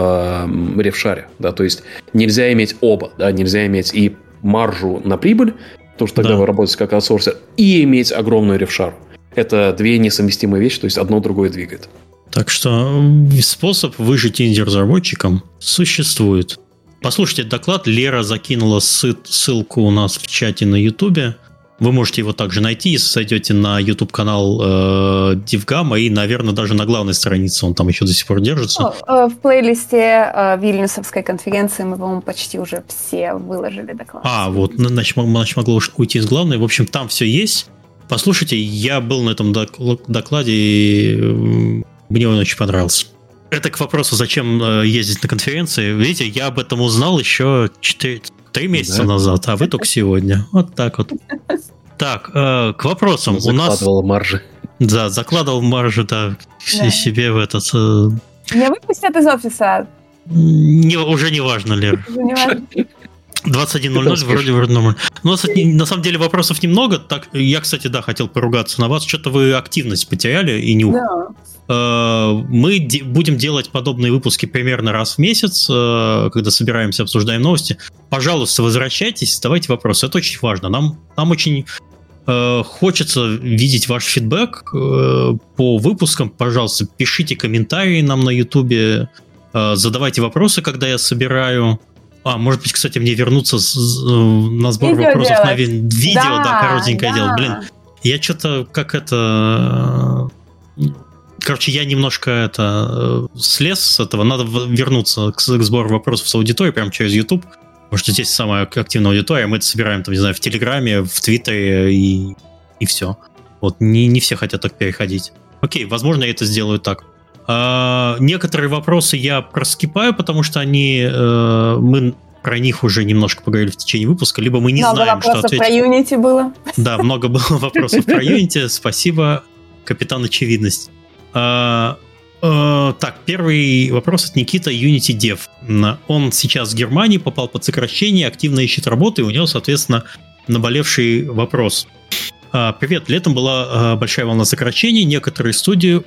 ревшаре. Да? То есть нельзя иметь оба, да? Нельзя иметь и маржу на прибыль, потому что тогда да. вы работаете как аутсорсер, и иметь огромную ревшару. Это две несовместимые вещи, то есть одно другое двигает. Так что способ выжить инди-разработчикам существует. Послушайте доклад. Лера закинула ссылку у нас в чате на Ютубе. Вы можете его также найти, если зайдете на YouTube-канал э, DevGAMM, и, наверное, даже на главной странице он там еще до сих пор держится. О, в плейлисте э, Вильнюсовской конференции мы, по-моему, почти уже все выложили доклад. А, вот, значит, могло уйти из главной. В общем, там все есть. Послушайте, я был на этом докладе, и мне он очень понравился. Это к вопросу, зачем ездить на конференции. Видите, я об этом узнал еще четыре, три месяца да. назад, а вы только сегодня. Вот так вот. Так, э, к вопросам. Ну, закладывал у нас... Закладывал маржи. Да, закладывал маржи, да, да. себе в этот... Э... Меня выпустят из офиса. Не, уже не важно, Лер. Уже не важно. двадцать один ноль ноль, вроде вроде нормально. Но на самом деле вопросов немного. Так, я, кстати, да, хотел поругаться на вас. Что-то вы активность потеряли и не ух... да. Мы де- будем делать подобные выпуски примерно раз в месяц, когда собираемся, обсуждаем новости. Пожалуйста, возвращайтесь, задавайте вопросы. Это очень важно. Нам, нам очень э, хочется видеть ваш фидбэк э, по выпускам. Пожалуйста, пишите комментарии нам на Ютубе, э, задавайте вопросы, когда я собираю. А, может быть, кстати, мне вернуться с, с, на сбор видео вопросов делать. На ви- видео, да, да коротенькое да. дело. Блин, я что-то как это... Короче, я немножко это слез с этого. Надо вернуться к, к сбору вопросов с аудиторией прямо через YouTube, потому что здесь самая активная аудитория. Мы это собираем, там, не знаю, в Телеграме, в Твиттере и, и все. Вот, не, не все хотят так переходить. Окей, возможно, я это сделаю так. Uh, некоторые вопросы я проскипаю, потому что они uh, мы про них уже немножко поговорили в течение выпуска, либо мы не много знаем, что ответить. Много вопросов про Unity было. Да, много было вопросов про Unity. Спасибо, капитан Очевидность. Uh, uh, так, первый вопрос от Никита, Unity Dev. Uh, он сейчас в Германии, попал под сокращение, активно ищет работу, и у него, соответственно, наболевший вопрос. Привет, летом была большая волна сокращений, некоторые студии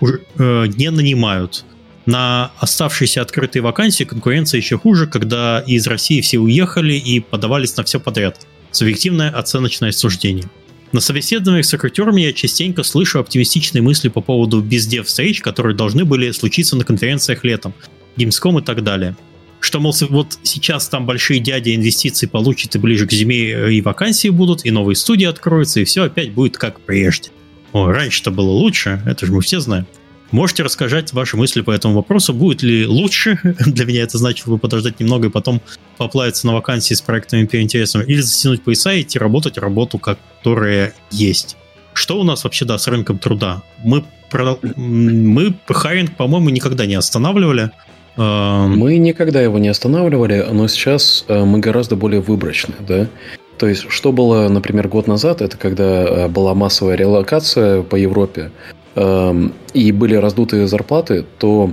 не нанимают. На оставшиеся открытые вакансии конкуренция еще хуже, когда из России все уехали и подавались на все подряд. Субъективное оценочное суждение. На собеседованиях с рекрутерами я частенько слышу оптимистичные мысли по поводу бездев встреч, которые должны были случиться на конференциях летом, Gamescom и так далее. Что, мол, вот сейчас там большие дяди инвестиции получат, и ближе к зиме и вакансии будут, и новые студии откроются, и все опять будет как прежде. О, раньше-то было лучше, это же мы все знаем. Можете рассказать ваши мысли по этому вопросу, будет ли лучше? Для меня это значило бы подождать немного и потом поплавиться на вакансии с проектами переинтересными, или затянуть пояса и идти работать работу, которая есть. Что у нас вообще, да, с рынком труда? Мы, продал... мы хайринг, по-моему, никогда не останавливали. Мы никогда его не останавливали, но сейчас мы гораздо более выборочны, да? То есть, что было, например, год назад, это когда была массовая релокация по Европе и были раздутые зарплаты, то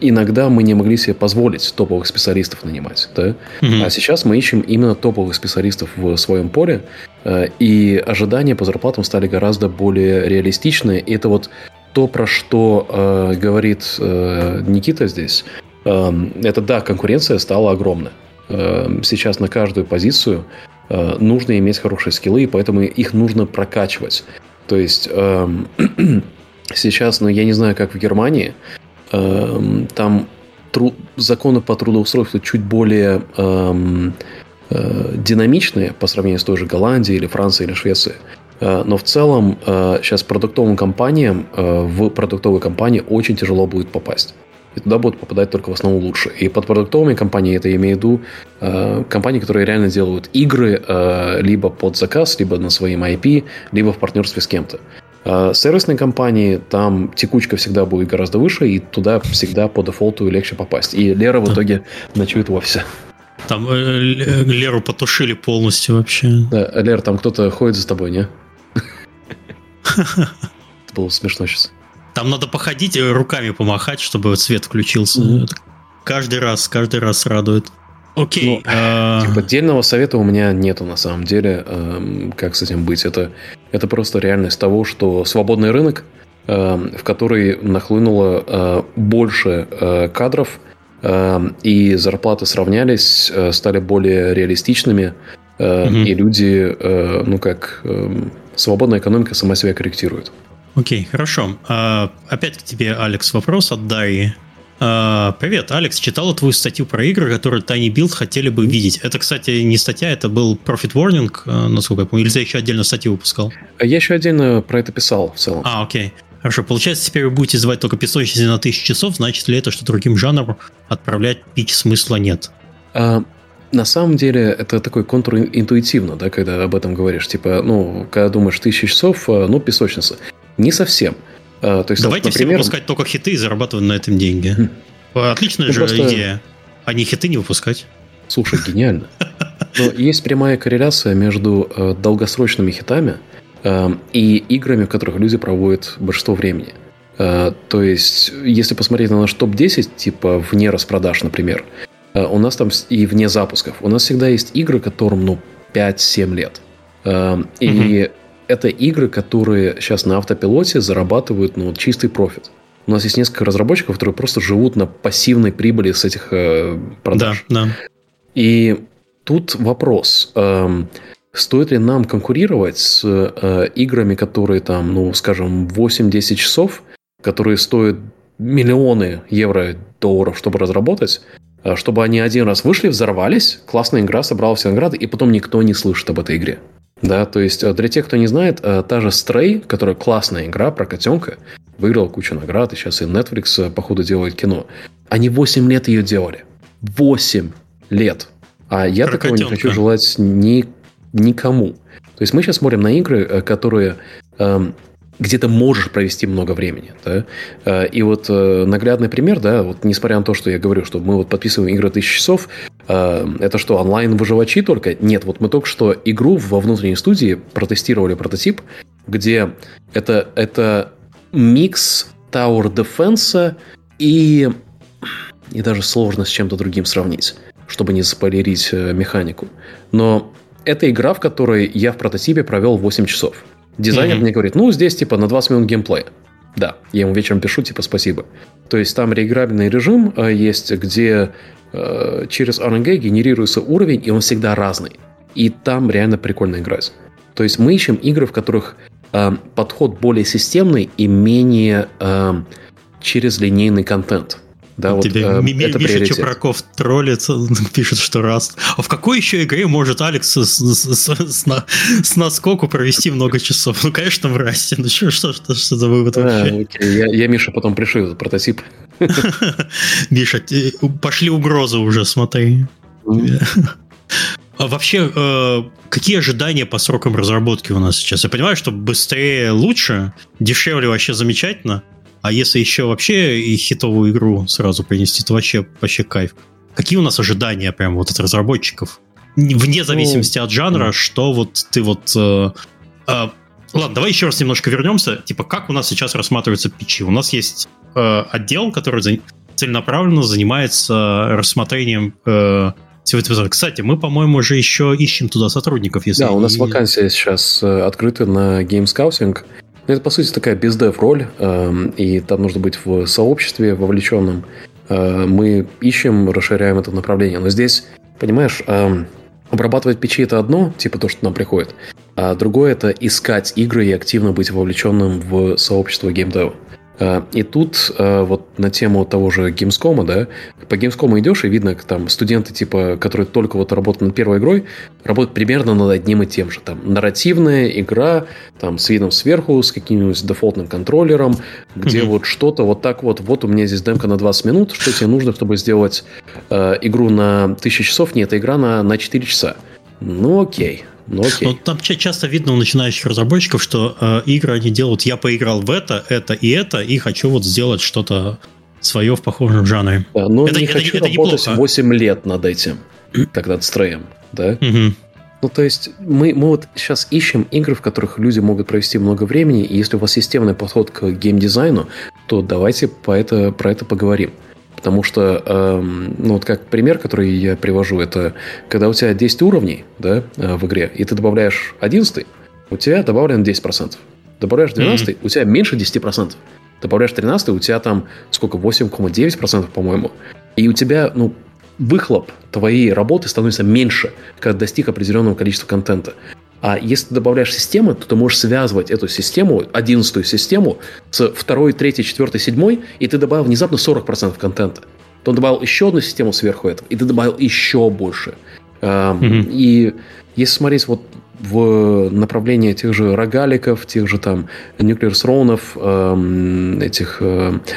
иногда мы не могли себе позволить топовых специалистов нанимать, да? Mm-hmm. А сейчас мы ищем именно топовых специалистов в своем поле, и ожидания по зарплатам стали гораздо более реалистичны, и это вот то, про что э, говорит э, Никита здесь, э, это да, конкуренция стала огромной. Э, сейчас на каждую позицию э, нужно иметь хорошие скиллы, и поэтому их нужно прокачивать. То есть э, сейчас, ну я не знаю, как в Германии, э, там тру- законы по трудоустройству чуть более э, э, динамичные по сравнению с той же Голландией или Францией или Швецией. Но в целом сейчас продуктовым компаниям, в продуктовые компании очень тяжело будет попасть. И туда будут попадать только в основном лучшие. И под продуктовыми компаниями это я имею в виду компании, которые реально делают игры либо под заказ, либо на своем ай пи, либо в партнерстве с кем-то. Сервисные компании, там текучка всегда будет гораздо выше, и туда всегда по дефолту легче попасть. И Лера в итоге ночует в офисе. Там Леру потушили полностью вообще. Да, Лер, там кто-то ходит за тобой, не? Это было смешно сейчас. Там надо походить и руками помахать, чтобы свет включился. Mm-hmm. Каждый раз, каждый раз радует. Окей. Ну, uh... типа, отдельного совета у меня нету на самом деле, э, как с этим быть. Это, это просто реальность того, что свободный рынок, э, в который нахлынуло э, больше э, кадров, э, и зарплаты сравнялись, э, стали более реалистичными, э, uh-huh. и люди, э, ну как, э, свободная экономика сама себя корректирует. Окей, okay, хорошо. Uh, опять к тебе, Алекс, вопрос от Дарьи. Uh, привет, Алекс, читала твою статью про игры, которые Tiny Build хотели бы видеть. Это, кстати, не статья, это был Profit Warning, uh, насколько я помню. Или ты еще отдельно статью выпускал? Я еще отдельно про это писал в целом. А, окей. Хорошо, получается, теперь вы будете звать только песочницы на тысячу часов, значит ли это, что другим жанрам отправлять пич смысла нет? Uh, на самом деле, это такой контринтуитивно, да, когда об этом говоришь. Типа, ну, когда думаешь тысяча часов, ну, песочница. Не совсем. То есть, давайте вот, например... все выпускать только хиты и зарабатывать на этом деньги. Mm. Отличная ну, же просто... идея. А не хиты не выпускать. Слушай, гениально. Но есть прямая корреляция между э, долгосрочными хитами э, и играми, в которых люди проводят большинство времени. Э, то есть, если посмотреть на наш топ десять, типа вне распродаж, например, э, у нас там и вне запусков, у нас всегда есть игры, которым ну, пять-семь лет. Э, и... Mm-hmm. Это игры, которые сейчас на автопилоте зарабатывают ну, чистый профит. У нас есть несколько разработчиков, которые просто живут на пассивной прибыли с этих э, продаж. Да, да. И тут вопрос, э, стоит ли нам конкурировать с э, играми, которые там, ну, скажем, восемь-десять часов, которые стоят миллионы евро, долларов, чтобы разработать, чтобы они один раз вышли, взорвались, классная игра, собрала все награды, и потом никто не слышит об этой игре. Да, то есть для тех, кто не знает, та же Stray, которая классная игра про котенка, выиграла кучу наград, и сейчас и Netflix, походу, делает кино. Они восемь лет ее делали. восемь лет. А я про такого котенка не хочу желать ни, никому. То есть мы сейчас смотрим на игры, которые... Эм, где ты можешь провести много времени. Да? И вот наглядный пример, да, вот несмотря на то, что я говорю, что мы вот подписываем игры тысячи часов, это что, онлайн-выживачи только? Нет, вот мы только что игру во внутренней студии протестировали прототип, где это, это микс Tower Defense и... и даже сложно с чем-то другим сравнить, чтобы не спойлерить механику. Но это игра, в которой я в прототипе провел восемь часов. Дизайнер mm-hmm. мне говорит, ну, здесь, типа, на двадцать минут геймплея. Да, я ему вечером пишу, типа, спасибо. То есть, там реиграбельный режим э, есть, где э, через ар эн джи генерируется уровень, и он всегда разный. И там реально прикольно играть. То есть, мы ищем игры, в которых э, подход более системный и менее э, через линейный контент. Да, вот, тебе э, Миша приоритет. Чепраков троллит, пишет, что Rust. А в какой еще игре может Алекс с, с, с, на, с наскоку провести много часов? Ну, конечно, в Rust. Ну, что, что, что, что за вывод а, вообще? Окей. Я, я Миша потом пришью этот прототип. Миша, пошли угрозы уже, смотри. А вообще, какие ожидания по срокам разработки у нас сейчас? Я понимаю, что быстрее лучше, дешевле вообще замечательно. А если еще вообще и хитовую игру сразу принести, то вообще, вообще кайф. Какие у нас ожидания прям вот от разработчиков? Вне зависимости ну, от жанра, да. Что вот ты вот... Э, э, ладно, давай еще раз немножко вернемся. Типа, как у нас сейчас рассматриваются питчи? У нас есть э, отдел, который за, целенаправленно занимается рассмотрением... Э, кстати, мы, по-моему, уже еще ищем туда сотрудников. Если да, у нас и... вакансия сейчас открыта на GameScouting. Это, по сути, такая бездев-роль, э, и там нужно быть в сообществе вовлеченным. Э, мы ищем, расширяем это направление. Но здесь, понимаешь, э, обрабатывать пичи – это одно, типа то, что нам приходит, а другое – это искать игры и активно быть вовлеченным в сообщество геймдева. Э, и тут э, вот на тему того же Gamescom, да, по Gamescom идешь, и видно, там студенты, типа, которые только вот работают над первой игрой, работают примерно над одним и тем же. Там нарративная игра, там с видом сверху, с каким-нибудь дефолтным контроллером, где mm-hmm. вот что-то вот так вот, вот у меня здесь демка на двадцать минут, что тебе нужно, чтобы сделать э, игру на тысячу часов? Нет, игра на, на четыре часа. Ну окей, ну окей. Но там часто видно у начинающих разработчиков, что э, игры они делают, я поиграл в это, это и это, и хочу вот сделать что-то свое в похожем жанре. Да, но это, не это, хочу это работать неплохо. восемь лет над этим, как над строем, да? Угу. Ну, то есть, мы, мы вот сейчас ищем игры, в которых люди могут провести много времени, и если у вас системный подход к геймдизайну, то давайте по это, про это поговорим. Потому что, э, ну, вот как пример, который я привожу, это когда у тебя десять уровней, да, в игре, и ты добавляешь одиннадцатый, у тебя добавлено десять процентов. Добавляешь двенадцатый, mm-hmm. у тебя меньше десять процентов. Добавляешь тринадцатый, у тебя там сколько, восемь целых девять десятых процента, по-моему. И у тебя, ну, выхлоп твоей работы становится меньше, когда достиг определенного количества контента. А если ты добавляешь системы, то ты можешь связывать эту систему, одиннадцатую систему, с второй, третьей, четвертой, седьмой, и ты добавил внезапно сорок процентов контента. То он добавил еще одну систему сверху этого, и ты добавил еще больше. Mm-hmm. И если смотреть вот в направлении тех же рогаликов, тех же там Nuclear Throne'ов, этих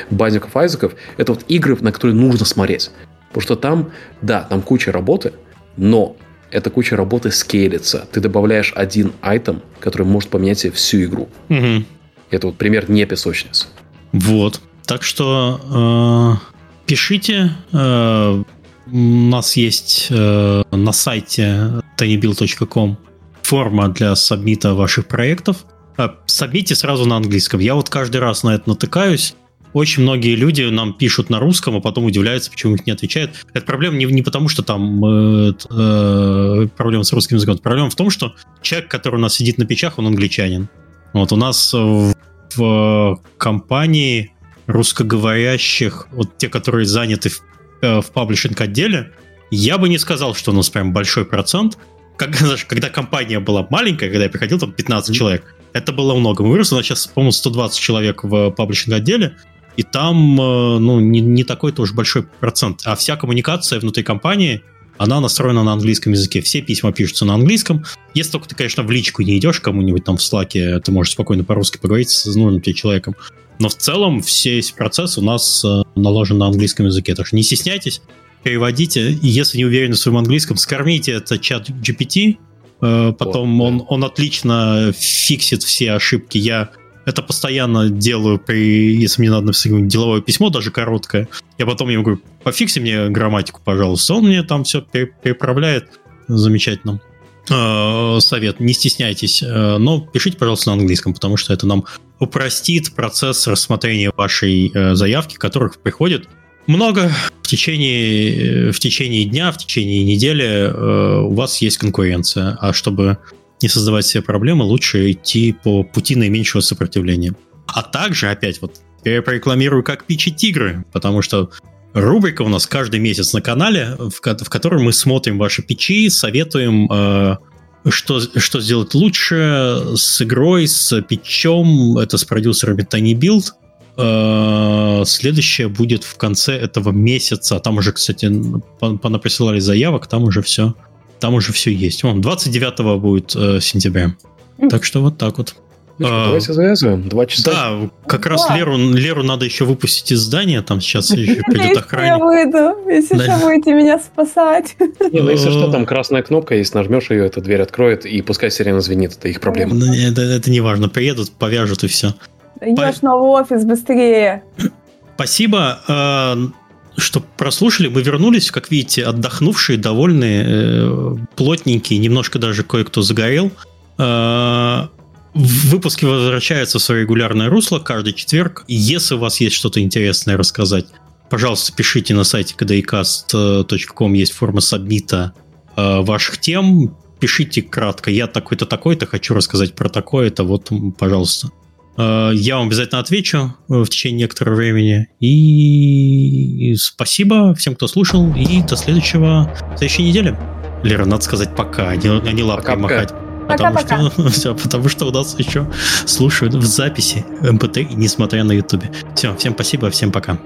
базиков, айзеков, это вот игры, на которые нужно смотреть. Потому что там, да, там куча работы, но эта куча работы скейлится. Ты добавляешь один айтем, который может поменять себе всю игру. Угу. Это вот пример не песочницы. Вот. Так что э, пишите. Э, у нас есть э, на сайте тайни билд точка ком форма для сабмита ваших проектов. Э, сабмите сразу на английском. Я вот каждый раз на это натыкаюсь. Очень многие люди нам пишут на русском, а потом удивляются, почему их не отвечают. Это проблема не, не потому, что там э, э, проблема с русским языком. Проблема в том, что человек, который у нас сидит на печах, он англичанин. Вот у нас в, в компании русскоговорящих, вот те, которые заняты в, э, в паблишинг-отделе, я бы не сказал, что у нас прям большой процент. Когда, когда компания была маленькая, когда я приходил, там пятнадцать человек, это было много. Мы выросли, у нас сейчас, по-моему, сто двадцать человек в паблишинг-отделе, и там, ну, не, не такой-то уж большой процент. А вся коммуникация внутри компании, она настроена на английском языке. Все письма пишутся на английском. Если только ты, конечно, в личку не идешь кому-нибудь там в Slack'е, ты можешь спокойно по-русски поговорить с нужным тебе человеком. Но в целом весь процесс у нас наложен на английском языке. Так что не стесняйтесь, переводите. И если не уверены в своем английском, скормите это чат джи пи ти. Потом вот, он, да. он отлично фиксит все ошибки. Я это постоянно делаю, при, если мне надо написать деловое письмо, даже короткое. Я потом ему говорю, пофикси мне грамматику, пожалуйста. Он мне там все переправляет. Замечательно. Э-э- совет, не стесняйтесь. Э-э- но пишите, пожалуйста, на английском, потому что это нам упростит процесс рассмотрения вашей э- заявки, которых приходит много в течение, в течение дня, в течение недели э, у вас есть конкуренция. А чтобы не создавать себе проблемы, лучше идти по пути наименьшего сопротивления. А также, опять вот, я порекламирую, как пичить игры, потому что рубрика у нас каждый месяц на канале, в, в которой мы смотрим ваши пичи, советуем, э, что, что сделать лучше с игрой, с пичом. Это с продюсерами Tiny Build. Следующее будет в конце этого месяца. Там уже, кстати, понаприсылали заявок, там уже все, там уже все есть. Вон, двадцать девятого будет э, сентября. Mm. Так что вот так вот. Ну, а, давайте завязываем. Два часа. Да, как да. раз Леру, Леру надо еще выпустить из здания. Там сейчас еще придет охранник. Я выйду, если что, будете меня спасать. Если что, там красная кнопка, если нажмешь ее, эта дверь откроет, и пускай сирена звенит, это их проблема. Это не важно, приедут, повяжут и все. Идешь По... на офис быстрее. Спасибо, э, что прослушали. Мы вернулись, как видите, отдохнувшие, довольные, э, плотненькие, немножко даже кое-кто загорел. Э, выпуски возвращаются в свое регулярное русло каждый четверг. Если у вас есть что-то интересное рассказать, пожалуйста, пишите на сайте кей ди и каст точка ком. Есть форма сабмита э, ваших тем. Пишите кратко. Я такой-то, такой-то, хочу рассказать про такое-то. Вот, пожалуйста. Я вам обязательно отвечу в течение некоторого времени. И спасибо всем, кто слушал. И до следующего, следующей недели. Лера, надо сказать пока, а не лапкой пока, махать. Пока. Потому, пока, что, пока. Все, потому что у нас еще слушают в записи эм пэ три, несмотря на Ютубе. Все, всем спасибо, всем пока.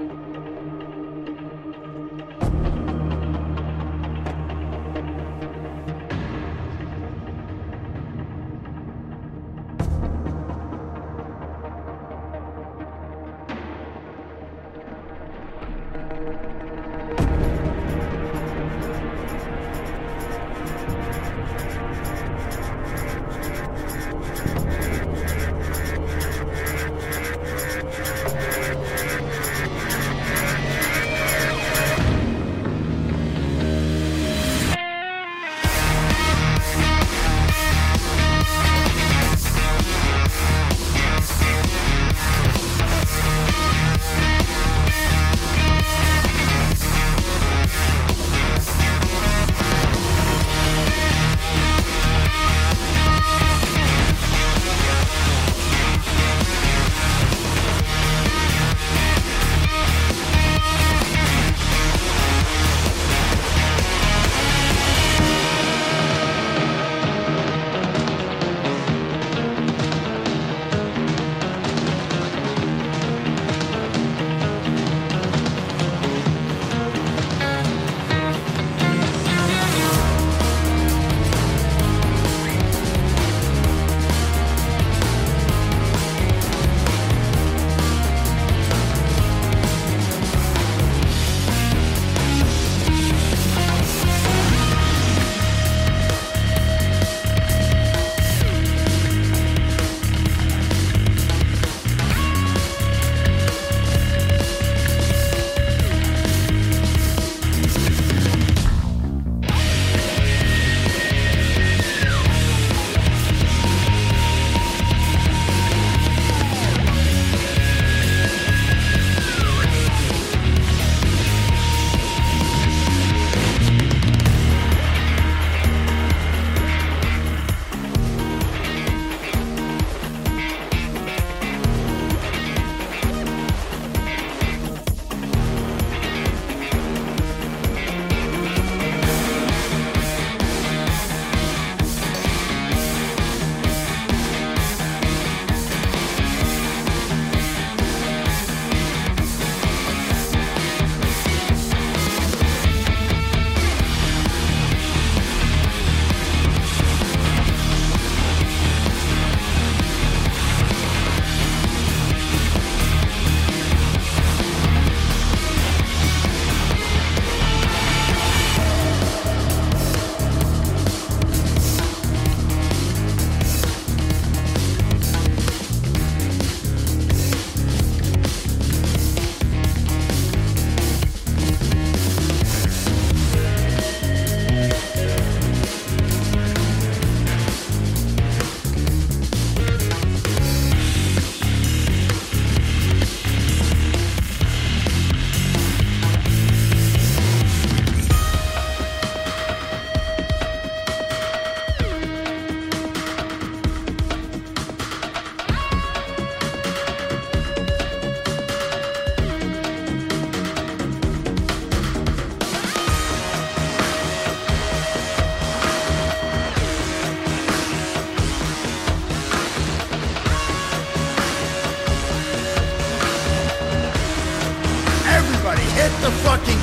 everybody hit the fucking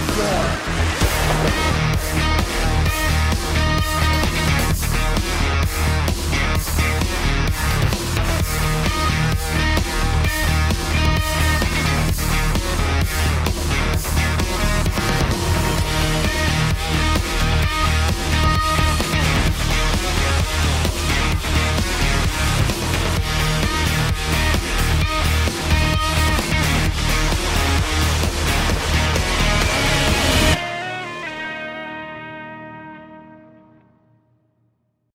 floor.